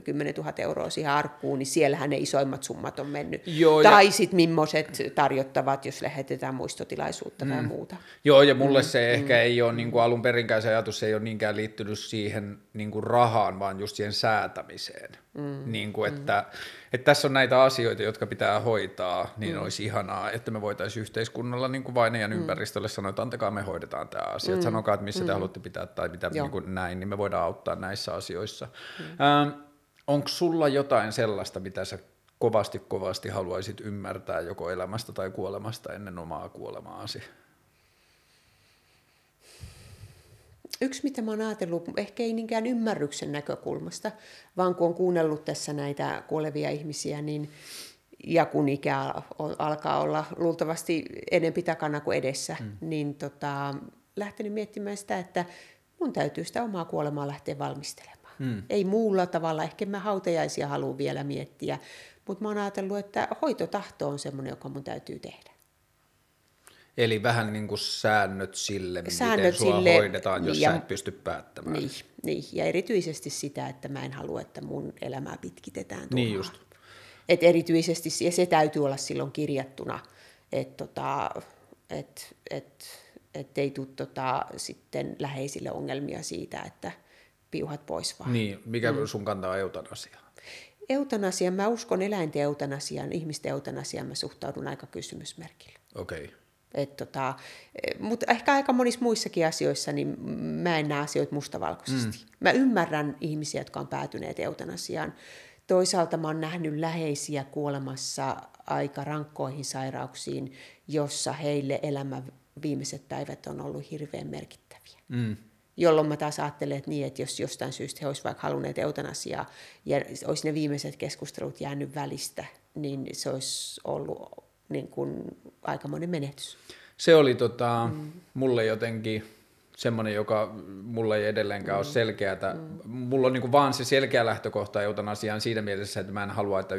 10 000 euroa siihen arkkuun, niin siellähän ne isoimmat summat on mennyt. Joo, tai sitten millaiset tarjottavat, jos lähetetään muistotilaisuutta tai muuta. Joo, ja mulle se ehkä ei ole niin kuin alun perinkään se ajatus, se ei ole niinkään liittynyt siihen niin kuin rahaan, vaan just siihen säätämiseen. Niin kuin, että tässä on näitä asioita, jotka pitää hoitaa, niin olisi ihanaa, että me voitaisiin yhteiskunnalla niin kuin vainajan ympäristölle sanoa, että antakaa me hoidetaan tämä asia, että sanokaa, että missä te haluatte pitää tai mitä niin kuin näin, niin me voidaan auttaa näissä asioissa. Onko sulla jotain sellaista, mitä sä kovasti haluaisit ymmärtää joko elämästä tai kuolemasta ennen omaa kuolemaasi? Yksi, mitä mä oon ajatellut, ehkä ei niinkään ymmärryksen näkökulmasta, vaan kun on kuunnellut tässä näitä kuolevia ihmisiä, niin, ja kun ikä alkaa olla luultavasti enempi takana kuin edessä, niin lähtenyt miettimään sitä, että mun täytyy sitä omaa kuolemaa lähteä valmistelemaan. Ei muulla tavalla, ehkä mä hautajaisia haluan vielä miettiä, mutta mä oon ajatellut, että hoitotahto on semmoinen, joka mun täytyy tehdä. Eli vähän niin kuin säännöt sille, miten sua hoidetaan, jos sä et pysty päättämään. Niin, ja erityisesti sitä, että mä en halua, että mun elämää pitkitetään turhaan. Niin just. Et erityisesti, ja se täytyy olla silloin kirjattuna, että et ei tule sitten läheisille ongelmia siitä, että piuhat pois vaan. Niin, mikä sun kantaa eutanasiaan? Eutanasiaan, mä uskon eläinten eutanasiaan, ihmisten eutanasiaan, mä suhtaudun aika kysymysmerkillä. Okei. Mutta ehkä aika monissa muissakin asioissa niin mä en näe asioita mustavalkoisesti. Mä ymmärrän ihmisiä, jotka on päätyneet eutanasiaan. Toisaalta mä oon nähnyt läheisiä kuolemassa aika rankkoihin sairauksiin, jossa heille elämän viimeiset päivät on ollut hirveän merkittäviä. Jolloin mä taas ajattelen, että, niin, että jos jostain syystä he olisivat vaikka halunneet eutanasiaa ja olisi ne viimeiset keskustelut jäänyt välistä, niin se olisi ollut niin kuin aikamoinen menetys. Se oli mulle jotenkin semmoinen, joka mulle ei edelleenkään ole selkeätä. Mulla on niin kuin vaan se selkeä lähtökohta eutanasiaan siinä mielessä, että mä en halua, että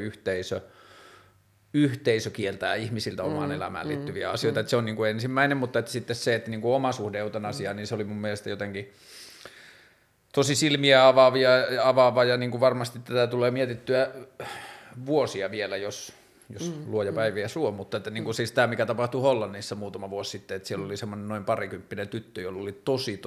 yhteisö kieltää ihmisiltä omaan elämään liittyviä asioita. Että se on niin kuin ensimmäinen, mutta että sitten se, että niin kuin oma suhde eutanasiaan, niin se oli mun mielestä jotenkin tosi silmiä avaava ja niin kuin varmasti tätä tulee mietittyä vuosia vielä, jos luoja päiviä suo, mutta että niin kuin siis tämä, mikä tapahtui Hollannissa muutama vuosi sitten, että siellä oli semmoinen noin 20 tyttö, jolla oli tosi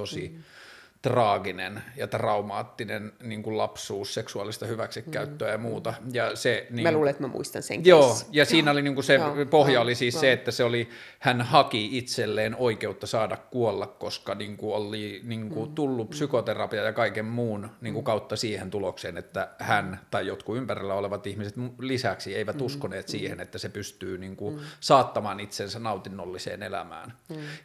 traaginen ja traumaattinen niin kuin lapsuus, seksuaalista hyväksikäyttöä ja muuta. Ja se, niin, mä luulen, että mä muistan sen. Joo, ja siinä oli, niin kuin se pohja oli siis se, että se oli, hän haki itselleen oikeutta saada kuolla, koska niin kuin oli niin kuin tullut psykoterapia ja kaiken muun niin kuin kautta siihen tulokseen, että hän tai jotkut ympärillä olevat ihmiset lisäksi eivät uskoneet siihen, että se pystyy niin kuin saattamaan itsensä nautinnolliseen elämään.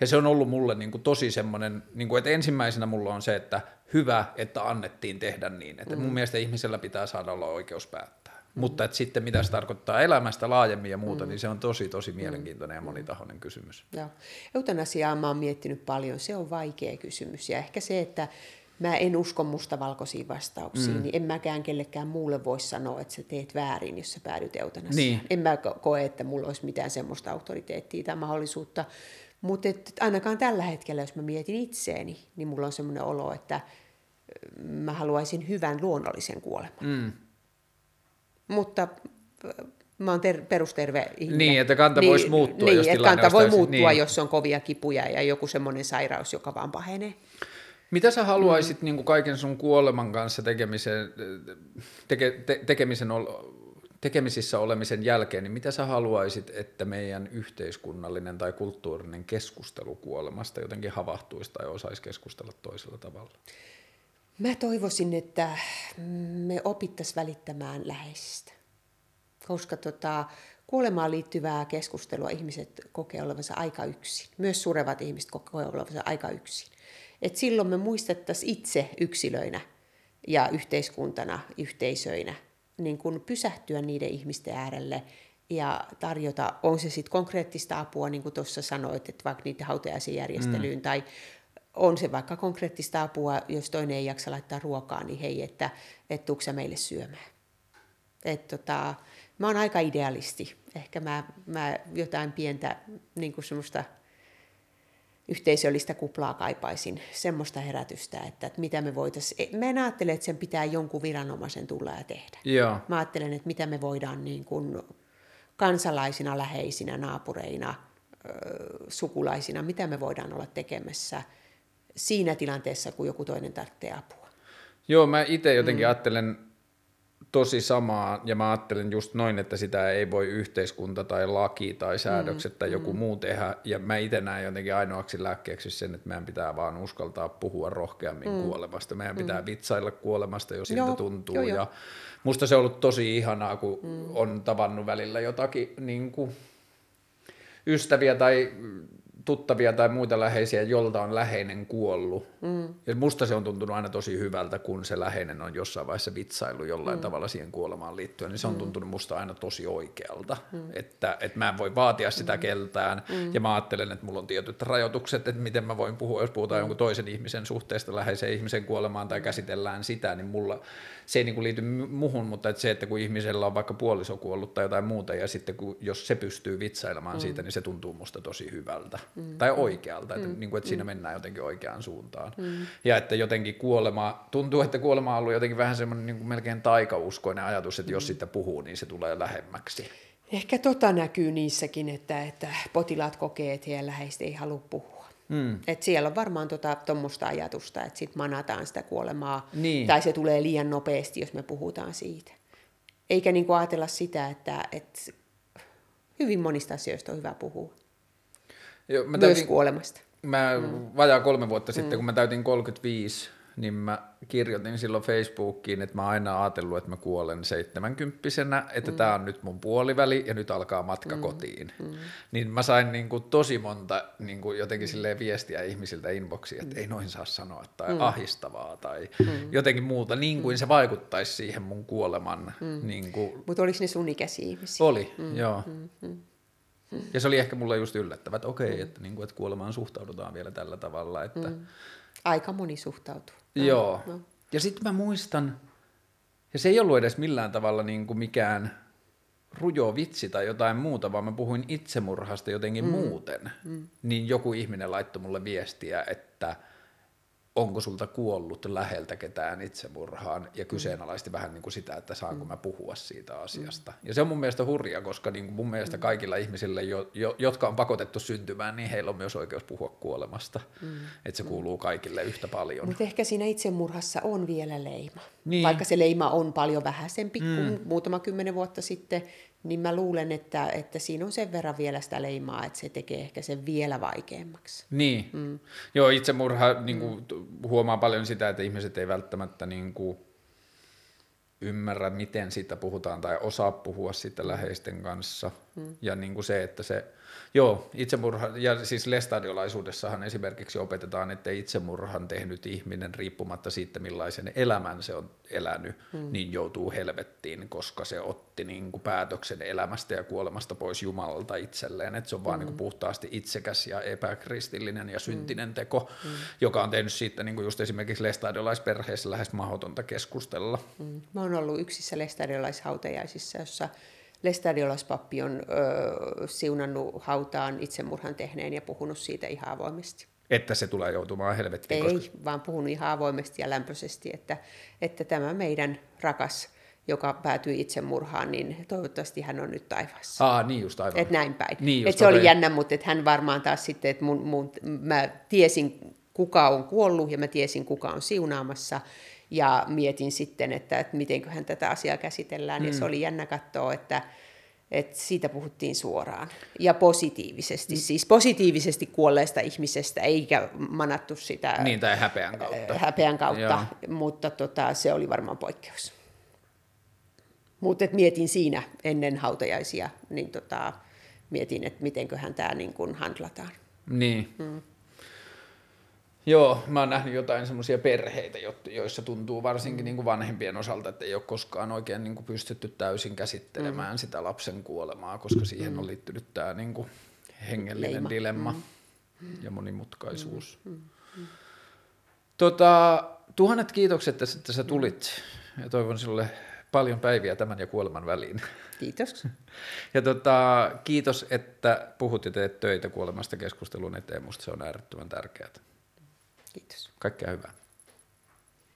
Ja se on ollut mulle niin kuin tosi semmoinen, niin kuin, että ensimmäisenä mulla on se, että hyvä, että annettiin tehdä niin. Että mun mielestä ihmisellä pitää saada olla oikeus päättää. Mutta että sitten mitä se tarkoittaa elämästä laajemmin ja muuta, niin se on tosi, tosi mielenkiintoinen ja monitahoinen kysymys. Joo. Eutanasiaa mä oon miettinyt paljon. Se on vaikea kysymys. Ja ehkä se, että mä en usko mustavalkoisiin vastauksiin, niin en mäkään kellekään muulle voi sanoa, että sä teet väärin, jos sä päädyt eutanasiaan. Niin. En mä koe, että mulla olisi mitään semmoista auktoriteettia tai mahdollisuutta. Mutta ainakaan tällä hetkellä, jos mä mietin itseäni, niin mulla on semmoinen olo, että mä haluaisin hyvän luonnollisen kuoleman. Mutta mä oon perusterve ihminen. Niin, että kanta voisi muuttua, niin, jos tilanne kanta voi muuttua, jos on kovia kipuja ja joku semmoinen sairaus, joka vaan pahenee. Mitä sä haluaisit niin kuin kaiken sun kuoleman kanssa tekemisissä olemisen jälkeen, niin mitä sä haluaisit, että meidän yhteiskunnallinen tai kulttuurinen keskustelu kuolemasta jotenkin havahtuisi tai osaisi keskustella toisella tavalla? Mä toivoisin, että me opittaisiin välittämään läheisistä, koska kuolemaan liittyvää keskustelua ihmiset kokee olevansa aika yksin. Myös surevat ihmiset kokee olevansa aika yksin. Et silloin me muistettaisiin itse yksilöinä ja yhteiskuntana, yhteisöinä, niin kun pysähtyä niiden ihmisten äärelle ja tarjota, on se sitten konkreettista apua, niin kuin tuossa sanoit, että vaikka niiden hautajaisen järjestelyyn, tai on se vaikka konkreettista apua, jos toinen ei jaksa laittaa ruokaa, niin hei, että tuutko sä meille syömään. Mä oon aika idealisti. Ehkä mä jotain pientä niin kuin semmoista yhteisöllistä kuplaa kaipaisin, semmoista herätystä, että mitä me voitaisiin. Mä en ajattele, että sen pitää jonkun viranomaisen tulla ja tehdä. Joo. Mä ajattelen, että mitä me voidaan niin kuin kansalaisina, läheisinä, naapureina, sukulaisina, mitä me voidaan olla tekemässä siinä tilanteessa, kun joku toinen tarvitsee apua. Joo, mä itse jotenkin ajattelen tosi samaa, ja mä ajattelen just noin, että sitä ei voi yhteiskunta tai laki tai säädökset tai joku muu tehdä, ja mä itse näen jotenkin ainoaksi lääkkeeksi sen, että meidän pitää vaan uskaltaa puhua rohkeammin kuolemasta, meidän pitää vitsailla kuolemasta, jos siltä tuntuu, ja musta se on ollut tosi ihanaa, kun on tavannut välillä jotakin niin kuin ystäviä tai tuttavia tai muita läheisiä, jolta on läheinen kuollut. Ja musta se on tuntunut aina tosi hyvältä, kun se läheinen on jossain vaiheessa vitsailu jollain tavalla siihen kuolemaan liittyen, niin se on tuntunut musta aina tosi oikealta, että mä en voi vaatia sitä keltään, ja mä ajattelen, että mulla on tietyt rajoitukset, että miten mä voin puhua, jos puhutaan jonkun toisen ihmisen suhteesta läheiseen ihmisen kuolemaan tai käsitellään sitä, niin mulla se ei niin kuin liity muhun, mutta että se, että kun ihmisellä on vaikka puoliso kuollut tai jotain muuta, ja sitten kun, jos se pystyy vitsailemaan siitä, niin se tuntuu musta tosi hyvältä. Tai oikealta, että, niin kuin, että siinä mennään jotenkin oikeaan suuntaan. Ja että jotenkin tuntuu, että kuolema on ollut jotenkin vähän semmoinen niin kuin melkein taikauskoinen ajatus, että jos sitä puhuu, niin se tulee lähemmäksi. Ehkä näkyy niissäkin, että potilaat kokee, että heidän läheistä ei halua puhua. Että siellä on varmaan tuommoista ajatusta, että sitten manataan sitä kuolemaa, tai se tulee liian nopeasti, jos me puhutaan siitä. Eikä niin kuin ajatella sitä, että hyvin monista asioista on hyvä puhua. Joo, mä myös kuolemasta. Mä vajaa 3 vuotta sitten, kun mä täytin 35, niin mä kirjoitin silloin Facebookiin, että mä oon aina ajatellut, että mä kuolen 70-vuotiaana, että tää on nyt mun puoliväli ja nyt alkaa matka kotiin. Niin mä sain niinku tosi monta niinku jotenkin silleen viestiä ihmisiltä inboxiin, että ei noin saa sanoa tai ahistavaa tai jotenkin muuta, niin kuin se vaikuttaisi siihen mun kuoleman. Niinku. Mutta oliko ne sun ikäisiä ihmisiä? Oli, joo. Ja se oli ehkä mulle just yllättävä, että okei, että, niin kuin, että kuolemaan suhtaudutaan vielä tällä tavalla. Että aika moni suhtautuu. Joo. No. Ja sitten mä muistan, ja se ei ollut edes millään tavalla niin kuin mikään rujo vitsi tai jotain muuta, vaan mä puhuin itsemurhasta jotenkin muuten. Niin joku ihminen laittoi mulle viestiä, että onko sulta kuollut läheltä ketään itsemurhaan, ja kyseenalaisti vähän niin kuin sitä, että saanko mä puhua siitä asiasta. Ja se on mun mielestä hurja, koska niin kuin mun mielestä kaikilla ihmisillä, jotka on pakotettu syntymään, niin heillä on myös oikeus puhua kuolemasta. Että se kuuluu kaikille yhtä paljon. Mutta ehkä siinä itsemurhassa on vielä leima. Niin. Vaikka se leima on paljon vähäisempi kuin muutama 10 vuotta sitten, niin mä luulen, että siinä on sen verran vielä sitä leimaa, että se tekee ehkä sen vielä vaikeammaksi. Niin. Joo, itsemurha niin kuin, huomaa paljon sitä, että ihmiset ei välttämättä niin kuin, ymmärrä, miten siitä puhutaan tai osaa puhua siitä läheisten kanssa. Ja niin kuin se, että se... Joo, itsemurha, ja siis lestadiolaisuudessahan esimerkiksi opetetaan, että itsemurhan tehnyt ihminen, riippumatta siitä millaisen elämän se on elänyt, niin joutuu helvettiin, koska se otti niin kuin päätöksen elämästä ja kuolemasta pois Jumalalta itselleen, että se on vaan niin kuin puhtaasti itsekäs ja epäkristillinen ja syntinen teko, joka on tehnyt siitä niin kuin just esimerkiksi lestadiolaisperheessä lähes mahdotonta keskustella. Mä oon ollut yksissä lestadiolaishautajaisissa, jossa lestadiolaispappi on siunannut hautaan itsemurhan tehneen ja puhunut siitä ihan avoimesti. Että se tulee joutumaan helvettiin? Ei, koska... vaan puhunut ihan avoimesti ja lämpöisesti, että tämä meidän rakas, joka päätyi itsemurhaan, niin toivottavasti hän on nyt taivaassa. Niin just aivan. Että näin päin. Niin että se oli jännä, mutta että hän varmaan taas sitten, että mä tiesin kuka on kuollut ja mä tiesin kuka on siunaamassa. Ja mietin sitten, että mitenköhän tätä asiaa käsitellään, ja se oli jännä katsoa, että siitä puhuttiin suoraan. Ja positiivisesti, siis positiivisesti kuolleesta ihmisestä, eikä manattu sitä niin, tai häpeän kautta mutta se oli varmaan poikkeus. Mutta mietin siinä ennen hautajaisia, niin mietin, että mitenköhän tämä niin kun handlataan. Niin. Joo, mä oon nähnyt jotain semmoisia perheitä, joissa tuntuu varsinkin niin kuin vanhempien osalta, että ei ole koskaan oikein niin kuin pystytty täysin käsittelemään sitä lapsen kuolemaa, koska siihen on liittynyt tämä niin kuin hengellinen dilemma ja monimutkaisuus. 1000 kiitokset, että sä tulit, ja toivon sinulle paljon päiviä tämän ja kuoleman väliin. Kiitos. Ja kiitos, että puhut ja teet töitä kuolemasta keskustelun eteen, musta se on äärettömän tärkeää. Kiitos. Kaikkea hyvää.